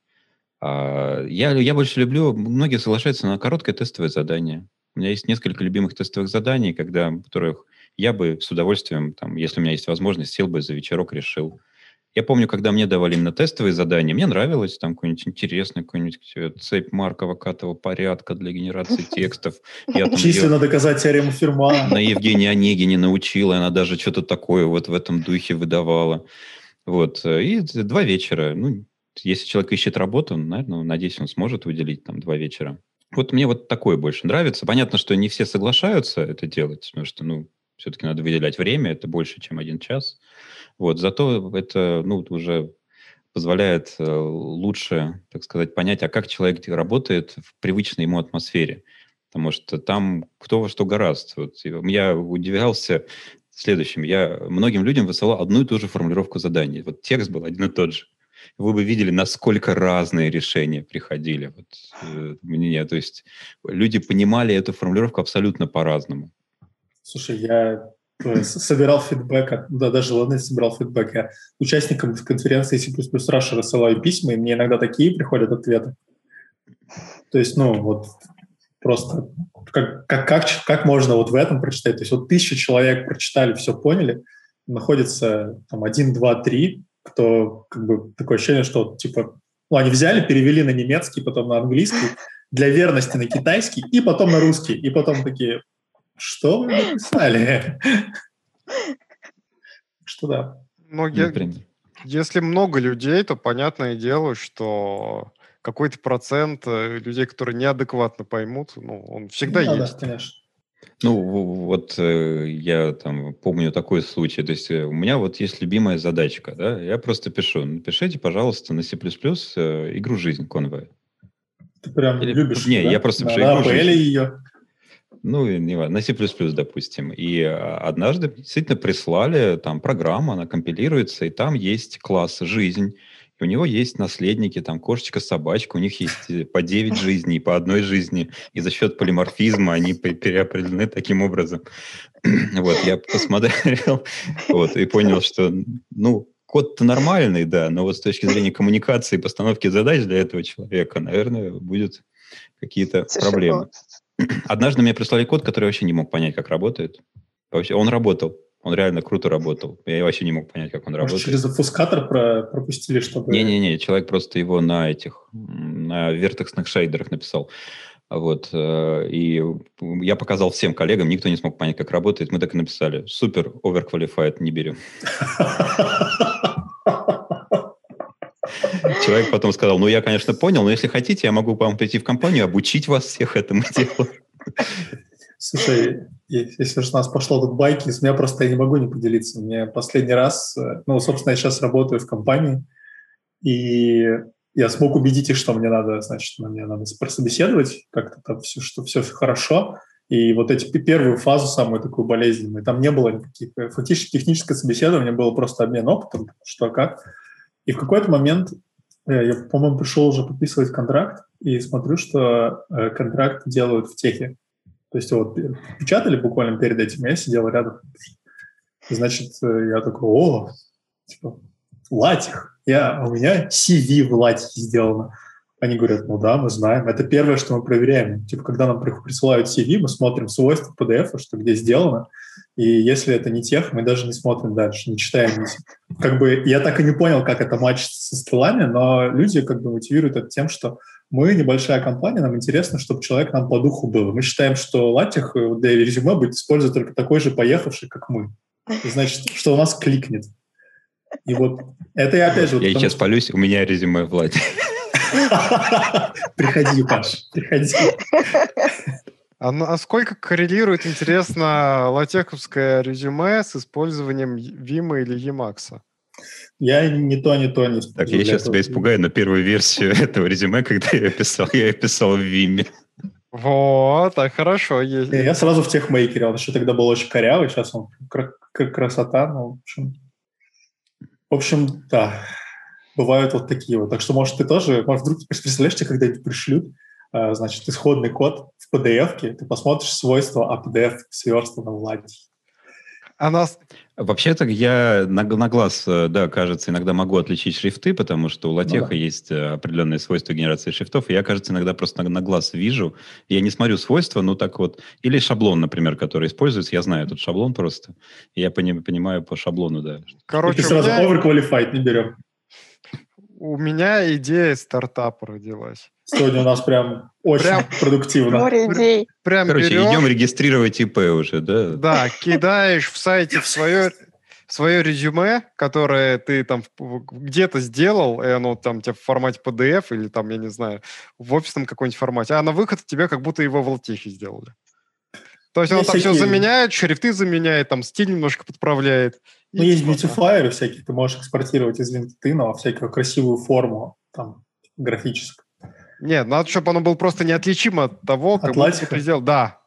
А я больше люблю, многие соглашаются на короткое тестовое задание. У меня есть несколько любимых тестовых заданий, которых я бы с удовольствием, там, если у меня есть возможность, сел бы за вечерок, решил. Я помню, когда мне давали именно тестовые задания, мне нравилось там какой-нибудь интересный, какой-нибудь цепь Маркова-Катова порядка для генерации текстов. Численно доказать теорему Ферма. На Евгения Онегине научила, она даже что-то такое вот в этом духе выдавала. Вот. И 2 вечера. Ну, если человек ищет работу, наверное, надеюсь, он сможет выделить там 2 вечера. Вот мне вот такое больше нравится. Понятно, что не все соглашаются это делать, потому что, ну, все-таки надо выделять время, это больше, чем 1 час. Вот, зато это, ну, уже позволяет лучше, так сказать, понять, а как человек работает в привычной ему атмосфере. Потому что там кто во что горазд. Вот, я удивлялся следующим. Я многим людям высылал одну и ту же формулировку заданий. Вот текст был один и тот же. вы бы видели, насколько разные решения приходили. Вот, мне, то есть люди понимали эту формулировку абсолютно по-разному. Слушай, я собирал фидбэк, да, даже ладно, собирал фидбэк. Я участникам конференции C++ Russia рассылаю письма, и мне иногда такие приходят ответы. То есть, ну, вот просто как можно вот в этом прочитать? То есть вот 1000 человек прочитали, все поняли, находится там 1, 2, 3, кто как бы такое ощущение, что типа, ну, они взяли, перевели на немецкий, потом на английский, для верности на китайский, и потом на русский, и потом такие... Что вы написали? Что да. Но если много людей, то понятное дело, что какой-то процент людей, которые неадекватно поймут, ну, он всегда есть. Да, конечно. Ну, вот я там помню такой случай. То есть у меня вот есть любимая задачка. Да? Я просто пишу, напишите, пожалуйста, на C++ игру «Жизнь» Conway. Ты прям или, любишь? Не, да? Я просто пишу игру «Жизнь». Ее. Ну, не важно, на C++, допустим. И однажды действительно прислали, там, программа, она компилируется, и там есть класс «Жизнь», и у него есть наследники, там, кошечка, собачка, у них есть по 9 жизней, по одной жизни, и за счет полиморфизма они переопределены таким образом. Вот, я посмотрел, вот, и понял, что, ну, код-то нормальный, да, но вот с точки зрения коммуникации и постановки задач для этого человека, наверное, будут какие-то проблемы. Однажды мне прислали код, который я вообще не мог понять, как работает. Вообще, он работал. Он реально круто работал. Я вообще не мог понять, как он работает. Через обфускатор пропустили, чтобы... Не-не-не, человек просто его на вертексных шейдерах написал. Вот. И я показал всем коллегам, никто не смог понять, как работает. Мы так и написали. Супер, overqualified, не берем. Человек потом сказал, ну, я, конечно, понял, но если хотите, я могу к вам прийти в компанию, обучить вас всех этому делу. Слушай, если уж у нас пошло тут байки, с меня просто я не могу не поделиться. Мне последний раз, ну, собственно, я сейчас работаю в компании, и я смог убедить их, что мне надо, значит, мне надо прособеседовать, как-то там все, что все хорошо. И вот эти первую фазу, самую такую болезненную, там не было никаких, фактически техническое собеседование, было просто обмен опытом, что как. И в какой-то момент я, по-моему, пришел уже подписывать контракт и смотрю, что контракт делают в техе. То есть вот печатали буквально перед этим, я сидел рядом. Значит, я такой, о, типа, латех. У меня CV в латехе сделано. Они говорят, ну да, мы знаем. Это первое, что мы проверяем. Типа, когда нам присылают CV, мы смотрим свойства PDF, что где сделано. И если это не тех, мы даже не смотрим дальше, не читаем. Как бы я так и не понял, как это матчится со стилами, но люди как бы мотивируют это тем, что мы небольшая компания, нам интересно, чтобы человек нам по духу был. Мы считаем, что латех для резюме будет использовать только такой же поехавший, как мы. Значит, что у нас кликнет. И вот это я опять же... Я сейчас палюсь, у меня резюме в латехе. Приходи, Паш, приходи. А сколько коррелирует, интересно, латеховское резюме с использованием Vim или Emacs? Я ни то, не использую. Так, я сейчас тебя испугаю, но первую версию этого резюме, когда я ее писал в Vim. Вот, а хорошо. Я сразу в техмейкере, он еще тогда был очень корявый, сейчас он красота, ну, в общем, да. Бывают вот такие вот. Так что, может, ты тоже, вдруг представляешь, тебе когда-нибудь пришлют, значит, исходный код в PDF-ке, ты посмотришь свойства, а PDF сверстано в латехе. А нас... Вообще-то я на глаз, да, кажется, иногда могу отличить шрифты, потому что у латеха есть определенные свойства генерации шрифтов, и я, кажется, иногда просто на глаз вижу, я не смотрю свойства, ну так вот, или шаблон, например, который используется, я знаю этот шаблон просто, и я понимаю по шаблону, да. Короче, и ты сразу overqualified не берем. У меня идея стартапа родилась. Сегодня у нас прям очень продуктивно. Море идей. Короче, берешь, идем регистрировать ИП уже, да? Да, кидаешь в сайте свое резюме, которое ты там где-то сделал, и оно там тебе в формате PDF или там, я не знаю, в офисном каком-нибудь формате, а на выход тебе как будто его в латехе сделали. То есть оно там все заменяет, шрифты заменяет, там стиль немножко подправляет. Ну, есть бьютифайеры всякие, ты можешь экспортировать из LinkedIn всякую красивую форму там графическую. Нет, надо, чтобы оно было просто неотличимо от того, как ты сделал. Да.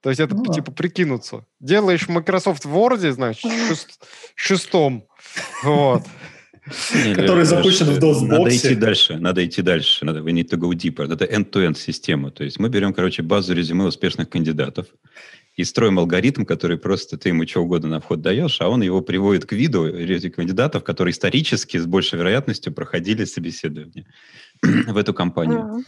То есть это типа прикинуться. Делаешь Microsoft в Word, значит, шестом. Вот. Который запущен в DOS-боксе. Надо идти дальше. We need to go deeper. Это end-to-end система. То есть мы берем, базу резюме успешных кандидатов и строим алгоритм, который просто ты ему что угодно на вход даешь, а он его приводит к виду кандидатов, которые исторически с большей вероятностью проходили собеседование в эту компанию.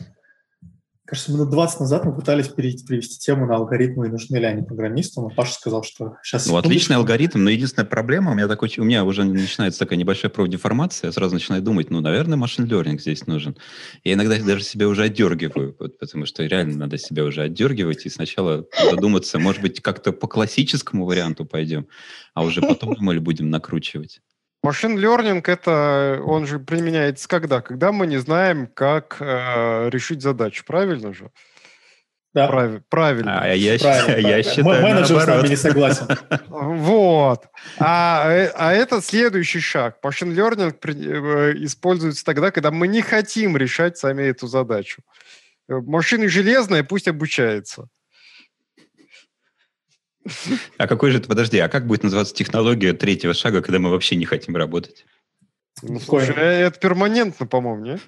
Кажется, минут 20 назад мы пытались перевести тему на алгоритмы и нужны ли они программистам, но Паша сказал, что сейчас... отличный алгоритм, но единственная проблема, у меня уже начинается такая небольшая профдеформация, я сразу начинаю думать, наверное, машин-лернинг здесь нужен. Я иногда даже себя уже отдергиваю, потому что реально надо себя уже отдергивать и сначала задуматься, может быть, как-то по классическому варианту пойдем, а уже потом мы будем накручивать. Машин-лернинг, он же применяется когда? Когда мы не знаем, как решить задачу. Правильно же? Да. Правильно. Я считаю, менеджер наоборот. С нами не согласен. Вот. А это следующий шаг. Машин-лернинг используется тогда, когда мы не хотим решать сами эту задачу. Машина железная, пусть обучается. А как будет называться технология третьего шага, когда мы вообще не хотим работать? Слушай, это перманентно, по-моему, не?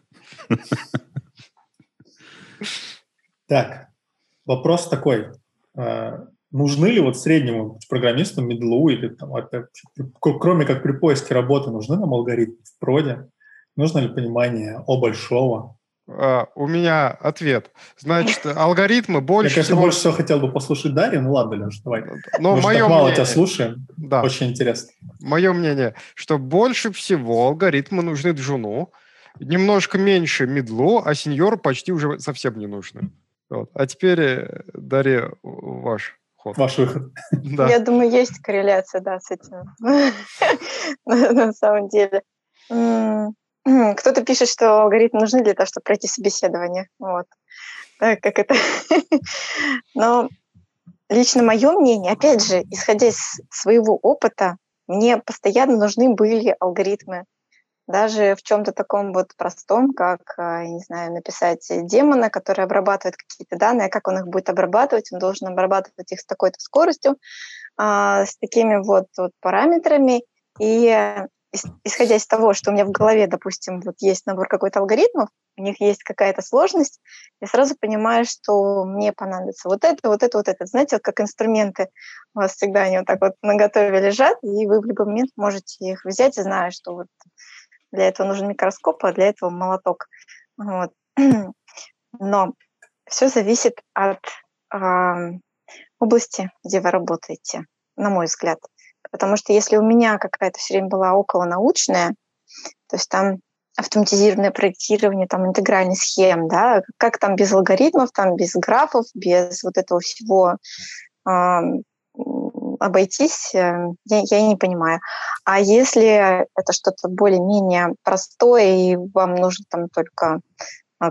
Так, вопрос такой. Нужны ли среднему программисту, мидлу, или кроме как при поиске работы, нужны нам алгоритмы в проде? Нужно ли понимание О большого? У меня ответ. Значит, алгоритмы больше... Я, конечно, больше всего хотел бы послушать Дарью, ладно, Леш, давай. Но мое мнение... тебя слушаем, да. Очень интересно. Мое мнение, что больше всего алгоритмы нужны джуну, немножко меньше мидлу, а сеньору почти уже совсем не нужны. Вот. А теперь, Дарья, ваш ход. Ваш выход. Да. Я думаю, есть корреляция, да, с этим. На самом деле... Кто-то пишет, что алгоритмы нужны для того, чтобы пройти собеседование. Вот. Так, как это? Но лично мое мнение, опять же, исходя из своего опыта, мне постоянно нужны были алгоритмы. Даже в чем-то таком простом, как, я не знаю, написать демона, который обрабатывает какие-то данные, как он их будет обрабатывать, он должен обрабатывать их с такой-то скоростью, с такими параметрами. И исходя из того, что у меня в голове, допустим, есть набор какой-то алгоритмов, у них есть какая-то сложность, я сразу понимаю, что мне понадобится вот это. Знаете, как инструменты у вас всегда они наготове лежат, и вы в любой момент можете их взять, и знаю, что для этого нужен микроскоп, а для этого молоток. Вот. Но все зависит от области, где вы работаете, на мой взгляд. Потому что если у меня какая-то все время была околонаучная, то есть там автоматизированное проектирование, там интегральных схем, да, как там без алгоритмов, там без графов, без этого всего обойтись, я не понимаю. А если это что-то более-менее простое, и вам нужно там только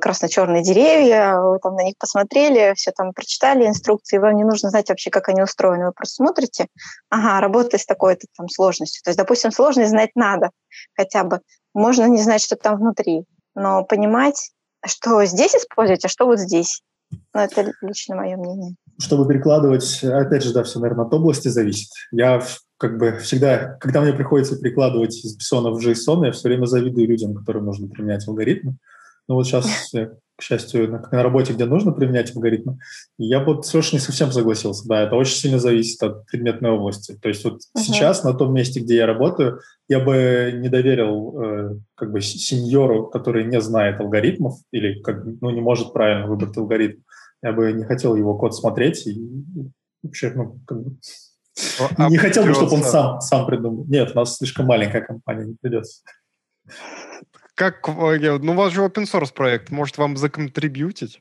красно-черные деревья, вы там на них посмотрели, все там прочитали инструкции, вам не нужно знать вообще, как они устроены, вы просто смотрите, ага, работать с такой-то там сложностью. То есть, допустим, сложность знать надо хотя бы. Можно не знать, что там внутри, но понимать, что здесь использовать, а что здесь. Это лично мое мнение. Чтобы перекладывать, опять же, да, все, наверное, от области зависит. Я всегда, когда мне приходится перекладывать из Python в JSON, я все время завидую людям, которым нужно применять алгоритмы. Сейчас, к счастью, на работе, где нужно применять алгоритмы, я не совсем согласился. Да, это очень сильно зависит от предметной области. То есть сейчас, на том месте, где я работаю, я бы не доверил сеньору, который не знает алгоритмов или не может правильно выбрать алгоритм. Я бы не хотел его код смотреть и вообще, не хотел бы, чтобы он сам придумал. Нет, у нас слишком маленькая компания, не придется. Как, у вас же open source проект, может, вам законтрибьютить?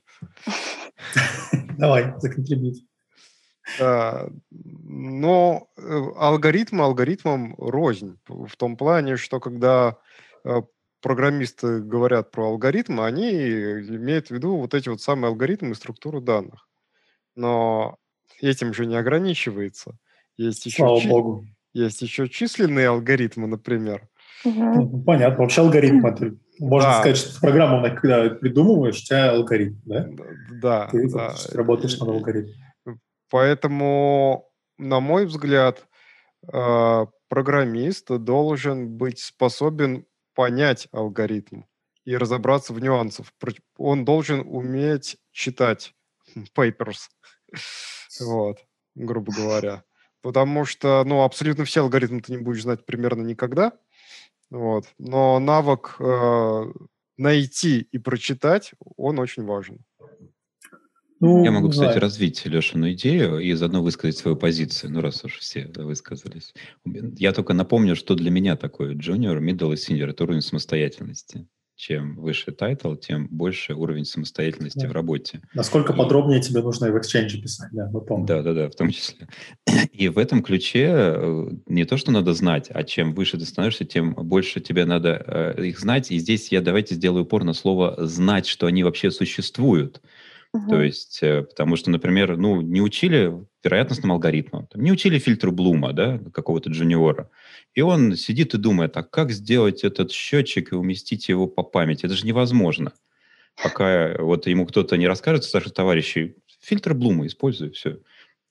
Давай, законтрибьютить. Но алгоритмы алгоритмам рознь. В том плане, что когда программисты говорят про алгоритмы, они имеют в виду эти самые алгоритмы и структуру данных. Но этим же не ограничивается. Слава богу. Есть еще численные алгоритмы, например. Угу. Понятно. Вообще алгоритм. Можно сказать, что программу, когда придумываешь, у тебя алгоритм, да? Да. Ты работаешь над алгоритмом. Поэтому, на мой взгляд, программист должен быть способен понять алгоритм и разобраться в нюансах. Он должен уметь читать papers, вот, грубо говоря. Потому что, ну, абсолютно все алгоритмы ты не будешь знать примерно никогда. Вот. Но навык найти и прочитать, он очень важен. Ну, я могу, кстати, развить Лешину идею и заодно высказать свою позицию, ну, раз уж все высказались. Я только напомню, что для меня такой junior, middle и senior – это уровень самостоятельности. Чем выше тайтл, тем больше уровень самостоятельности в работе. Насколько подробнее тебе нужно и в Exchange писать, да, мы помним. Да, в том числе. И в этом ключе не то, что надо знать, а чем выше ты становишься, тем больше тебе надо их знать. И здесь я давайте сделаю упор на слово «знать», что они вообще существуют. То есть, потому что, например, ну, не учили вероятностным алгоритмам, не учили фильтру Блума, да, какого-то джуниора, и он сидит и думает, а как сделать этот счетчик и уместить его по памяти? Это же невозможно. Пока вот ему кто-то не расскажет, старший товарищи, фильтр Блума используй, все.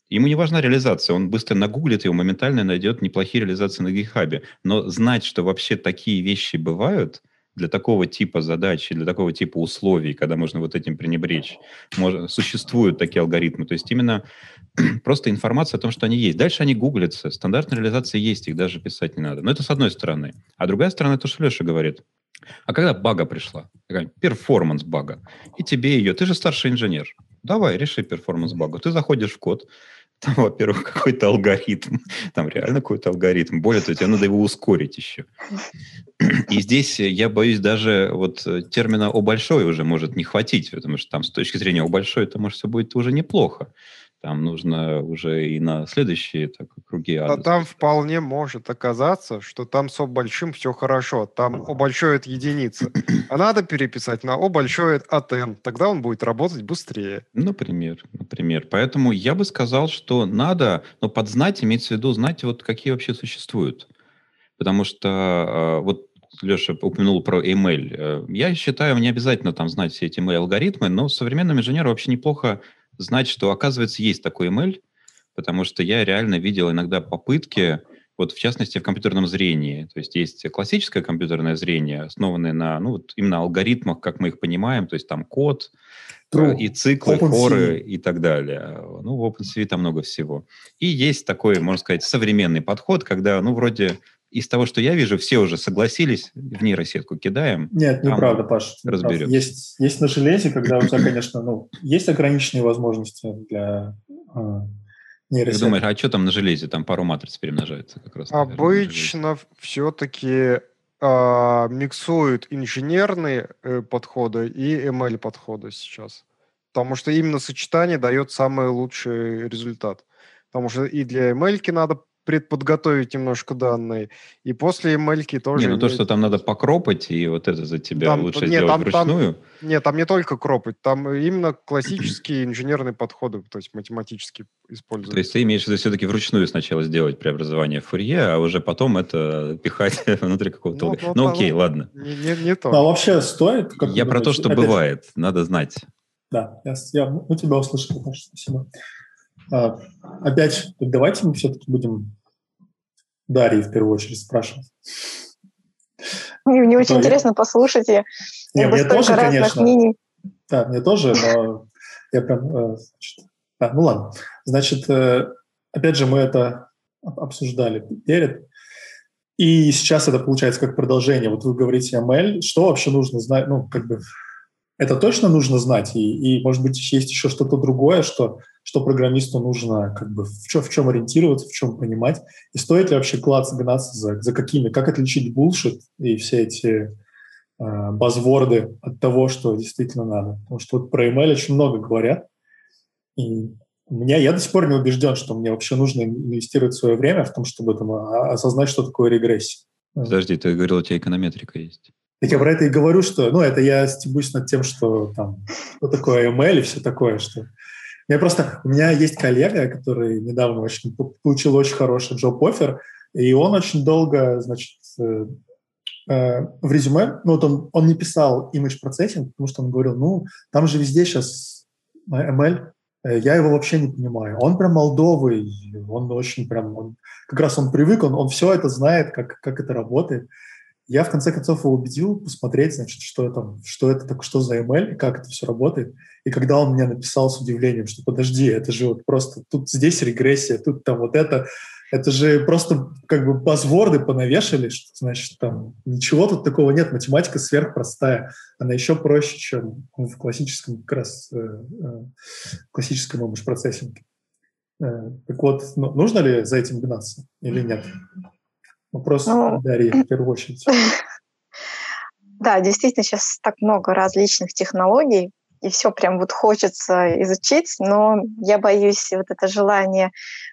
Ему не важна реализация, он быстро нагуглит его, моментально найдет неплохие реализации на GitHub. Но знать, что вообще такие вещи бывают, для такого типа задачи, для такого типа условий, когда можно вот этим пренебречь, существуют такие алгоритмы. То есть именно просто информация о том, что они есть. Дальше они гуглятся, стандартная реализация есть, их даже писать не надо. Но это с одной стороны. А другая сторона, то, что Леша говорит. А когда бага пришла, перформанс-бага, и тебе ее, ты же старший инженер, давай, реши перформанс-багу. Ты заходишь в код, там, во-первых, какой-то алгоритм, там реально какой-то алгоритм. Более того, тебе надо его ускорить еще. И здесь, я боюсь, даже вот термина «о большой» уже может не хватить, потому что там с точки зрения «о большой» это, может, все будет уже неплохо. Там нужно уже и на следующие так, круги адреса. А там вполне может оказаться, что там с «о большим» все хорошо. Там «о большой» — это единица. А надо переписать на «о большой» — это от «n». Тогда он будет работать быстрее. Например. Поэтому я бы сказал, что надо, но под «знать» имеется в виду знать, вот какие вообще существуют. Потому что вот Леша упомянул про ML. Я считаю, не обязательно там знать все эти ML-алгоритмы, но современному инженеру вообще неплохо знать, что, оказывается, есть такой ML, потому что я реально видел иногда попытки, вот в частности в компьютерном зрении. То есть есть классическое компьютерное зрение, основанное на, ну, вот именно алгоритмах, как мы их понимаем, то есть там код, и циклы, хоры и так далее. Ну, в OpenCV там много всего. И есть такой, можно сказать, современный подход, когда, ну, вроде из того, что я вижу, все уже согласились, в нейросетку кидаем. Нет, неправда, Паш. Разберем. Есть на железе, когда у тебя, конечно, ну, есть ограниченные возможности для нейросетки. Ты думаешь, а что там на железе? Там пару матриц перемножается как раз. Обычно все-таки миксуют инженерные подходы и ML-подходы сейчас. Потому что именно сочетание дает самый лучший результат. Потому что и для ML-ки надо предподготовить немножко данные, и после ML-ки тоже... Не, ну то, что там надо покропать, и вот это за тебя там, лучше нет, сделать там, вручную? Нет, там не только кропать, там именно классические инженерные подходы, то есть математические используются. То есть ты имеешь в виду все-таки вручную сначала сделать преобразование в Фурье, а уже потом это пихать внутри какого-то... Ну, окей, ладно. Не то. А вообще стоит... Я про то, что бывает, надо знать. Да, я тебя услышал, спасибо. Опять, давайте мы все-таки будем Дарьи в первую очередь спрашивать. Мне очень интересно послушать. Мне тоже, конечно. Мнений. Да, мне тоже, но я прям... ну ладно. Значит, опять же, мы это обсуждали перед. И сейчас это получается как продолжение. Вот вы говорите ML. Что вообще нужно знать? Ну, как бы... Это точно нужно знать? И может быть, есть еще что-то другое, что программисту нужно как бы в чем ориентироваться, в чем понимать? И стоит ли вообще гнаться за какими? Как отличить булшит и все эти базворды от того, что действительно надо? Потому что вот про ML очень много говорят. И я до сих пор не убежден, что мне вообще нужно инвестировать свое время в том, чтобы там, осознать, что такое регрессия. Подожди, ты говорил, у тебя эконометрика есть. Так я про это и говорю, что... Ну, это я стебусь над тем, что там... Что такое ML и все такое, что... У меня есть коллега, который недавно получил очень хороший джоб-оффер, и он очень долго, значит, в резюме... Ну, вот он не писал image processing, потому что он говорил, ну, там же везде сейчас ML, я его вообще не понимаю. Он прям молдовый, он очень прям... Как раз он привык, он все это знает, как это работает. я в конце концов его убедил посмотреть, значит, что это за ML, как это все работает. И когда он мне написал с удивлением, что подожди, это же вот просто тут здесь регрессия, тут там вот это же просто как бы базворды понавешали, что, значит, там ничего тут такого нет, математика сверхпростая, она еще проще, чем в классическом как раз классическом имидж-процессинге. Так вот, нужно ли за этим гнаться или нет? Вопрос Дарьи, в первую очередь. Да, действительно, сейчас так много различных технологий, и все прям вот хочется изучить, но я боюсь, вот это желание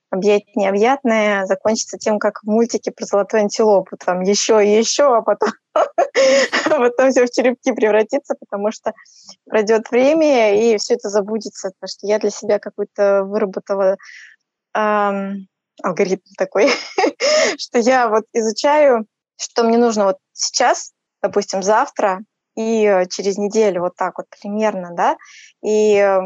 объять необъятное закончится тем, как в мультике про золотую антилопу, там еще и еще, а потом все в черепки превратится, потому что пройдет время, и все это забудется, потому что я для себя какую-то выработала алгоритм такой, что я вот изучаю, что мне нужно вот сейчас, допустим, завтра, и через неделю вот так вот примерно, да, и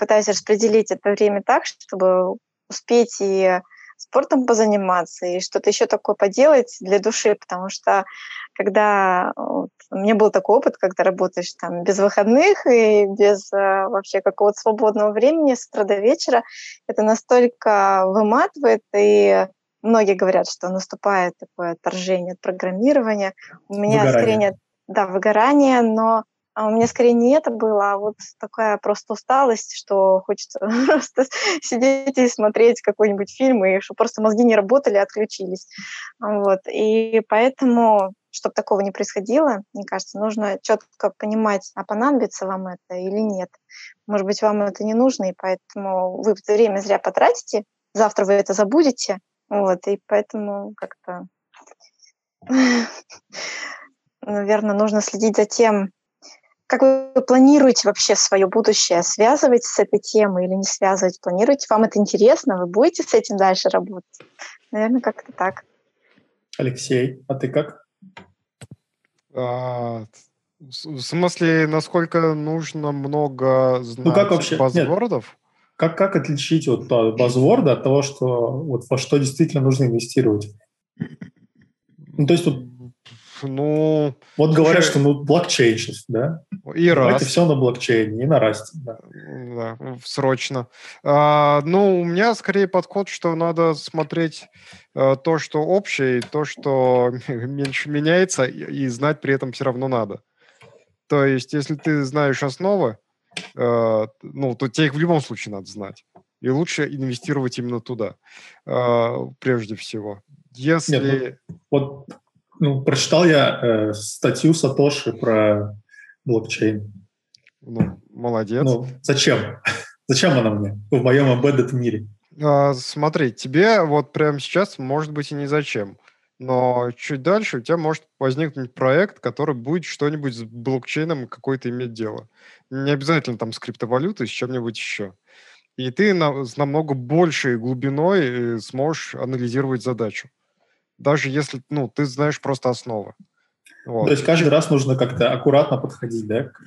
пытаюсь распределить это время так, чтобы успеть и спортом позаниматься, и что-то еще такое поделать для души, потому что когда вот, у меня был такой опыт, когда работаешь там без выходных и без вообще какого-то свободного времени с утра до вечера, это настолько выматывает, и многие говорят, что наступает такое отторжение от программирования. У меня выгорание. Выгорание, но у меня скорее не это было, а вот такая просто усталость, что хочется просто сидеть и смотреть какой-нибудь фильм, и что просто мозги не работали, отключились. Вот. И поэтому, чтобы такого не происходило, мне кажется, нужно четко понимать, а понадобится вам это или нет. Может быть, вам это не нужно, и поэтому вы время зря потратите, завтра вы это забудете, вот, и поэтому как-то, наверное, нужно следить за тем, как вы планируете вообще свое будущее, связывать с этой темой или не связывать, планируете, вам это интересно, вы будете с этим дальше работать? Наверное, как-то так. Алексей, а ты как? В смысле, насколько нужно много знать базвордов? Как отличить вот базворды от того, что вот во что действительно нужно инвестировать? Ну, то есть вот вот говорят, что блокчейн сейчас, да? И раз. Это все на блокчейне, и на расте. Да, срочно. У меня скорее подход, что надо смотреть то, что общее, и то, что меньше меняется, и знать при этом все равно надо. То есть, если ты знаешь основы, то тебе их в любом случае надо знать. И лучше инвестировать именно туда, прежде всего. Если... прочитал я статью Сатоши про блокчейн. Молодец. Зачем? Зачем она мне в моем embedded мире? Смотри, тебе вот прямо сейчас может быть и не зачем. Но чуть дальше у тебя может возникнуть проект, который будет что-нибудь с блокчейном какое-то иметь дело. Не обязательно там с криптовалютой, с чем-нибудь еще. И ты с намного большей глубиной сможешь анализировать задачу. Даже если, ты знаешь просто основы. Вот. То есть каждый раз нужно как-то аккуратно подходить, да, к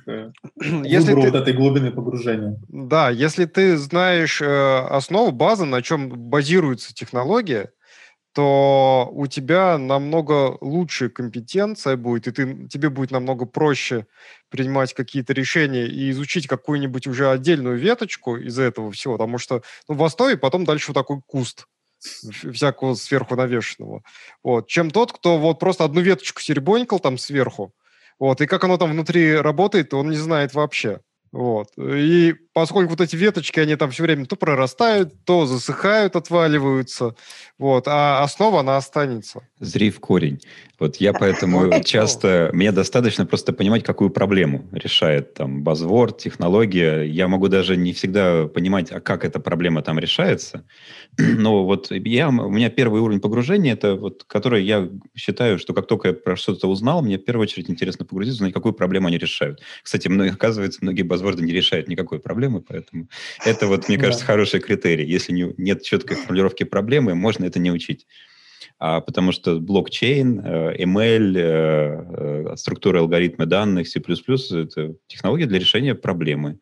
выбору вот этой глубины погружения. Да, если ты знаешь основу, базу, на чем базируется технология, то у тебя намного лучше компетенция будет, и тебе будет намного проще принимать какие-то решения и изучить какую-нибудь уже отдельную веточку из этого всего, потому что в основе потом дальше вот такой куст всякого сверху навешенного. Вот. Чем тот, кто вот просто одну веточку серебонькал там сверху, вот, и как оно там внутри работает, он не знает вообще. Вот. И поскольку вот эти веточки, они там все время то прорастают, то засыхают, отваливаются, вот, а основа, она останется. Зри в корень. Вот я поэтому часто... Мне достаточно просто понимать, какую проблему решает там базворд, технология. Я могу даже не всегда понимать, а как эта проблема там решается. Но вот у меня первый уровень погружения, это вот, который я считаю, что как только я про что-то узнал, мне в первую очередь интересно погрузиться, на какую проблему они решают. Кстати, оказывается, многие базворды не решают никакой проблемы, поэтому это, вот, мне кажется, хороший критерий. Если нет четкой формулировки проблемы, можно это не учить. Потому что блокчейн, ML, структура алгоритма данных, C++ — это технология для решения проблемы.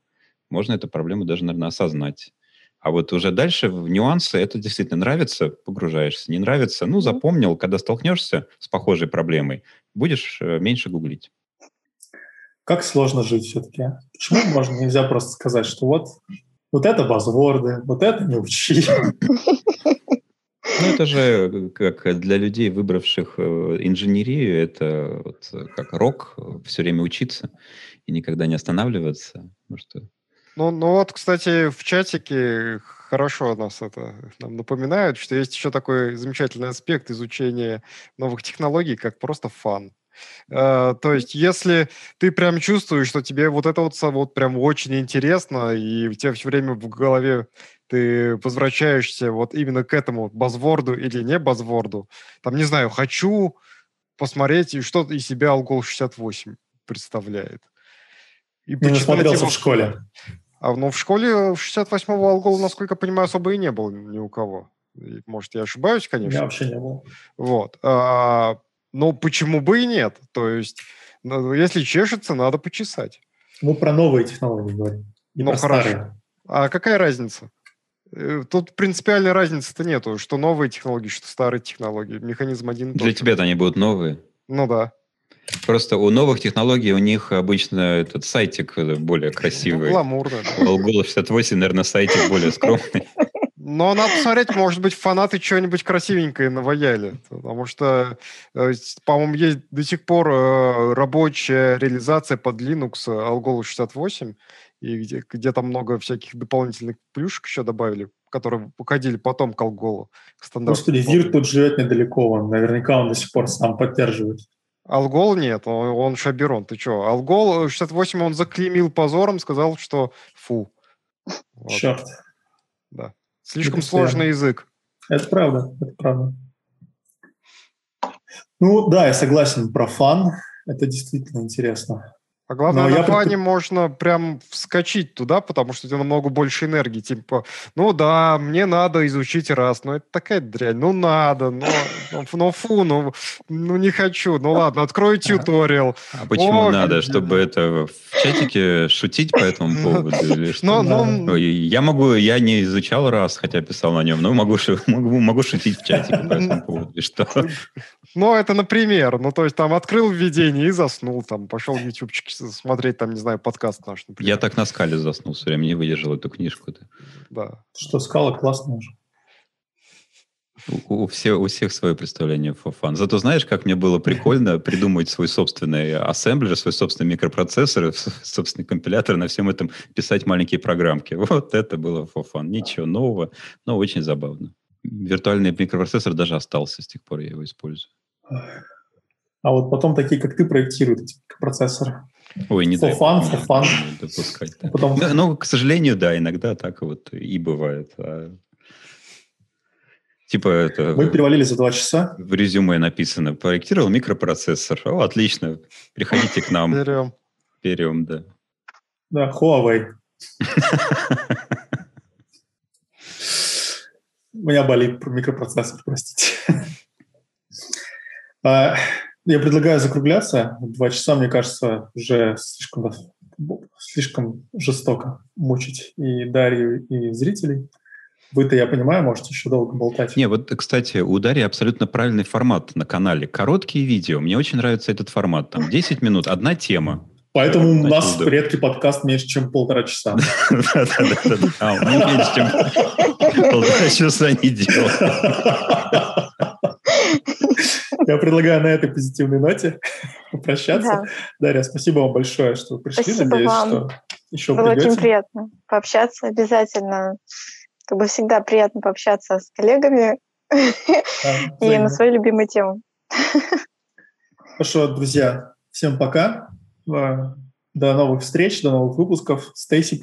Можно эту проблему даже, наверное, осознать. А вот уже дальше в нюансы это действительно нравится, погружаешься. Не нравится, запомнил, когда столкнешься с похожей проблемой, будешь меньше гуглить. Как сложно жить все-таки? Почему нельзя просто сказать, что вот это базворды, вот это не учи? Ну, это же как для людей, выбравших инженерию, это как рок, все время учиться и никогда не останавливаться. Кстати, в чатике хорошо нам напоминают, что есть еще такой замечательный аспект изучения новых технологий, как просто фан. То есть, если ты прям чувствуешь, что тебе это прям очень интересно, и у тебя все время в голове ты возвращаешься именно к этому базворду или не базворду, хочу посмотреть, что из себя Algol68 представляет. И не смотрелся в школе. В школе 68-го Algol, насколько я понимаю, особо и не было ни у кого. Может, я ошибаюсь, конечно. Я вообще не был. Но почему бы и нет? То есть, если чешется, надо почесать. Мы про новые технологии говорим. Ну, хорошо. А какая разница? Тут принципиальной разницы-то нету, что новые технологии, что старые технологии. Механизм один. Для тебя-то они будут новые. Ну да. Просто у новых технологий у них обычно этот сайтик более красивый. Гламурно. У Algol 68, наверное, сайтик более скромный. Но надо посмотреть, может быть, фанаты чего-нибудь красивенькое наваяли. Потому что, по-моему, есть до сих пор рабочая реализация под Linux Algol 68, и где там много всяких дополнительных плюшек еще добавили, которые уходили потом к Algol. Может, Лизир тут живет недалеко, наверняка он до сих пор сам поддерживает. Algol нет, он шаберон, ты че? Algol 68 он заклеймил позором, сказал, что фу. Черт. Да. Слишком сложный язык. Это правда. Я согласен про фан. Это действительно интересно. А главное, на фане можно прям вскочить туда, потому что у тебя намного больше энергии. Мне надо изучить раз. Это такая дрянь. Надо. Не хочу. Ладно, открою тьюториал. А почему надо? Чтобы это в чатике шутить по этому поводу? Или что? Я не изучал раз, хотя писал на нем, но могу шутить в чатике по этому поводу. И что? Это например. Открыл введение и заснул. Пошел в ютубчики смотреть, подкаст наш. Например. Я так на скале заснул все время, не выдержал эту книжку-то. Да. Что, скала классная же. У всех свое представление for fun. Зато знаешь, как мне было прикольно придумать свой собственный ассемблер, свой собственный микропроцессор, собственный компилятор, на всем этом писать маленькие программки. Это было for fun. Ничего нового, но очень забавно. Виртуальный микропроцессор даже остался, с тех пор я его использую. А потом такие, как ты, проектируют эти микропроцессоры. Ой, не дай for fun. Допускать, да. Потом... к сожалению, да, иногда так и бывает. Мы перевалили за 2 часа. В резюме написано: проектировал микропроцессор. Отлично, приходите к нам. Берем, да. Да, Huawei. У меня болит микропроцессор, простите. Я предлагаю закругляться. 2 часа, мне кажется, уже слишком жестоко мучить и Дарью, и зрителей. Вы-то, я понимаю, можете еще долго болтать. Не, кстати, у Дарьи абсолютно правильный формат на канале. Короткие видео. Мне очень нравится этот формат. 10 минут, одна тема. Поэтому у нас в предке подкаст меньше, чем 1,5 часа. Да. А, он меньше, чем 1,5 часа не делал. Я предлагаю на этой позитивной ноте попрощаться. Да. Дарья, спасибо вам большое, что вы пришли. Спасибо. Надеюсь, вам. Что еще было придете. Очень приятно пообщаться. Обязательно. Всегда приятно пообщаться с коллегами и на свои любимые темы. Хорошо, друзья. Всем пока. До новых встреч, до новых выпусков. Stacy++.